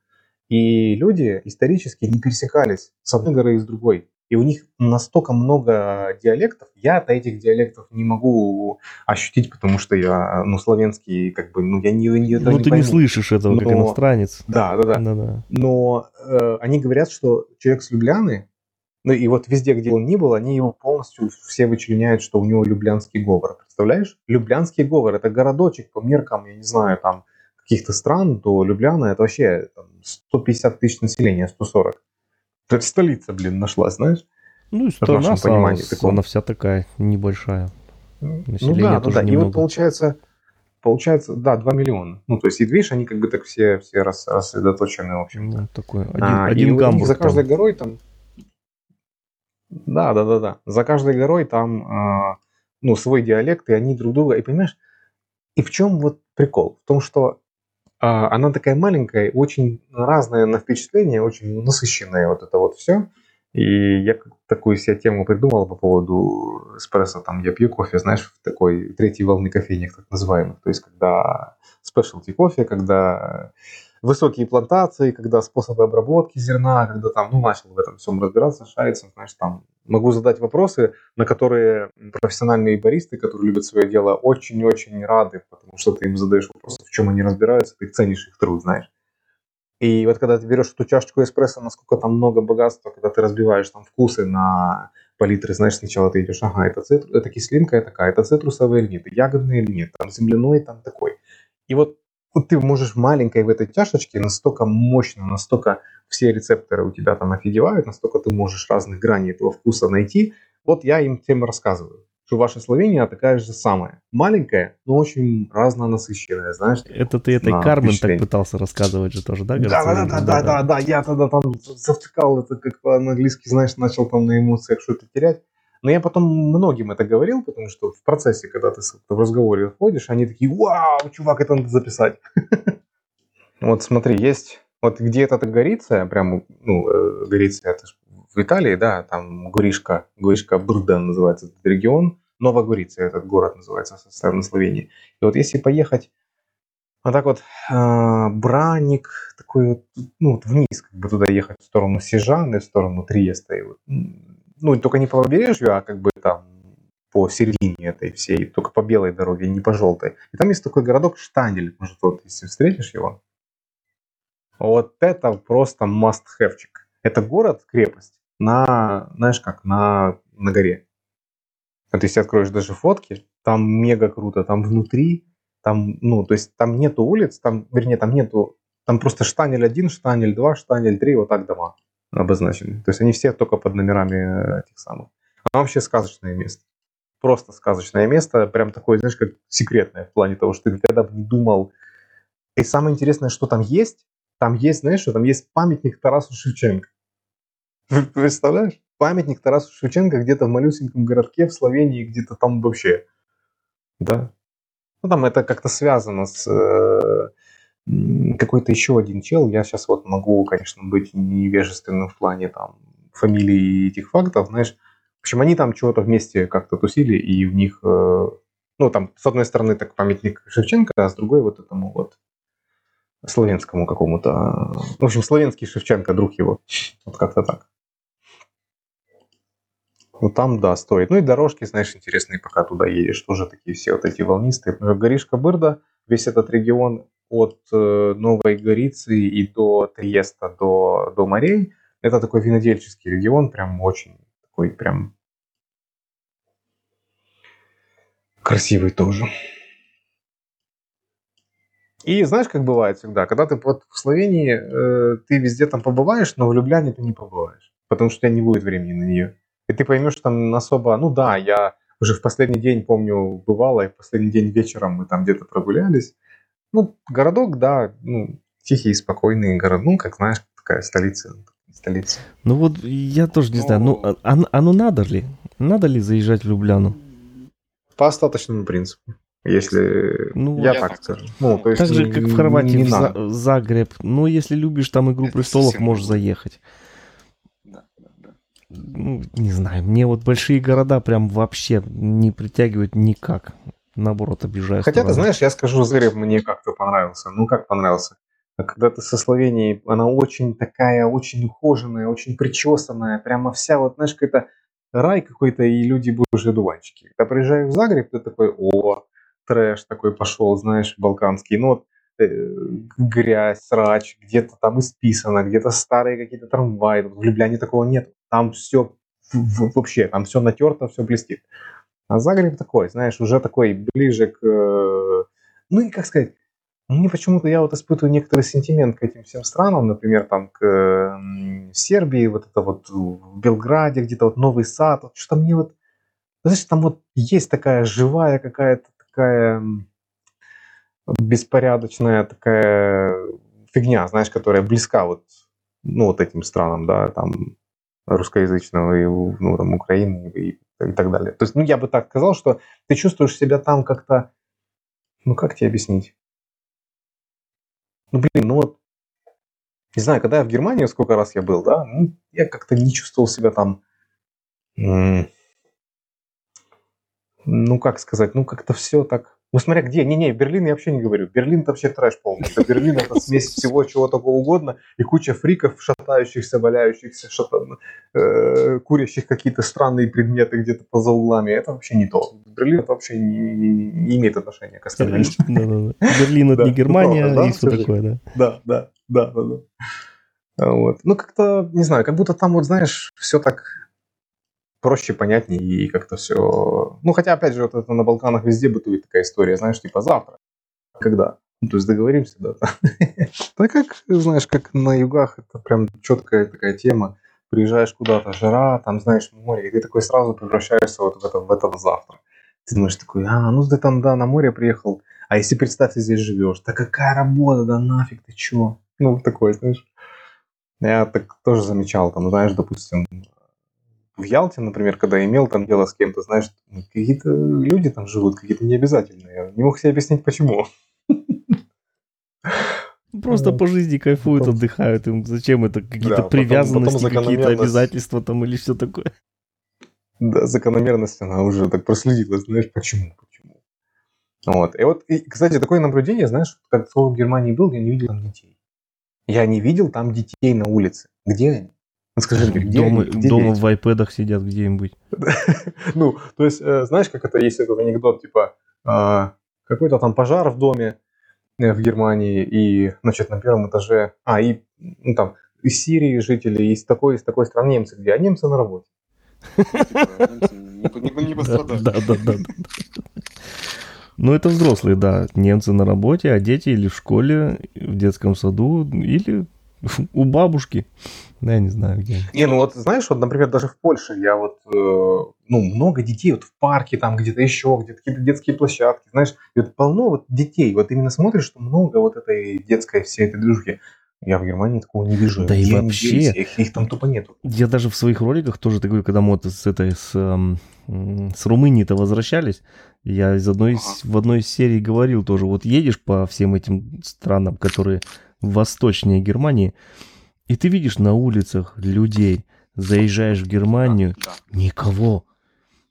и люди исторически не пересекались с одной горы и с другой. И у них настолько много диалектов, я от этих диалектов не могу ощутить, потому что я, ну, словенский, как бы, ну, я не, не, ну, не ты пойму. Не слышишь этого, но, как иностранец. Да, да, да. да, да. Но э, они говорят, что человек с Любляны, ну и вот везде, где он ни был, они его полностью все вычленяют, что у него люблянский говор. Представляешь? Люблянский говор – это городочек по меркам, я не знаю, там каких-то стран, то Любляна – это вообще там, сто пятьдесят тысяч населения, сто сорок. Это столица, блин, нашлась, знаешь? Ну и страна, сама, она вся такая небольшая. Население ну да, тоже да, да. И вот получается, получается, да, два миллиона. Ну то есть, и видишь, они как бы так все, все рас, рассредоточены, в общем-то. Ну, такой, один, а, один гамбург. За каждой там. Горой там... Да, да, да, да. За каждой горой там э, ну, свой диалект, и они друг друга. И понимаешь, и в чем вот прикол? В том, что э, она такая маленькая, очень разная на впечатление, очень насыщенная вот это вот все. И я такую себе тему придумал по поводу эспрессо, там я пью кофе, знаешь, в такой третьей волны кофейник, так называемых. То есть когда спешлти кофе, когда высокие плантации, когда способы обработки зерна, когда там, ну, начал в этом всем разбираться, шариться, знаешь, там, могу задать вопросы, на которые профессиональные баристы, которые любят свое дело, очень-очень рады, потому что ты им задаешь вопросы, в чем они разбираются, ты ценишь их труд, знаешь. И вот когда ты берешь эту чашечку эспрессо, насколько там много богатства, когда ты разбиваешь там вкусы на палитры, знаешь, сначала ты идешь, ага, это, цитру... это кислинка, это какая, это цитрусовая или нет, ягодная или нет, там земляной, там такой. И вот ты можешь маленькой в этой чашечке настолько мощно, настолько все рецепторы у тебя там офигевают, настолько ты можешь разных граней этого вкуса найти. Вот я им тем рассказываю, что ваша Словения такая же самая. Маленькая, но очень разнонасыщенная, знаешь. Это ты этой Кармен так пытался рассказывать же тоже, да? Да-да-да, я тогда там завтыкал это как по-английски, знаешь, начал там на эмоциях что-то терять. Но я потом многим это говорил, потому что в процессе, когда ты в разговоре входишь, они такие, вау, чувак, это надо записать. Вот смотри, есть, вот где это Гориция, прям, ну, Гориция, это в Италии, да, там Горишка, Горишка Бурден называется этот регион, Нова Гориция, этот город называется со стороны Словении. И вот если поехать вот так вот, Браник, такой вот, ну, вот вниз, как бы туда ехать в сторону Сижаны, в сторону Триеста, и вот... Ну, только не по побережью, а как бы там по середине этой всей, только по белой дороге, не по желтой. И там есть такой городок Штанель, может, вот если встретишь его. Вот это просто must-have-чик. Это город-крепость на, знаешь как, на, на горе. Вот если откроешь даже фотки, там мега круто, там внутри, там, ну, то есть там нету улиц, там, вернее, там нету, там просто Штанель один, Штанель два, Штанель три, вот так дома обозначены. То есть они все только под номерами этих самых. А вообще сказочное место. Просто сказочное место. Прям такое, знаешь, как секретное в плане того, что ты никогда бы не думал. И самое интересное, что там есть. Там есть, знаешь, что там есть памятник Тарасу Шевченко. Представляешь? Памятник Тарасу Шевченко где-то в малюсеньком городке в Словении, где-то там вообще. Да. Ну, там это как-то связано с э, какой-то еще один чел. Я сейчас вот могу, конечно, быть невежественным в плане там фамилии и этих фактов, знаешь. В общем, они там чего-то вместе как-то тусили, и в них, э, ну, там, с одной стороны, так памятник Шевченко, а с другой вот этому вот славянскому какому-то... В общем, славянский Шевченко, друг его. Вот как-то так. Ну, там, да, стоит. Ну, и дорожки, знаешь, интересные, пока туда едешь. Тоже такие все вот эти волнистые. Горишка Бырда, весь этот регион от э, Новой Горицы и до Триеста, до, до морей. Это такой винодельческий регион, прям очень такой прям красивый тоже. И знаешь, как бывает всегда, когда ты вот в Словении, э, ты везде там побываешь, но в Любляне ты не побываешь, потому что у тебя не будет времени на нее. И ты поймешь, что там особо... Ну да, я уже в последний день, помню, бывало, и в последний день вечером мы там где-то прогулялись. Ну, городок, да, ну, тихий, спокойный город. Ну, как, знаешь, такая столица. столица. Ну вот я тоже не Но... знаю, ну, а, а, а ну надо ли? Надо ли заезжать в Любляну? По остаточному принципу. Если ну, я, я так скажу. Ну, то есть так же, как в Хорватии, в За- Загреб. Ну, если любишь там «Игру престолов», можешь заехать. Да, да, да. Ну, не знаю, мне вот большие города прям вообще не притягивают никак. Наоборот, обижаюсь. Хотя, ты знаешь, я скажу, Загреб мне как-то понравился. Ну, как понравился? Когда ты со Словенией, она очень такая, очень ухоженная, очень причесанная. Прямо вся, вот, знаешь, какой-то рай какой-то, и люди бывшие дуванчики. Когда приезжаешь в Загреб, ты такой, о... трэш такой пошел, знаешь, балканский, ну вот э, грязь, срач, где-то там исписано, где-то старые какие-то трамваи, в Любляне такого нет, там все вообще, там все натерто, все блестит. А Загреб такой, знаешь, уже такой ближе к, э, ну и как сказать, мне почему-то, я вот испытываю некоторый сентимент к этим всем странам, например, там к э, Сербии, вот это вот в Белграде, где-то вот Новый Сад, вот, что-то мне вот, знаешь, там вот есть такая живая какая-то такая беспорядочная такая фигня, знаешь, которая близка вот, ну, вот этим странам, да, там, русскоязычного, и, ну, там, Украины и, и так далее. То есть, ну, я бы так сказал, что ты чувствуешь себя там как-то, ну, как тебе объяснить? Ну, блин, ну, вот, не знаю, когда я в Германии, сколько раз я был, да, ну, я как-то не чувствовал себя там... М- Ну, как сказать, ну, как-то все так... Ну, смотря где. Не-не, Берлин я вообще не говорю. Берлин это вообще трэш полный. Это Берлин — это смесь всего, чего такого угодно. И куча фриков, шатающихся, валяющихся, шата... э, курящих какие-то странные предметы где-то за углами. Это вообще не то. Берлин это вообще не, не, не имеет отношения к остальным. Берлин — это не Германия и все такое, да? Да, да, да. Ну, как-то, не знаю, как будто там, вот знаешь, все так... проще, понятнее и как-то все... Ну, хотя, опять же, вот это на Балканах везде бытует такая история, знаешь, типа завтра, когда? Ну, то есть договоримся, да. Так как, знаешь, как на югах, это прям четкая такая тема. Приезжаешь куда-то, жара, там, знаешь, море, и ты такой сразу превращаешься вот в это, в это завтра. Ты думаешь такой, а, ну ты там, да, на море приехал, а если, представь, ты здесь живешь, да какая работа, да нафиг, ты чего? Ну, такой, знаешь. Я так тоже замечал, там, знаешь, допустим... В Ялте, например, когда имел там дело с кем-то, знаешь, какие-то люди там живут, какие-то необязательные. Я не мог себе объяснить, почему. Просто по жизни кайфуют, отдыхают. Им зачем это? Какие-то привязанности, какие-то обязательства там или все такое. Да, закономерность, она уже так проследила, знаешь, почему, почему. Вот. И вот, кстати, такое наблюдение, знаешь, как в Германии был, я не видел там детей. Я не видел там детей на улице. Где они? Скажи, где дома, они, где дома в айпэдах сидят, где им быть? Ну, то есть, знаешь, как это есть этот анекдот, типа, какой-то там пожар в доме в Германии, и, значит, на первом этаже, а, и там из Сирии жители, из такой, из такой страны немцы, где, а немцы на работе. Не пострадали. Да, да, да. Ну, это взрослые, да, немцы на работе, а дети или в школе, в детском саду, или... У бабушки. Да, я не знаю, где. Не, ну вот знаешь, вот, например, даже в Польше я вот, э, ну, много детей вот в парке, там где-то еще, где-то какие-то детские площадки, знаешь, и вот полно вот детей. Вот именно смотришь, что много вот этой детской всей этой движухи. Я в Германии такого не вижу. Да и вообще... Их, их там тупо нету. Я даже в своих роликах тоже такой, когда мы вот с этой, с, эм, с Румынии-то возвращались, Я из одной, ага. в одной из серий говорил тоже, вот едешь по всем этим странам, которые восточнее Германии, и ты видишь на улицах людей, заезжаешь в Германию, да, да. никого,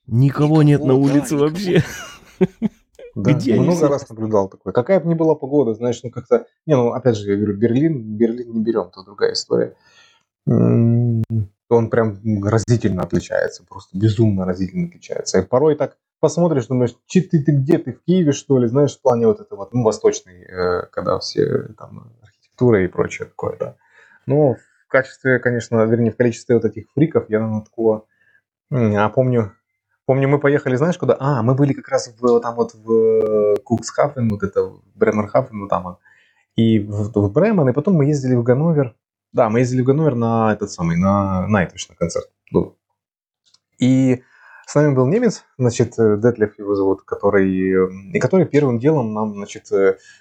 никого, никого нет на да, улице никого. Вообще. Да, где много раз наблюдал такое. Какая бы ни была погода, знаешь, ну как-то... Не, ну опять же, я говорю, Берлин, Берлин не берем, то другая история. Он прям разительно отличается, просто безумно разительно отличается. И порой так посмотришь, думаешь, ты, ты где, ты в Киеве, что ли, знаешь, в плане вот этого, ну, восточной, когда все там архитектура и прочее такое, да. Но в качестве, конечно, вернее, в количестве вот этих фриков я, наверное, такого... А помню... Помню, мы поехали, знаешь, куда? А, мы были как раз в, там вот в Куксхафен, вот это, в Бремерхафен, вот там. И в, в Бремен, и потом мы ездили в Ганновер. Да, мы ездили в Ганновер на этот самый, на Найтвиш, на концерт был. И с нами был немец, значит, Детлев его зовут, который, и который первым делом нам, значит,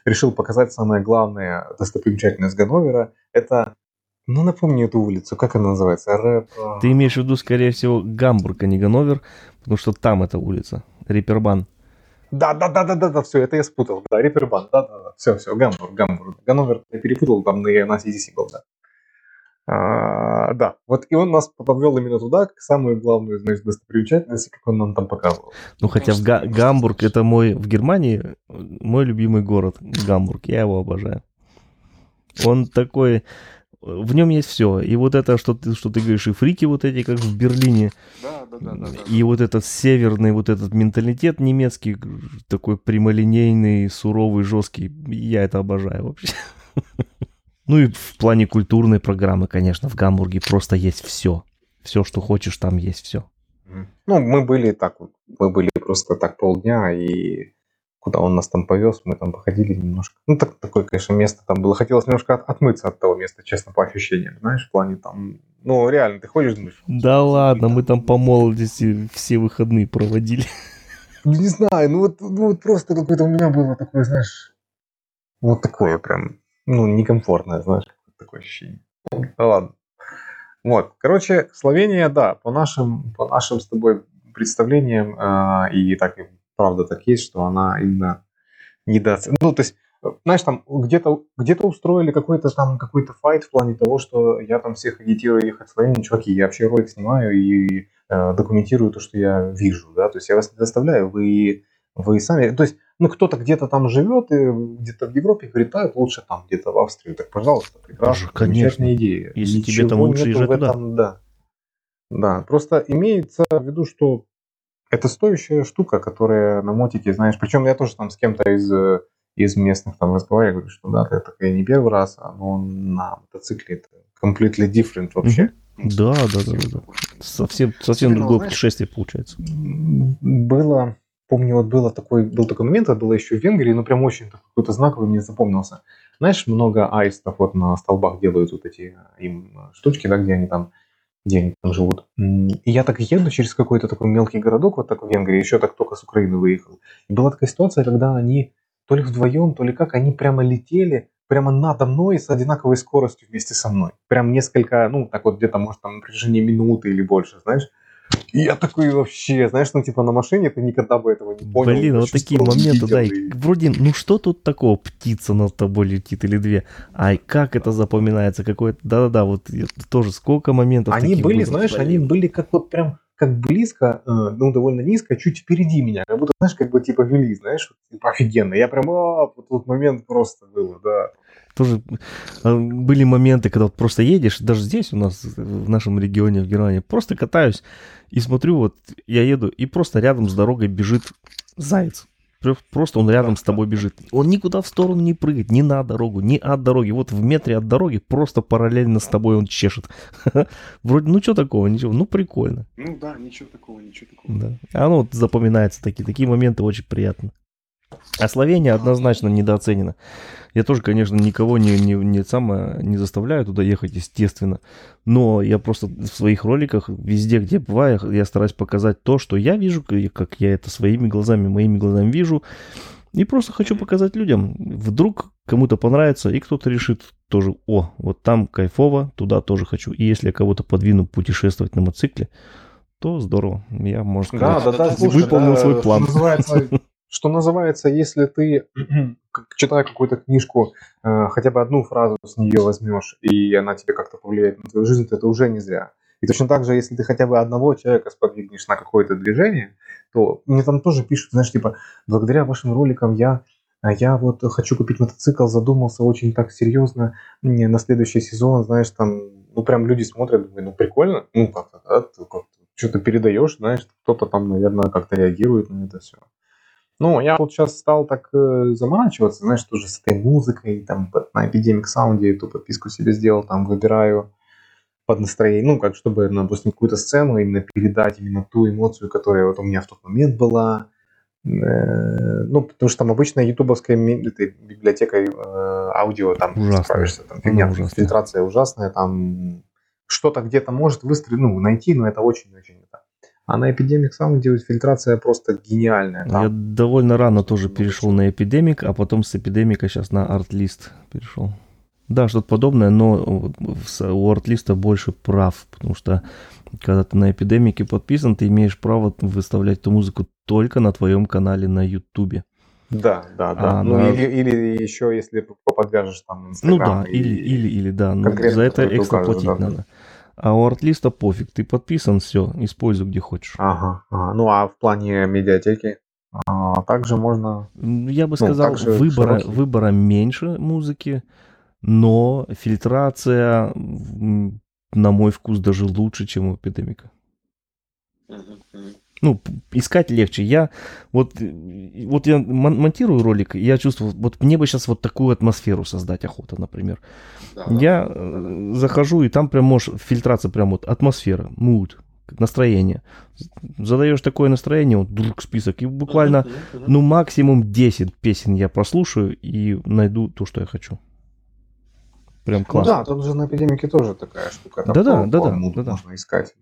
решил показать самое главное достопримечательность Ганновера. Это... Ну, напомни эту улицу, как она называется? Рэп... Ты имеешь в виду, скорее всего, Гамбург, а не Ганновер, потому что там эта улица, Репербан. Да-да-да-да-да, все, это я спутал, да, Репербан, да-да-да, все-все, Гамбург, Гамбург, Ганновер я перепутал, там на, на си ди си был, да. А, да, вот и он нас повел именно туда, как самую главную, значит, достопримечательность, как он нам там показывал. Ну, хотя в Га- Гамбург, это мой, в Германии, мой любимый город, Гамбург, я его обожаю. Он такой... В нем есть все. И вот это, что ты, что ты говоришь, и фрики вот эти, как в Берлине. Да, да, да, да, да. И вот этот северный, вот этот менталитет немецкий, такой прямолинейный, суровый, жесткий. Я это обожаю вообще. Ну и в плане культурной программы, конечно, в Гамбурге просто есть все. Все, что хочешь, там есть все. Ну, мы были так вот. Мы были просто так полдня и... Куда он нас там повез, мы там походили немножко. Ну, так, такое, конечно, место там было. Хотелось немножко от, отмыться от того места, честно, по ощущениям. Знаешь, в плане там... Ну, реально, ты ходишь, думаешь... Да ладно, мы там по молодости все выходные проводили. Не знаю, ну вот, ну вот просто какое-то у меня было такое, знаешь... Вот такое прям, ну, некомфортное, знаешь, такое ощущение. Да ладно. Вот, короче, Словения, да, по нашим, по нашим с тобой представлениям э, и так... Правда так есть, что она именно недооценена. Ну, то есть, знаешь, там где-то, где-то устроили какой-то там какой-то файт в плане того, что я там всех агитирую, ехать в Словению, чуваки, я вообще ролик снимаю и э, документирую то, что я вижу, да, то есть я вас не заставляю, вы, вы сами, то есть, ну, кто-то где-то там живет, и где-то в Европе говорит, а, лучше там где-то в Австрии, так, пожалуйста, прекрасно, замечательная идея. Если тебе там лучше езжать туда. Да. Да, просто имеется в виду, что это стоящая штука, которая на мотике, знаешь, причем я тоже там с кем-то из, из местных там разговариваю, говорю, что да, это не первый раз, но на мотоцикле это completely different вообще. Mm-hmm. Да, да, да, да, да. Совсем, совсем ну, другое, знаешь, путешествие получается. Было, помню, вот было такой, был такой момент, это было еще в Венгрии, но прям очень какой-то знаковый мне запомнился. Знаешь, много аистов вот на столбах делают вот эти им штучки, да, где они там где они там живут. И я так еду через какой-то такой мелкий городок, вот так в Венгрии, еще так только с Украины выехал. И была такая ситуация, когда они то ли вдвоем, то ли как, они прямо летели прямо надо мной с одинаковой скоростью вместе со мной. Прям несколько, ну, так вот где-то, может, там, на протяжении минуты или больше, знаешь. И я такой вообще, знаешь, ну, типа на машине ты никогда бы этого не понял. Блин, вот такие моменты, да, и... вроде, ну, что тут такого, птица над тобой летит или две, ай, как это запоминается, какое-то, да-да-да, вот тоже сколько моментов они таких были, было, знаешь, они были как вот прям, как близко, ну, довольно низко, чуть впереди меня, как будто, знаешь, как бы типа вели, знаешь, типа офигенно, я прям, а, вот тот момент просто был, да. Тоже были моменты, когда вот просто едешь, даже здесь у нас, в нашем регионе, в Германии, просто катаюсь и смотрю, вот я еду, и просто рядом с дорогой бежит заяц. Просто он рядом с тобой бежит. Он никуда в сторону не прыгает, ни на дорогу, ни от дороги. Вот в метре от дороги просто параллельно с тобой он чешет. Вроде, ну что такого, ничего, ну прикольно. Ну да, ничего такого, ничего такого. Да. А ну вот запоминается такие, такие моменты очень приятно. А Словения однозначно недооценена. Я тоже, конечно, никого не, не, не, сам, не заставляю туда ехать, естественно. Но я просто в своих роликах, везде, где бываю, я стараюсь показать то, что я вижу, как я это своими глазами, моими глазами вижу. И просто хочу показать людям. Вдруг кому-то понравится, и кто-то решит тоже, о, вот там кайфово, туда тоже хочу. И если я кого-то подвину путешествовать на мотоцикле, то здорово. Я, может сказать, да, да, да, слушай, выполнил да, свой план. Что называется, что называется, если ты, читая какую-то книжку, хотя бы одну фразу с нее возьмешь, и она тебе как-то повлияет на твою жизнь, то это уже не зря. И точно так же, если ты хотя бы одного человека сподвигнешь на какое-то движение, то мне там тоже пишут, знаешь, типа, благодаря вашим роликам я, я вот хочу купить мотоцикл, задумался очень так серьезно мне на следующий сезон, знаешь, там, ну прям люди смотрят, ну прикольно, ну как-то, да, ты как-то что-то передаешь, знаешь, кто-то там, наверное, как-то реагирует на это все. Ну, я вот сейчас стал так э, заморачиваться, знаешь, тоже с этой музыкой, там, на Epidemic Sound эту подписку себе сделал, там, выбираю под настроение, ну, как, чтобы, допустим, какую-то сцену именно передать, именно ту эмоцию, которая вот у меня в тот момент была. Ну, потому что там обычно ютубовская библиотека аудио, там, справишься, там, фигня, фильтрация ужасная, там, что-то где-то может выстрелить, ну, найти, но это очень-очень не так. А на Epidemic Sound делать фильтрация просто гениальная. Там. Я довольно рано тоже перешел на Epidemic, а потом с Epidemic сейчас на Artlist перешел. Да, что-то подобное, но у артлиста больше прав, потому что когда ты на Эпидемике подписан, ты имеешь право выставлять эту музыку только на твоем канале на Ютубе. Да, да, да. А ну, на... или, или еще, если подвяжешь там Инстаграм. Ну да, или, или, или да. Но за это экстра платить да, надо. Да. А у артлиста пофиг, ты подписан, все, используй где хочешь. Ага, ага. Ну а в плане медиатеки? А, также можно... Я бы сказал, ну, выбора, выбора меньше музыки. Но фильтрация, на мой вкус, даже лучше, чем у Эпидемика. Ну, искать легче. Я вот, вот я монтирую ролик, я чувствую, вот мне бы сейчас вот такую атмосферу создать охота, например. Да, я да, да. захожу, и там прям можешь фильтрация, прям вот атмосфера, mood, настроение. Задаешь такое настроение, вот вдруг список, и буквально, ну, максимум десять песен я прослушаю и найду то, что я хочу. Прям классно. Ну да, тут же на Эпидемике тоже такая штука. Да, да, да, да. Можно искать.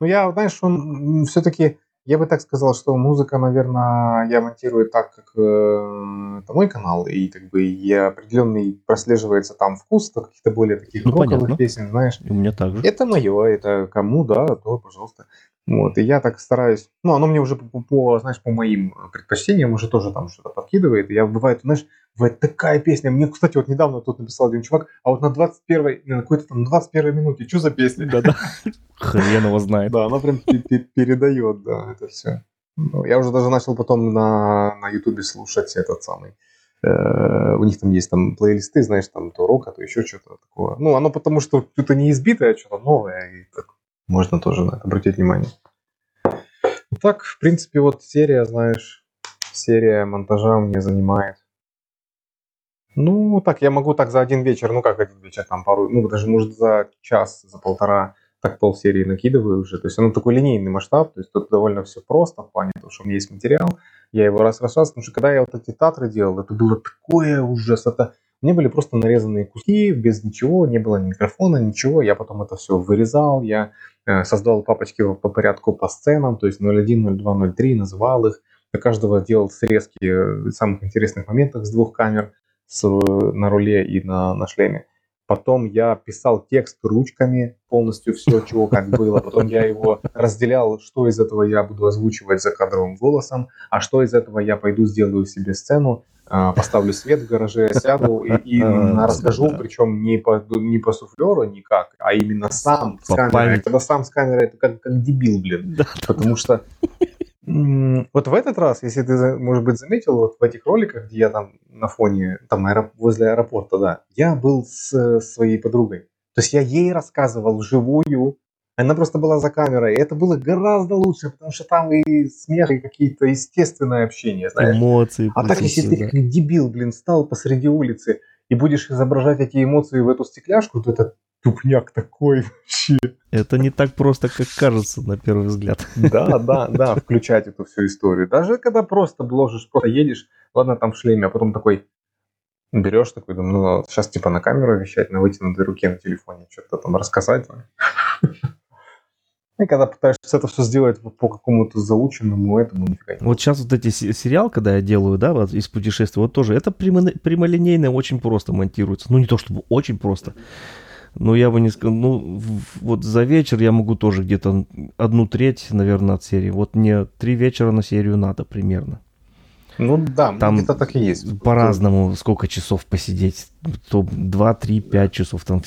Ну я, знаешь, он все-таки, я бы так сказал, что музыка, наверное, я монтирую так, как э, это мой канал, и как бы я определенный прослеживается там вкус каких-то более таких ну, роковых понятно. Песен, знаешь. И у меня так же. Это мое, это кому, да, то, пожалуйста. Вот, и я так стараюсь, ну, оно мне уже по, по, знаешь, по моим предпочтениям уже тоже там что-то подкидывает, и я бывает, знаешь, вот такая песня, мне, кстати, вот недавно тут написал один чувак, а вот на двадцать первой, на какой-то там двадцать первой минуте, что за песня? Да-да, хрен его знает. Да, она прям передает, да, это все. Я уже даже начал потом на Ютубе слушать этот самый, у них там есть там плейлисты, знаешь, там то рока, то еще что-то такого. Ну, оно потому что что-то не избитое, а что-то новое, и так. Можно тоже на это обратить внимание. Так, в принципе, вот серия, знаешь, серия монтажа мне занимает. Ну, так, я могу так за один вечер, ну как один вечер, там пару, ну даже, может, за час, за полтора, так полсерии накидываю уже. То есть оно такой линейный масштаб, то есть тут довольно все просто в плане того, что у меня есть материал, я его раз-раз-раз, потому что когда я вот эти татры делал, это было такое ужас, это... Мне были просто нарезанные куски, без ничего, не было ни микрофона, ничего. Я потом это все вырезал, я создал папочки по порядку по сценам, то есть ноль один, ноль два, ноль три, называл их. Для каждого делал срезки в самых интересных моментах с двух камер, с, на руле и на, на шлеме. Потом я писал текст ручками, полностью все, чего как было. Потом я его разделял, что из этого я буду озвучивать за кадровым голосом, а что из этого я пойду сделаю себе сцену, поставлю свет в гараже, сяду и, и расскажу, причем не по, не по суфлеру никак, а именно сам с камерой. Когда сам с камерой, это как, как дебил, блин. Потому что вот в этот раз, если ты, может быть, заметил, вот в этих роликах, где я там на фоне, там аэроп... возле аэропорта, да, я был с своей подругой. То есть я ей рассказывал вживую, она просто была за камерой, и это было гораздо лучше, потому что там и смех, и какие-то естественные общения, знаешь. Эмоции. А так, если ты да. как дебил, блин, стал посреди улицы и будешь изображать эти эмоции в эту стекляшку, то это тупняк такой вообще. Это не так просто, как кажется, на первый взгляд. Да, да, да, включать эту всю историю. Даже когда просто бложишь, просто едешь, ладно, там в шлеме, а потом такой берешь, такой, думаю, ну, сейчас типа на камеру вещать, на вытянутой руке, на телефоне что-то там рассказать. И когда пытаешься это все сделать по какому-то заученному этому, нифига не. Вот сейчас вот эти сериалы, когда я делаю, да, вот из путешествий, вот тоже, это прямо, прямолинейно очень просто монтируется. Ну, не то чтобы очень просто. Но я бы не сказал, ну вот за вечер я могу тоже где-то одну треть, наверное, от серии. Вот мне три вечера на серию надо примерно. Ну да, там где-то так и есть. По-разному, сколько часов посидеть, то два, три, пять часов, там,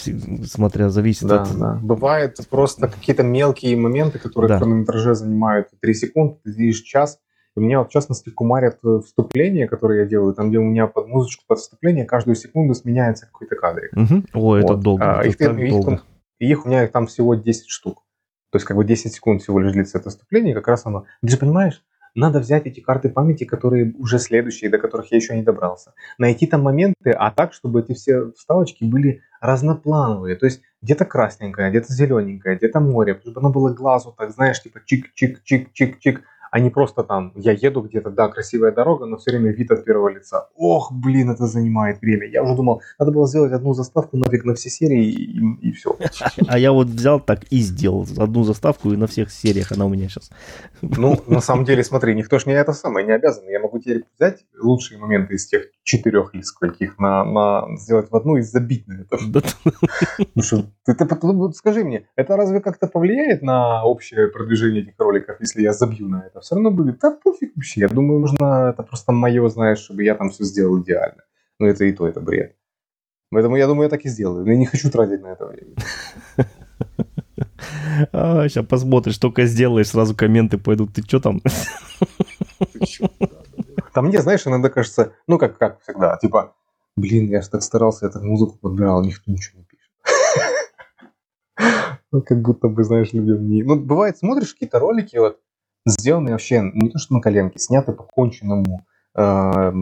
смотря, зависит да, от... Да. Бывает просто какие-то мелкие моменты, которые да. в хронометраже занимают три секунды, ты видишь час. У меня вот в частности кумарят вступление, которое я делаю, там, где у меня под музычку, под вступление, каждую секунду сменяется какой-то кадрик. Угу. О, это вот. долго. А, это их, так их, долго. Их, их у меня там всего десять штук. То есть как бы десять секунд всего лишь длится это вступление, и как раз оно... Ты же понимаешь, надо взять эти карты памяти, которые уже следующие, до которых я еще не добрался. Найти там моменты, а так, чтобы эти все вставочки были разноплановые. То есть где-то красненькое, где-то зелененькое, где-то море, чтобы оно было глазу так, знаешь, типа чик-чик-чик-чик-чик. А не просто там, я еду где-то, да, красивая дорога, но все время вид от первого лица. Ох, блин, это занимает время. Я уже думал, надо было сделать одну заставку нафиг на все серии и, и все. А я вот взял так и сделал одну заставку, и на всех сериях она у меня сейчас. Ну, на самом деле, смотри, никто ж не это самое не обязан. Я могу теперь взять лучшие моменты из тех четырех или скольких, на, на, сделать в одну и забить на это. Скажи мне, это разве как-то повлияет на общее продвижение этих роликов, если я забью на это? Все равно будет, да пофиг вообще. Я думаю, нужно, это просто мое, знаешь, чтобы я там все сделал идеально. Но это и то, это бред. Поэтому я думаю, я так и сделаю. Но я не хочу тратить на это время. А, сейчас посмотришь, только сделаешь, сразу комменты пойдут. Ты что там? Ты что? Там мне, знаешь, иногда кажется, ну как, как всегда, типа, блин, я же так старался, я так музыку подбирал, никто ничего не пишет. Ну как будто бы, знаешь, людям не... Ну бывает, смотришь какие-то ролики, вот, сделаны вообще не то что на коленке, сняты по конченному, э,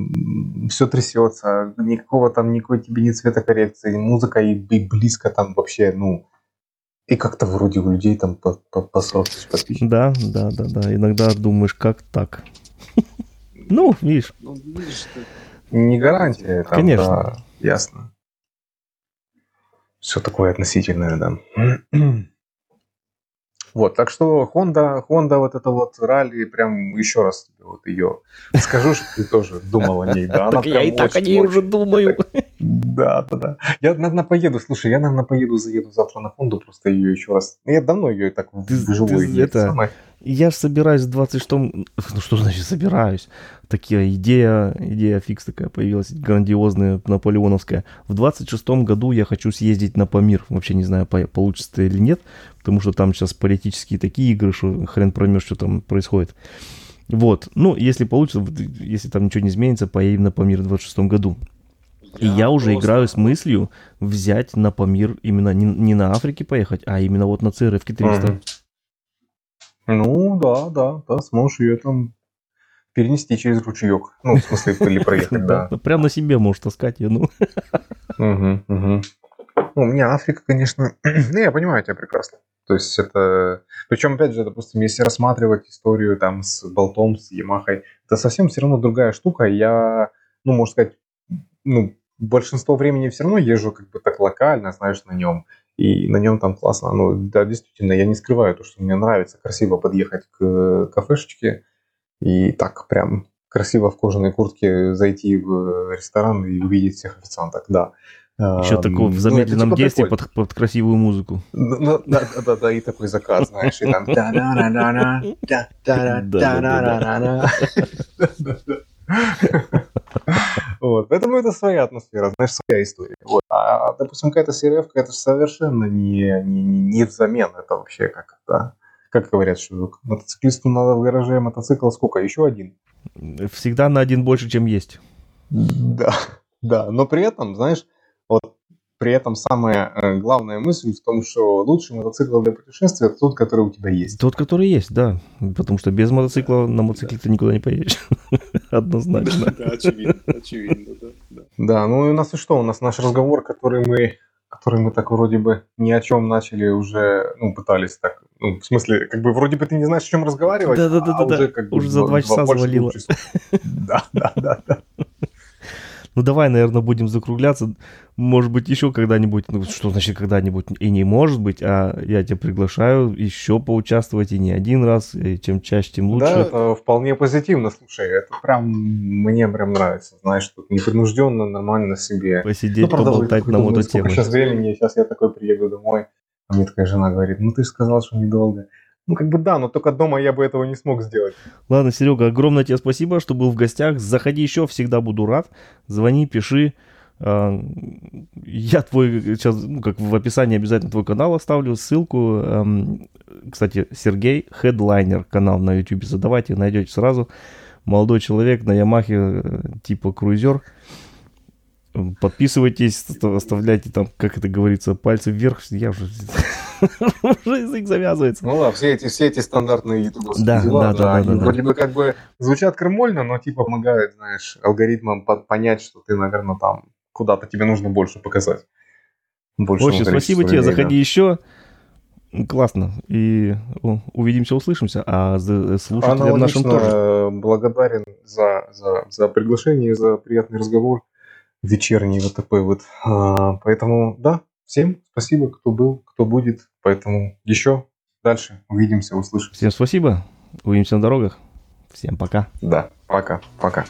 все трясется, никакого там, никакой тебе не цветокоррекции, музыка и, и близко там вообще, ну, и как-то вроде у людей там по, по, по срочности подписчиков. Да, да, да, да, иногда думаешь, как так? Ну, видишь. Не гарантия там, конечно. Ясно. Все такое относительное, да. Вот, так что Honda, Honda вот это вот ралли, прям еще раз тебе вот ее скажу, что ты тоже думал о ней. Да, так я и так о ней уже думаю. Да, да, да. Я, наверное, поеду, слушай, я, наверное, поеду, заеду завтра на Honda, просто ее еще раз. Я давно ее и так вживую еду. Я же собираюсь в двадцать шестом... Ну что значит собираюсь? Такая идея, идея фикс такая появилась, грандиозная, наполеоновская. В двадцать шестом году я хочу съездить на Памир. Вообще не знаю, получится или нет, потому что там сейчас политические такие игры, что хрен поймешь, что там происходит. Вот. Ну, если получится, если там ничего не изменится, поедем на Памир в двадцать шестом году. И я, я уже просто... играю с мыслью взять на Памир именно не, не на Африке поехать, а именно вот на си эр эф триста. Ага. Ну, да, да, да, сможешь ее там перенести через ручеек. Ну, в смысле, или проехать, да. Прям на себе можешь таскать ее, ну. У меня Африка, конечно... Ну, я понимаю тебя прекрасно. То есть это... Причем, опять же, допустим, если рассматривать историю там с Болтом, с Ямахой, это совсем все равно другая штука. Я, ну, можно сказать, ну, большинство времени все равно езжу как бы так локально, знаешь, на нем. И на нем там классно. Ну, да, действительно, я не скрываю то, что мне нравится красиво подъехать к кафешечке и так прям красиво в кожаной куртке зайти в ресторан и увидеть всех официанток, да. Еще а, такое в замедленном ну, типа действии под, под красивую музыку. Да, да, да, да, и такой закат, знаешь, и там... Вот. Поэтому это своя атмосфера, знаешь, своя история. Вот. А, допустим, какая-то си эр эф, это же совершенно не, не, не взамен. Это вообще как, да? Как говорят, что мотоциклисту надо в гараже мотоцикл сколько? Еще один. Всегда на один больше, чем есть. Да, да. Но при этом, знаешь, вот при этом самая главная мысль в том, что лучший мотоцикл для путешествия – это тот, который у тебя есть. Тот, который есть, да. Потому что без мотоцикла на мотоцикле да. ты никуда не поедешь. Однозначно. Да, очевидно, очевидно, да. Да, ну и у нас и что? У нас наш разговор, который мы, который мы так вроде бы ни о чем начали уже, ну, пытались так, ну, в смысле, как бы вроде бы ты не знаешь, о чем разговаривать, а уже как бы уже за два часа завалило. Да, да, да, да. Ну, давай, наверное, будем закругляться. Может быть, еще когда-нибудь. Ну, что значит когда-нибудь? И не может быть, а я тебя приглашаю еще поучаствовать, и не один раз. И чем чаще, тем лучше. Да, это вполне позитивно, слушай. Это прям, мне прям нравится. Знаешь, тут непринужденно, нормально себе. Посидеть, ну, поболтать на мототему. Сейчас времени, сейчас я такой приеду домой. А мне такая жена говорит, ну, ты же сказал, что недолго. Ну, как бы да, но только дома я бы этого не смог сделать. Ладно, Серега, огромное тебе спасибо, что был в гостях. Заходи еще, всегда буду рад. Звони, пиши. Я твой, сейчас, ну, как в описании обязательно твой канал оставлю, ссылку. Кстати, Сергей Хедлайнер, канал на YouTube. Задавайте, найдете сразу. Молодой человек на Ямахе, типа круизер. Подписывайтесь, оставляйте там, как это говорится, пальцы вверх. Я уже... уже язык завязывается. Ну да, все эти, все эти стандартные ютубовские да, дела. Да, да, да, они да, да, вроде да. бы как бы звучат крамольно, но типа помогают, знаешь, алгоритмам понять, что ты, наверное, там куда-то тебе нужно больше показать. Больше. Очень спасибо тебе, времени. Заходи еще. Классно. И увидимся, услышимся. А слушателям нашим тоже. Благодарен за, за, за приглашение, за приятный разговор. Вечерний вот такой вот. А, поэтому, да, всем спасибо, кто был, кто будет. Поэтому еще дальше увидимся, услышимся. Всем спасибо. Увидимся на дорогах. Всем пока. Да, пока, пока.